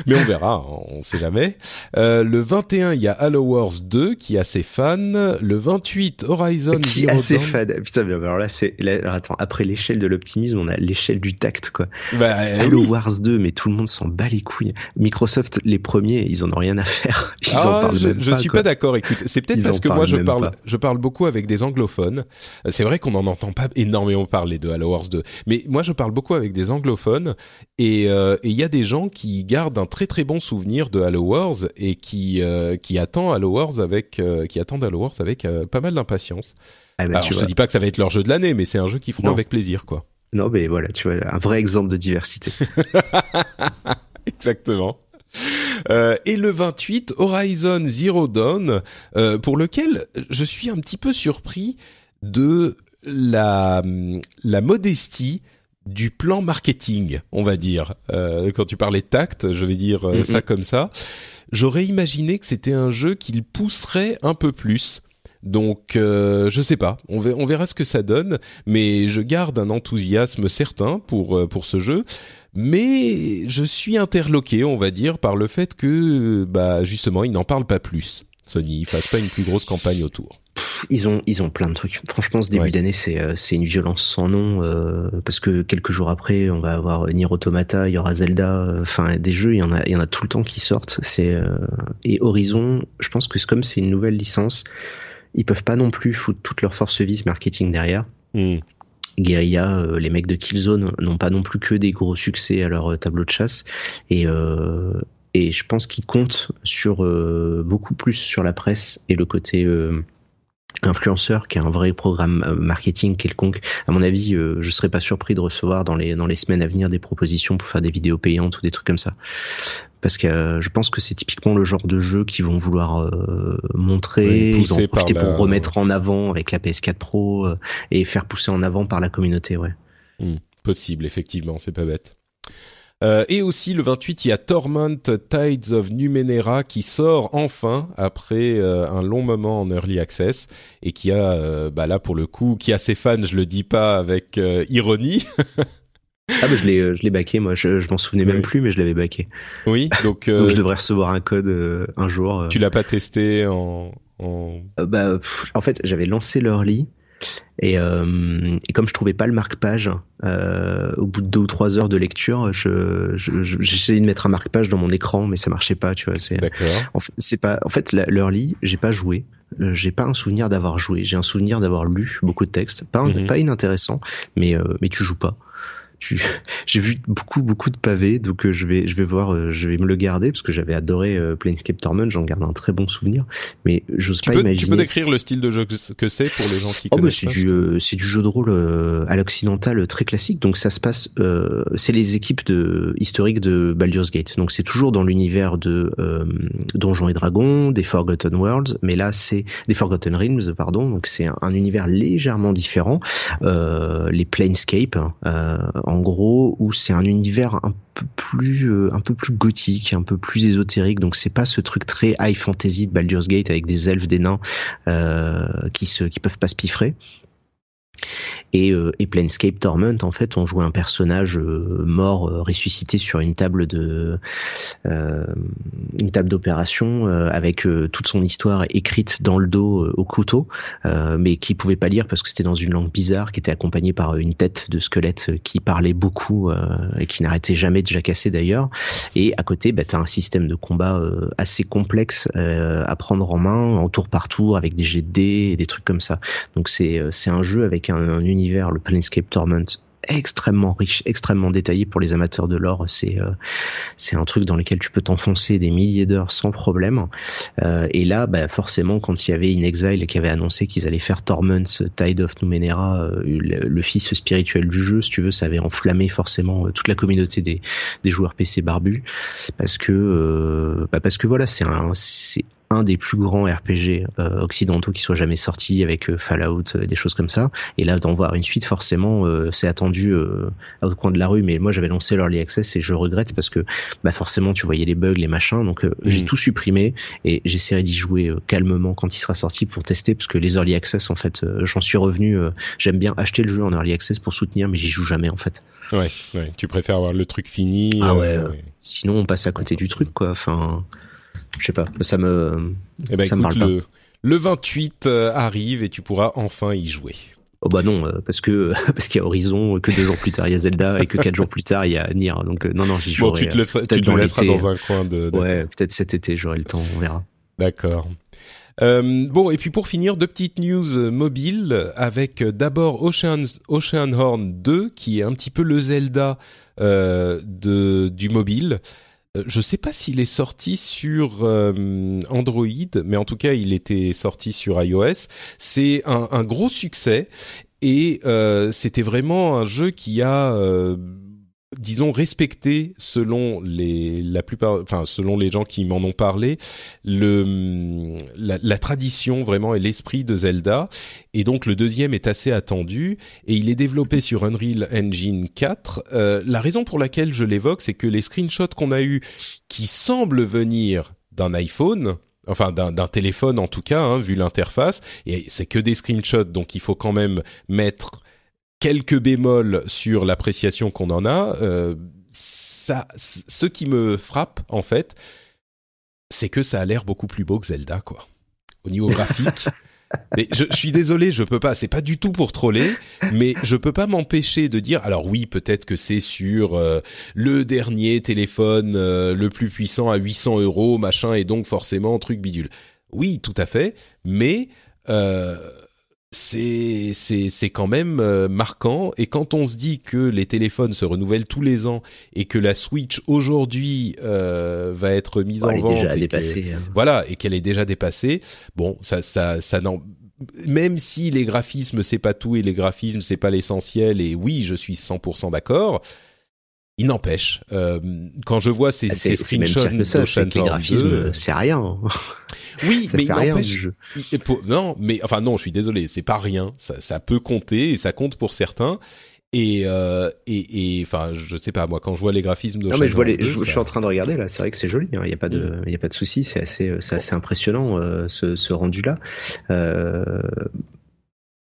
Mais on verra, on sait jamais. Euh, le vingt et un, il y a Halo Wars deux qui a ses fans. Le vingt-huit, Horizon qui Zero Dawn. Qui a ses fans. Putain, mais alors là, c'est, là, alors attends, après l'échelle de l'optimisme, on a l'échelle du tact, quoi. Bah, Halo oui. Wars deux, mais tout le monde s'en bat les couilles. Microsoft, les premiers, ils en ont rien à faire. Ils ah, en parlent je, même je pas, suis quoi. Pas d'accord, écoute. C'est peut-être ils parce que moi, je parle, pas. je parle beaucoup avec des anglophones. C'est vrai qu'on n'en entend pas énormément parler de Halo Wars deux. Mais moi, je parle beaucoup avec des anglophones et il euh, y a des gens qui gardent d'un très très bon souvenir de Halo Wars et qui euh, qui attend Halo Wars avec euh, qui attend Halo Wars avec euh, pas mal d'impatience. Ah ben, Alors je vois. te dis pas que ça va être leur jeu de l'année, mais c'est un jeu qu'ils feront non. avec plaisir, quoi. Non mais voilà, tu vois, un vrai exemple de diversité. Exactement. Euh, et le vingt-huit, Horizon Zero Dawn, euh, pour lequel je suis un petit peu surpris de la, la modestie du plan marketing, on va dire. Euh, quand tu parlais de tact, je vais dire euh, mm-hmm. ça comme ça. J'aurais imaginé que c'était un jeu qu'il pousserait un peu plus. Donc, euh, je sais pas. On verra, on verra ce que ça donne, mais je garde un enthousiasme certain pour pour ce jeu. Mais je suis interloqué, on va dire, par le fait que, bah, justement, ils n'en parlent pas plus. Sony, ils fassent pas une plus grosse campagne autour. Ils ont, ils ont plein de trucs. Franchement, ce début ouais. d'année, c'est, c'est une violence sans nom, euh, parce que quelques jours après, on va avoir Nier Automata, il y aura Zelda, enfin, euh, des jeux, il y en a, il y en a tout le temps qui sortent. C'est, euh, et Horizon, je pense que comme c'est une nouvelle licence, ils peuvent pas non plus foutre toute leur force vive marketing derrière. Mm. Guerilla, euh, les mecs de Killzone n'ont pas non plus que des gros succès à leur euh, tableau de chasse. Et, euh, et je pense qu'ils comptent sur, euh, beaucoup plus sur la presse et le côté, euh, influenceur, qui a un vrai programme marketing quelconque. À mon avis, euh, je serais pas surpris de recevoir dans les dans les semaines à venir des propositions pour faire des vidéos payantes ou des trucs comme ça, parce que euh, je pense que c'est typiquement le genre de jeu qu'ils vont vouloir euh, montrer, oui, ils vont en profiter la... pour remettre en avant avec la P S quatre Pro, euh, et faire pousser en avant par la communauté. Ouais, mmh, possible, effectivement, c'est pas bête. Euh, et aussi le vingt-huit, il y a Torment Tides of Numenera qui sort enfin après euh, un long moment en early access, et qui a euh, bah là pour le coup, qui a ses fans, je le dis pas avec euh, ironie. Ah bah je l'ai je l'ai backé moi, je je m'en souvenais oui. même plus, mais je l'avais backé. Oui, donc euh, donc je devrais recevoir un code euh, un jour. Euh. Tu l'as pas testé en en euh, bah pff, en fait, j'avais lancé l'early. Et, euh, et comme je trouvais pas le marque-page, euh, au bout de deux ou trois heures de lecture, je, je, je, j'essayais de mettre un marque-page dans mon écran, mais ça marchait pas, tu vois. C'est, D'accord. En fait, c'est pas, en fait, la, l'early, j'ai pas joué. Euh, j'ai pas un souvenir d'avoir joué. J'ai un souvenir d'avoir lu beaucoup de textes. Pas, mm-hmm. pas inintéressant, mais, euh, mais tu joues pas. Tu, j'ai vu beaucoup, beaucoup de pavés, donc euh, je vais, je vais voir, euh, je vais me le garder, parce que j'avais adoré euh, Planescape Torment, j'en garde un très bon souvenir, mais j'ose tu pas peux, imaginer. Tu peux décrire le style de jeu que c'est pour les gens qui oh, connaissent bah, c'est pas, du, euh, c'est du jeu de rôle euh, à l'occidental très classique, donc ça se passe, euh, c'est les équipes de, historiques de Baldur's Gate, donc c'est toujours dans l'univers de euh, Donjons et Dragons, des Forgotten Worlds, mais là c'est des Forgotten Realms, pardon, donc c'est un, un univers légèrement différent, euh, les Planescape, euh, en gros, où c'est un univers un peu plus, euh, un peu plus gothique, un peu plus ésotérique. Donc c'est pas ce truc très high fantasy de Baldur's Gate avec des elfes, des nains euh, qui se, qui peuvent pas se piffrer. Et, euh, et Planescape Torment, en fait, on jouait un personnage euh, mort, euh, ressuscité sur une table de, euh, une table d'opération euh, avec euh, toute son histoire écrite dans le dos euh, au couteau, euh, mais qui pouvait pas lire parce que c'était dans une langue bizarre, qui était accompagnée par une tête de squelette qui parlait beaucoup euh, et qui n'arrêtait jamais de jacasser d'ailleurs. Et à côté, bah, t'as un système de combat euh, assez complexe euh, à prendre en main, en tour par tour, avec des jets de dés et des trucs comme ça. Donc c'est, c'est un jeu avec un, un univers, le Planescape Torment, extrêmement riche, extrêmement détaillé pour les amateurs de lore. C'est euh, c'est un truc dans lequel tu peux t'enfoncer des milliers d'heures sans problème. Euh, et là, bah forcément, quand il y avait InXile qui avait annoncé qu'ils allaient faire Torment, Tide of Numenera, euh, le, le fils spirituel du jeu, si tu veux, ça avait enflammé forcément toute la communauté des des joueurs P C barbus, parce que euh, bah parce que voilà, c'est un c'est un des plus grands R P G euh, occidentaux qui soit jamais sorti, avec euh, Fallout, euh, des choses comme ça. Et là, d'en voir une suite, forcément, euh, c'est attendu euh, au coin de la rue. Mais moi, j'avais lancé l'Early Access et je regrette, parce que bah forcément, tu voyais les bugs, les machins. Donc, euh, mmh. j'ai tout supprimé et j'essaierai d'y jouer euh, calmement quand il sera sorti pour tester, parce que les Early Access, en fait, euh, j'en suis revenu. Euh, j'aime bien acheter le jeu en Early Access pour soutenir, mais j'y joue jamais, en fait. Ouais, ouais. Tu préfères avoir le truc fini. Ah ouais. Euh, ouais. Sinon, on passe à côté du truc, quoi. Enfin... Je sais pas, ça me, eh ben, ça écoute, me parle le, pas. Le vingt-huit euh, arrive et tu pourras enfin y jouer. Oh bah non, euh, parce que parce qu'il y a Horizon, que deux jours plus tard il y a Zelda, et que quatre jours plus tard il y a Nier. Donc euh, non non, j'y jouerai. Bon, tu te, le, euh, tu te le laisseras l'été. Dans un coin de. de... Ouais, peut-être cet été j'aurai le temps, on verra. D'accord. Euh, bon, et puis pour finir, deux petites news mobiles, avec d'abord Ocean's, Oceanhorn deux, qui est un petit peu le Zelda euh, de du mobile. Je sais pas s'il est sorti sur euh, Android, mais en tout cas, il était sorti sur iOS. C'est un, un gros succès, et euh, c'était vraiment un jeu qui a euh, disons, respecté, selon les, la plupart, enfin, selon les gens qui m'en ont parlé, le, la, la tradition vraiment et l'esprit de Zelda. Et donc, le deuxième est assez attendu et il est développé sur Unreal Engine quatre. Euh, la raison pour laquelle je l'évoque, c'est que les screenshots qu'on a eus, qui semblent venir d'un iPhone, enfin d'un, d'un téléphone en tout cas, hein, vu l'interface, et c'est que des screenshots, donc il faut quand même mettre quelques bémols sur l'appréciation qu'on en a. Euh, ça, ce qui me frappe, en fait, c'est que ça a l'air beaucoup plus beau que Zelda, quoi. Au niveau graphique. Mais je, je suis désolé, je peux pas. C'est pas du tout pour troller, mais je peux pas m'empêcher de dire. Alors oui, peut-être que c'est sur euh, le dernier téléphone euh, le plus puissant à huit cents euros, machin, et donc forcément truc bidule. Oui, tout à fait. Mais euh, C'est, c'est, c'est quand même euh, marquant, et quand on se dit que les téléphones se renouvellent tous les ans et que la Switch aujourd'hui euh, va être mise bon, en vente, déjà et dépassée, que, hein. voilà, et qu'elle est déjà dépassée, bon, ça, ça, ça n'en... même si les graphismes c'est pas tout et les graphismes c'est pas l'essentiel, et oui, je suis cent pour cent d'accord. Il n'empêche, euh, quand je vois ces, c'est, ces screenshots c'est même ça, de Shenlong graphisme, deux, c'est rien. Oui, ça mais il rien n'empêche. Jeu. Il, pour, non, mais enfin non, je suis désolé, c'est pas rien. Ça, ça peut compter et ça compte pour certains. Et euh, et enfin, je sais pas moi, quand je vois les graphismes de. Non, Shenlong mais je vois les. deux, je, ça... je suis en train de regarder là. C'est vrai que c'est joli. Il hein, y a pas de, il mm. y a pas de souci. C'est assez, c'est assez impressionnant euh, ce, ce rendu là. Euh...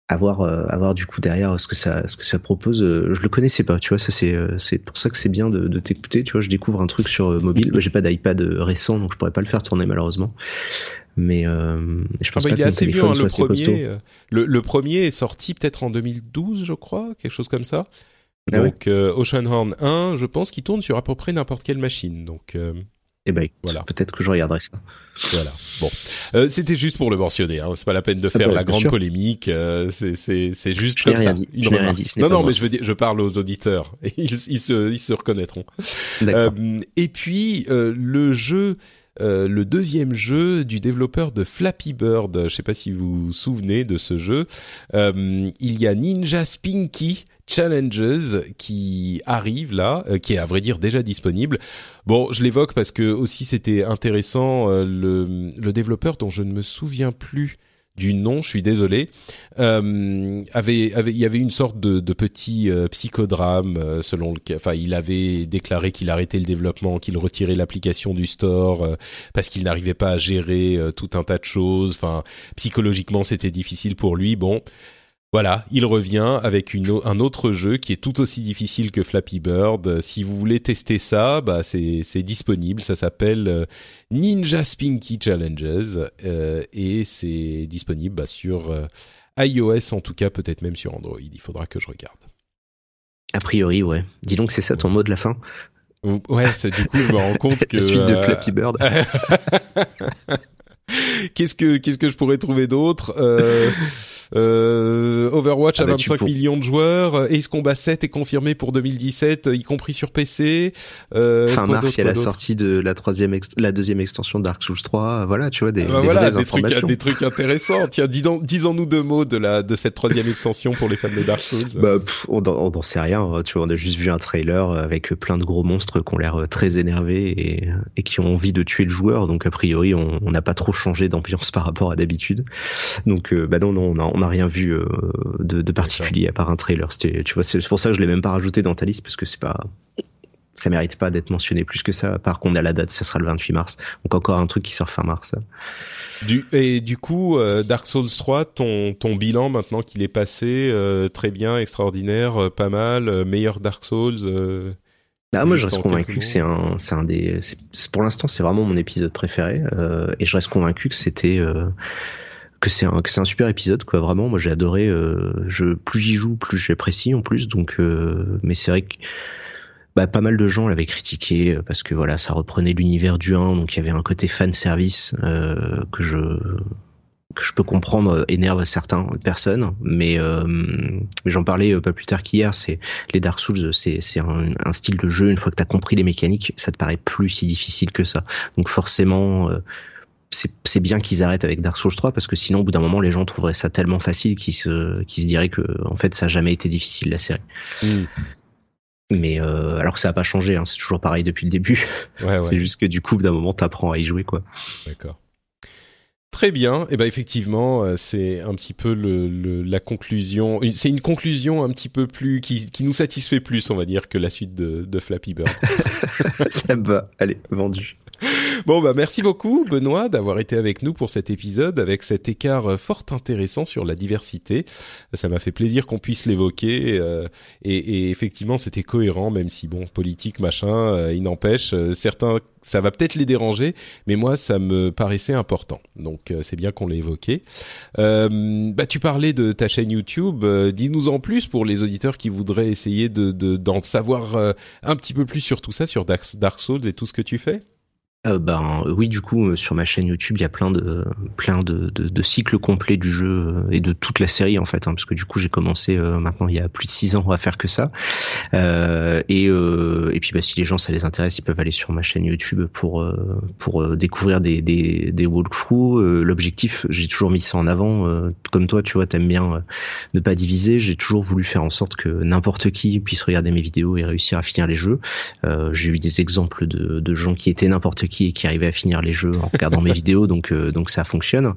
avoir euh, avoir du coup derrière ce que ça ce que ça propose, euh, je le connaissais pas, tu vois, ça c'est c'est pour ça que c'est bien de, de t'écouter, tu vois, je découvre un truc sur euh, mobile. Moi, j'ai pas d'iPad récent, donc je pourrais pas le faire tourner malheureusement, mais euh, je pense ah bah pas il est assez vieux hein, le premier le, le premier est sorti peut-être en deux mille douze, je crois, quelque chose comme ça. Ah donc ouais. euh, Oceanhorn un, je pense qu'il tourne sur à peu près n'importe quelle machine, donc euh... Eh ben, voilà. Peut-être que je regarderai ça. Voilà. Bon, euh, c'était juste pour le mentionner. Hein. C'est pas la peine de faire ah bah, la grande sûr. polémique. Euh, c'est, c'est, c'est juste je comme ça. Dit, je rien dit, non, non, mais moi. je veux dire, je parle aux auditeurs. Ils, ils se, ils se reconnaîtront. D'accord. Euh, et puis euh, le jeu, euh, le deuxième jeu du développeur de Flappy Bird. Je sais pas si vous vous souvenez de ce jeu. Euh, il y a Ninja Spinky Challenges qui arrive là, euh, qui est à vrai dire déjà disponible. Bon, je l'évoque parce que aussi c'était intéressant, euh, le, le développeur dont je ne me souviens plus du nom, je suis désolé, euh, avait, avait, il y avait une sorte de, de petit euh, psychodrame euh, selon le, enfin il avait déclaré qu'il arrêtait le développement, qu'il retirait l'application du store euh, parce qu'il n'arrivait pas à gérer euh, tout un tas de choses. Enfin, psychologiquement c'était difficile pour lui. Bon. Voilà, il revient avec une o- un autre jeu qui est tout aussi difficile que Flappy Bird. Si vous voulez tester ça, bah c'est, c'est disponible. Ça s'appelle euh, Ninja Spinky Challenges euh, et c'est disponible bah, sur euh, iOS, en tout cas, peut-être même sur Android. Il faudra que je regarde. A priori, ouais. Dis donc, c'est ça ton mot de la fin ? Ouais, c'est, du coup, je me rends compte que... La suite de Flappy Bird. Qu'est-ce que qu'est-ce que je pourrais trouver d'autre euh, euh, Overwatch ah bah à vingt-cinq millions de joueurs, Ace Combat sept est confirmé pour deux mille dix-sept, y compris sur P C. Euh, fin mars, il y a la sortie de la troisième, ex- la deuxième extension Dark Souls trois. Voilà, tu vois des, ah bah des, voilà, des trucs, des trucs intéressants. Tiens, dis donc, disons-nous deux mots de la de cette troisième extension pour les fans de Dark Souls. Bah, pff, on n'en sait rien. Hein, tu vois, on a juste vu un trailer avec plein de gros monstres qui ont l'air très énervés et, et qui ont envie de tuer le joueur. Donc a priori, on n'a pas trop changer d'ambiance par rapport à d'habitude, donc euh, bah non non on a, on a rien vu euh, de, de particulier à part un trailer. C'était, tu vois, c'est pour ça que je l'ai même pas rajouté dans ta liste, parce que c'est pas, ça mérite pas d'être mentionné plus que ça, à part qu'on a la date, ça sera le vingt-huit mars, donc encore un truc qui sort fin mars. Du, et du coup euh, Dark Souls trois, ton, ton bilan maintenant qu'il est passé, euh, très bien, extraordinaire, euh, pas mal, euh, meilleur Dark Souls euh... Ah, moi, je reste convaincu que c'est un, c'est un des, c'est, pour l'instant, c'est vraiment mon épisode préféré, euh, et je reste convaincu que c'était, euh, que c'est un, que c'est un super épisode, quoi. Vraiment, moi, j'ai adoré, euh, je, plus j'y joue, plus j'apprécie, en plus, donc, euh, mais c'est vrai que, bah, pas mal de gens l'avaient critiqué parce que voilà, ça reprenait l'univers du un, donc il y avait un côté fan service, euh, que je, que je peux comprendre énerve certaines personnes, mais, euh, mais j'en parlais pas plus tard qu'hier, c'est les Dark Souls, c'est, c'est un, un style de jeu, une fois que t'as compris les mécaniques, ça te paraît plus si difficile que ça. Donc forcément, euh, c'est, c'est bien qu'ils arrêtent avec Dark Souls trois, parce que sinon, au bout d'un moment, les gens trouveraient ça tellement facile qu'ils se, qu'ils se diraient que en fait, ça n'a jamais été difficile, la série. Mmh. Mais euh, alors que ça n'a pas changé, hein, c'est toujours pareil depuis le début. Ouais, c'est ouais. juste que du coup, d'un moment, t'apprends à y jouer, quoi. D'accord. Très bien. Et ben effectivement, c'est un petit peu le, le, la conclusion. C'est une conclusion un petit peu plus qui, qui nous satisfait plus, on va dire, que la suite de, de Flappy Bird. Ça me va. Allez, vendu. Bon, bah merci beaucoup, Benoît, d'avoir été avec nous pour cet épisode, avec cet écart fort intéressant sur la diversité. Ça m'a fait plaisir qu'on puisse l'évoquer. Euh, et, et effectivement, c'était cohérent, même si, bon, politique, machin, euh, il n'empêche, euh, certains, ça va peut-être les déranger, mais moi, ça me paraissait important. Donc, euh, c'est bien qu'on l'ait évoqué. Euh, bah, tu parlais de ta chaîne YouTube. Euh, dis-nous en plus pour les auditeurs qui voudraient essayer de, de, d'en savoir euh, un petit peu plus sur tout ça, sur Dark, Dark Souls et tout ce que tu fais. Euh, ben oui, du coup, sur ma chaîne YouTube, il y a plein de plein de, de, de cycles complets du jeu et de toute la série en fait, hein, parce que du coup, j'ai commencé euh, maintenant il y a plus de six ans à faire que ça. Euh, et euh, et puis bah si les gens ça les intéresse, ils peuvent aller sur ma chaîne YouTube pour euh, pour euh, découvrir des des, des walkthroughs. Euh, l'objectif, j'ai toujours mis ça en avant. Euh, comme toi, tu vois, t'aimes bien euh, ne pas diviser. J'ai toujours voulu faire en sorte que n'importe qui puisse regarder mes vidéos et réussir à finir les jeux. Euh, j'ai eu des exemples de de gens qui étaient n'importe qui. Qui, qui arrivait à finir les jeux en regardant mes vidéos, donc euh, donc ça fonctionne.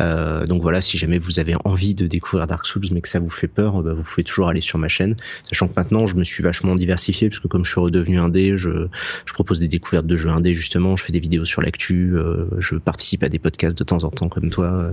Euh, donc voilà, si jamais vous avez envie de découvrir Dark Souls, mais que ça vous fait peur, bah vous pouvez toujours aller sur ma chaîne. Sachant que maintenant, je me suis vachement diversifié, puisque comme je suis redevenu indé, je je propose des découvertes de jeux indé justement. Je fais des vidéos sur l'actu, euh, je participe à des podcasts de temps en temps comme toi.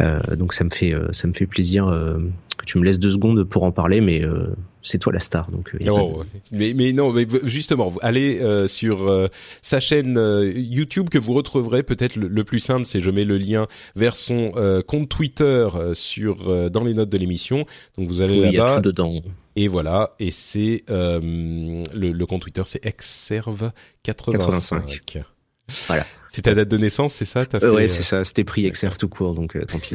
Euh, donc ça me fait euh, ça me fait plaisir euh, que tu me laisses deux secondes pour en parler, mais euh, c'est toi la star, donc. Euh, oh, de... mais, mais non, mais justement, allez euh, sur euh, sa chaîne euh, YouTube que vous retrouverez peut-être le, le plus simple, c'est je mets le lien vers son euh, compte Twitter sur euh, dans les notes de l'émission. Donc vous allez oui, là-bas. Il y a tout dedans. Et voilà, et c'est euh, le, le compte Twitter, c'est Dexerve quatre-vingt-cinq. Voilà. C'est ta date de naissance, c'est ça? T'as euh, fait, ouais, euh... c'est ça. C'était pris Dexerve tout court, donc euh, tant pis.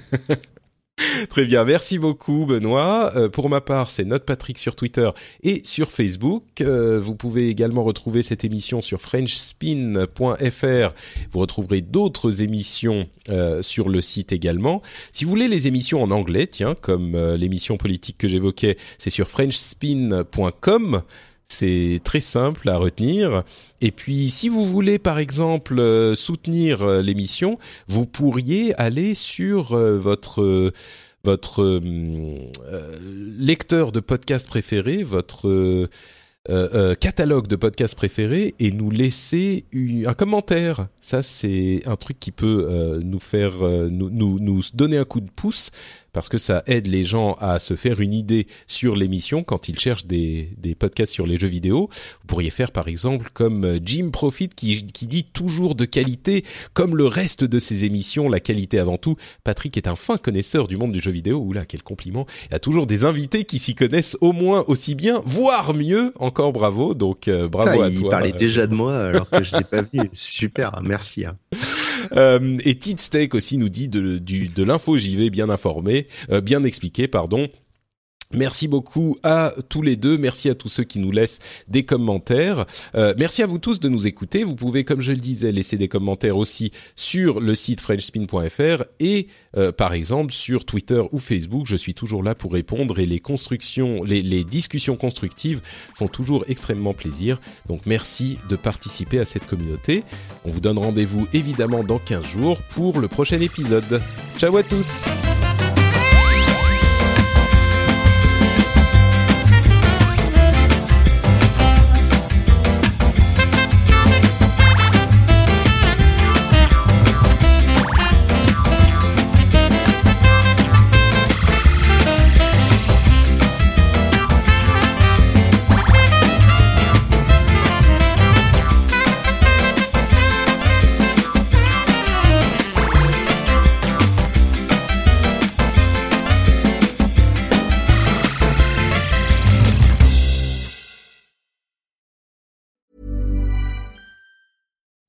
Très bien, merci beaucoup Benoît. Euh, pour ma part, c'est Note Patrick sur Twitter et sur Facebook. Euh, vous pouvez également retrouver cette émission sur french spin point f r. Vous retrouverez d'autres émissions euh, sur le site également. Si vous voulez les émissions en anglais, tiens, comme euh, l'émission politique que j'évoquais, c'est sur french spin point com. C'est très simple à retenir. Et puis, si vous voulez, par exemple, euh, soutenir euh, l'émission, vous pourriez aller sur euh, votre... Euh votre euh, euh, lecteur de podcast préféré, votre euh, euh, catalogue de podcast préféré, et nous laisser une, un commentaire. Ça, c'est un truc qui peut euh, nous faire, euh, nous, nous, nous donner un coup de pouce, parce que ça aide les gens à se faire une idée sur l'émission quand ils cherchent des, des podcasts sur les jeux vidéo. Vous pourriez faire par exemple comme Jim Profit qui, qui dit toujours de qualité, comme le reste de ses émissions, la qualité avant tout. Patrick est un fin connaisseur du monde du jeu vidéo. Oula, quel compliment. Il y a toujours des invités qui s'y connaissent au moins aussi bien, voire mieux. Encore bravo, donc euh, bravo ça, à il toi. Il parlait déjà de moi alors que je n'étais pas venu. Super, merci. Hein. Euh, et Titsteak aussi nous dit de, de, de l'info J V bien informé, euh, bien expliqué, pardon. Merci beaucoup à tous les deux. Merci à tous ceux qui nous laissent des commentaires. Euh, merci à vous tous de nous écouter. Vous pouvez, comme je le disais, laisser des commentaires aussi sur le site french spin point f r et, euh, par exemple, sur Twitter ou Facebook. Je suis toujours là pour répondre et les constructions, les, les discussions constructives font toujours extrêmement plaisir. Donc, merci de participer à cette communauté. On vous donne rendez-vous, évidemment, dans quinze jours pour le prochain épisode. Ciao à tous!